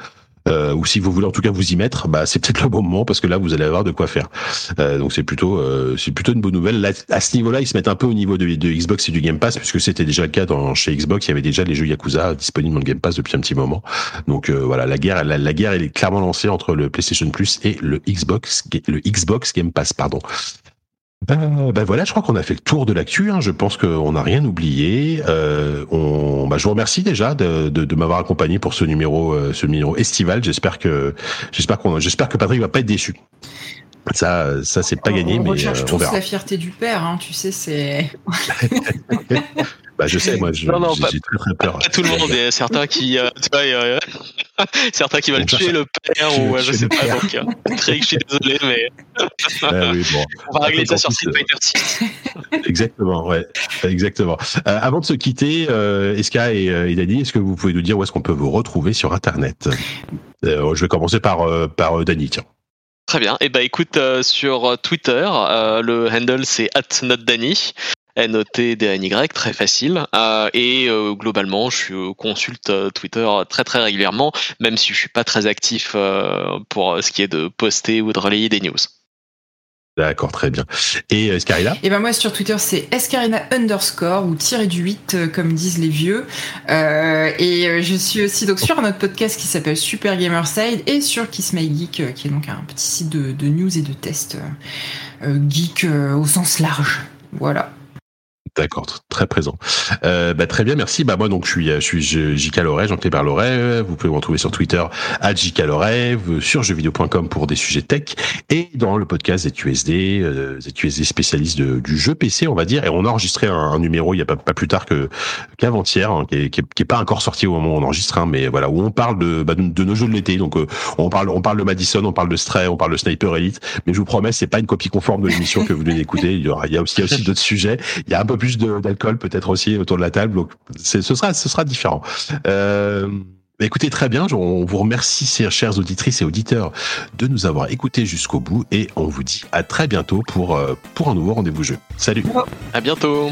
Euh, ou si vous voulez en tout cas vous y mettre, bah c'est peut-être le bon moment parce que là vous allez avoir de quoi faire. Euh, donc c'est plutôt, euh, c'est plutôt une bonne nouvelle. Là, à ce niveau-là, ils se mettent un peu au niveau de, de Xbox et du Game Pass puisque c'était déjà le cas dans chez Xbox, il y avait déjà les jeux Yakuza disponibles dans le Game Pass depuis un petit moment. Donc euh, voilà, la guerre, la, la guerre elle est clairement lancée entre le PlayStation Plus et le Xbox, le Xbox Game Pass, pardon. Ben, ben voilà, je crois qu'on a fait le tour de l'actu. Hein. Je pense qu'on n'a rien oublié. Euh, on, ben je vous remercie déjà de, de, de m'avoir accompagné pour ce numéro, euh, ce numéro estival. J'espère que, j'espère qu'on, j'espère que Patrick va pas être déçu. Ça, ça c'est pas on, gagné, on mais recherche euh, on verra. Tous la fierté du père, hein, tu sais, c'est. Bah je sais, moi, je, non, non, j'ai, pas, j'ai très très peur. Pas tout le monde, et certains qui, euh, tu vois, euh, certains qui veulent tuer le père ou ouais, je sais pas. Donc, euh, je suis désolé, mais ah, oui, bon. On va régler ça sur Street Fighter six. Exactement, ouais, exactement. Euh, avant de se quitter, euh, Eska et, et Dany, est-ce que vous pouvez nous dire où est-ce qu'on peut vous retrouver sur Internet ? euh, Je vais commencer par euh, par Dany, tiens. Très bien. Eh ben, écoute, euh, sur Twitter, euh, le handle c'est at not dany, N O T D A N Y, très facile. Euh, et euh, globalement, je consulte euh, Twitter très très régulièrement, même si je suis pas très actif euh, pour ce qui est de poster ou de relayer des news. D'accord, très bien. Et Escarina ? Et ben moi sur Twitter c'est Escarina underscore ou tiré du huit comme disent les vieux. Euh, et je suis aussi donc sur notre podcast qui s'appelle Super Gamerside et sur Kiss My Geek qui est donc un petit site de, de news et de tests euh, geek euh, au sens large. Voilà. D'accord, très présent. Euh, bah, très bien, merci. Bah, moi, donc, je suis, je suis J K Loret, Jean-Clébert Loret. Vous pouvez me retrouver sur Twitter, at J K Loret, sur jeuxvideo point com pour des sujets tech et dans le podcast Z Q S D, euh, Z Q S D spécialiste de, du jeu P C, on va dire. Et on a enregistré un, un numéro il n'y a pas, pas plus tard que, qu'avant-hier, hein, qui n'est qui est, qui est pas encore sorti au moment où on enregistre, hein, mais voilà, où on parle de, bah, de, de nos jeux de l'été. Donc, euh, on parle, on parle de Madison, on parle de Stray, on parle de Sniper Elite. Mais je vous promets, c'est pas une copie conforme de l'émission que vous venez d'écouter. Il y aura, il y a aussi, il y a aussi d'autres sujets. Il y a un peu plus de, d'alcool peut-être aussi autour de la table, donc c'est, ce sera ce sera différent. Euh, écoutez, très bien, on vous remercie, chères auditrices et auditeurs, de nous avoir écoutés jusqu'au bout et on vous dit à très bientôt pour pour un nouveau rendez-vous jeu. Salut. À bientôt.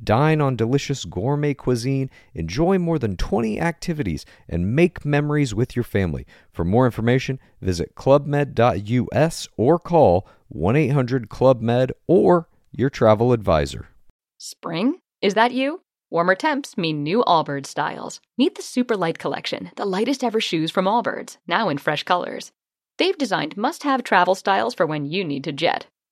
Dine on delicious gourmet cuisine, enjoy more than twenty activities, and make memories with your family. For more information, visit club med dot U S or call one eight hundred club med or your travel advisor. Spring? Is that you? Warmer temps mean new Allbirds styles. Meet the Super Light Collection, the lightest ever shoes from Allbirds, now in fresh colors. They've designed must-have travel styles for when you need to jet.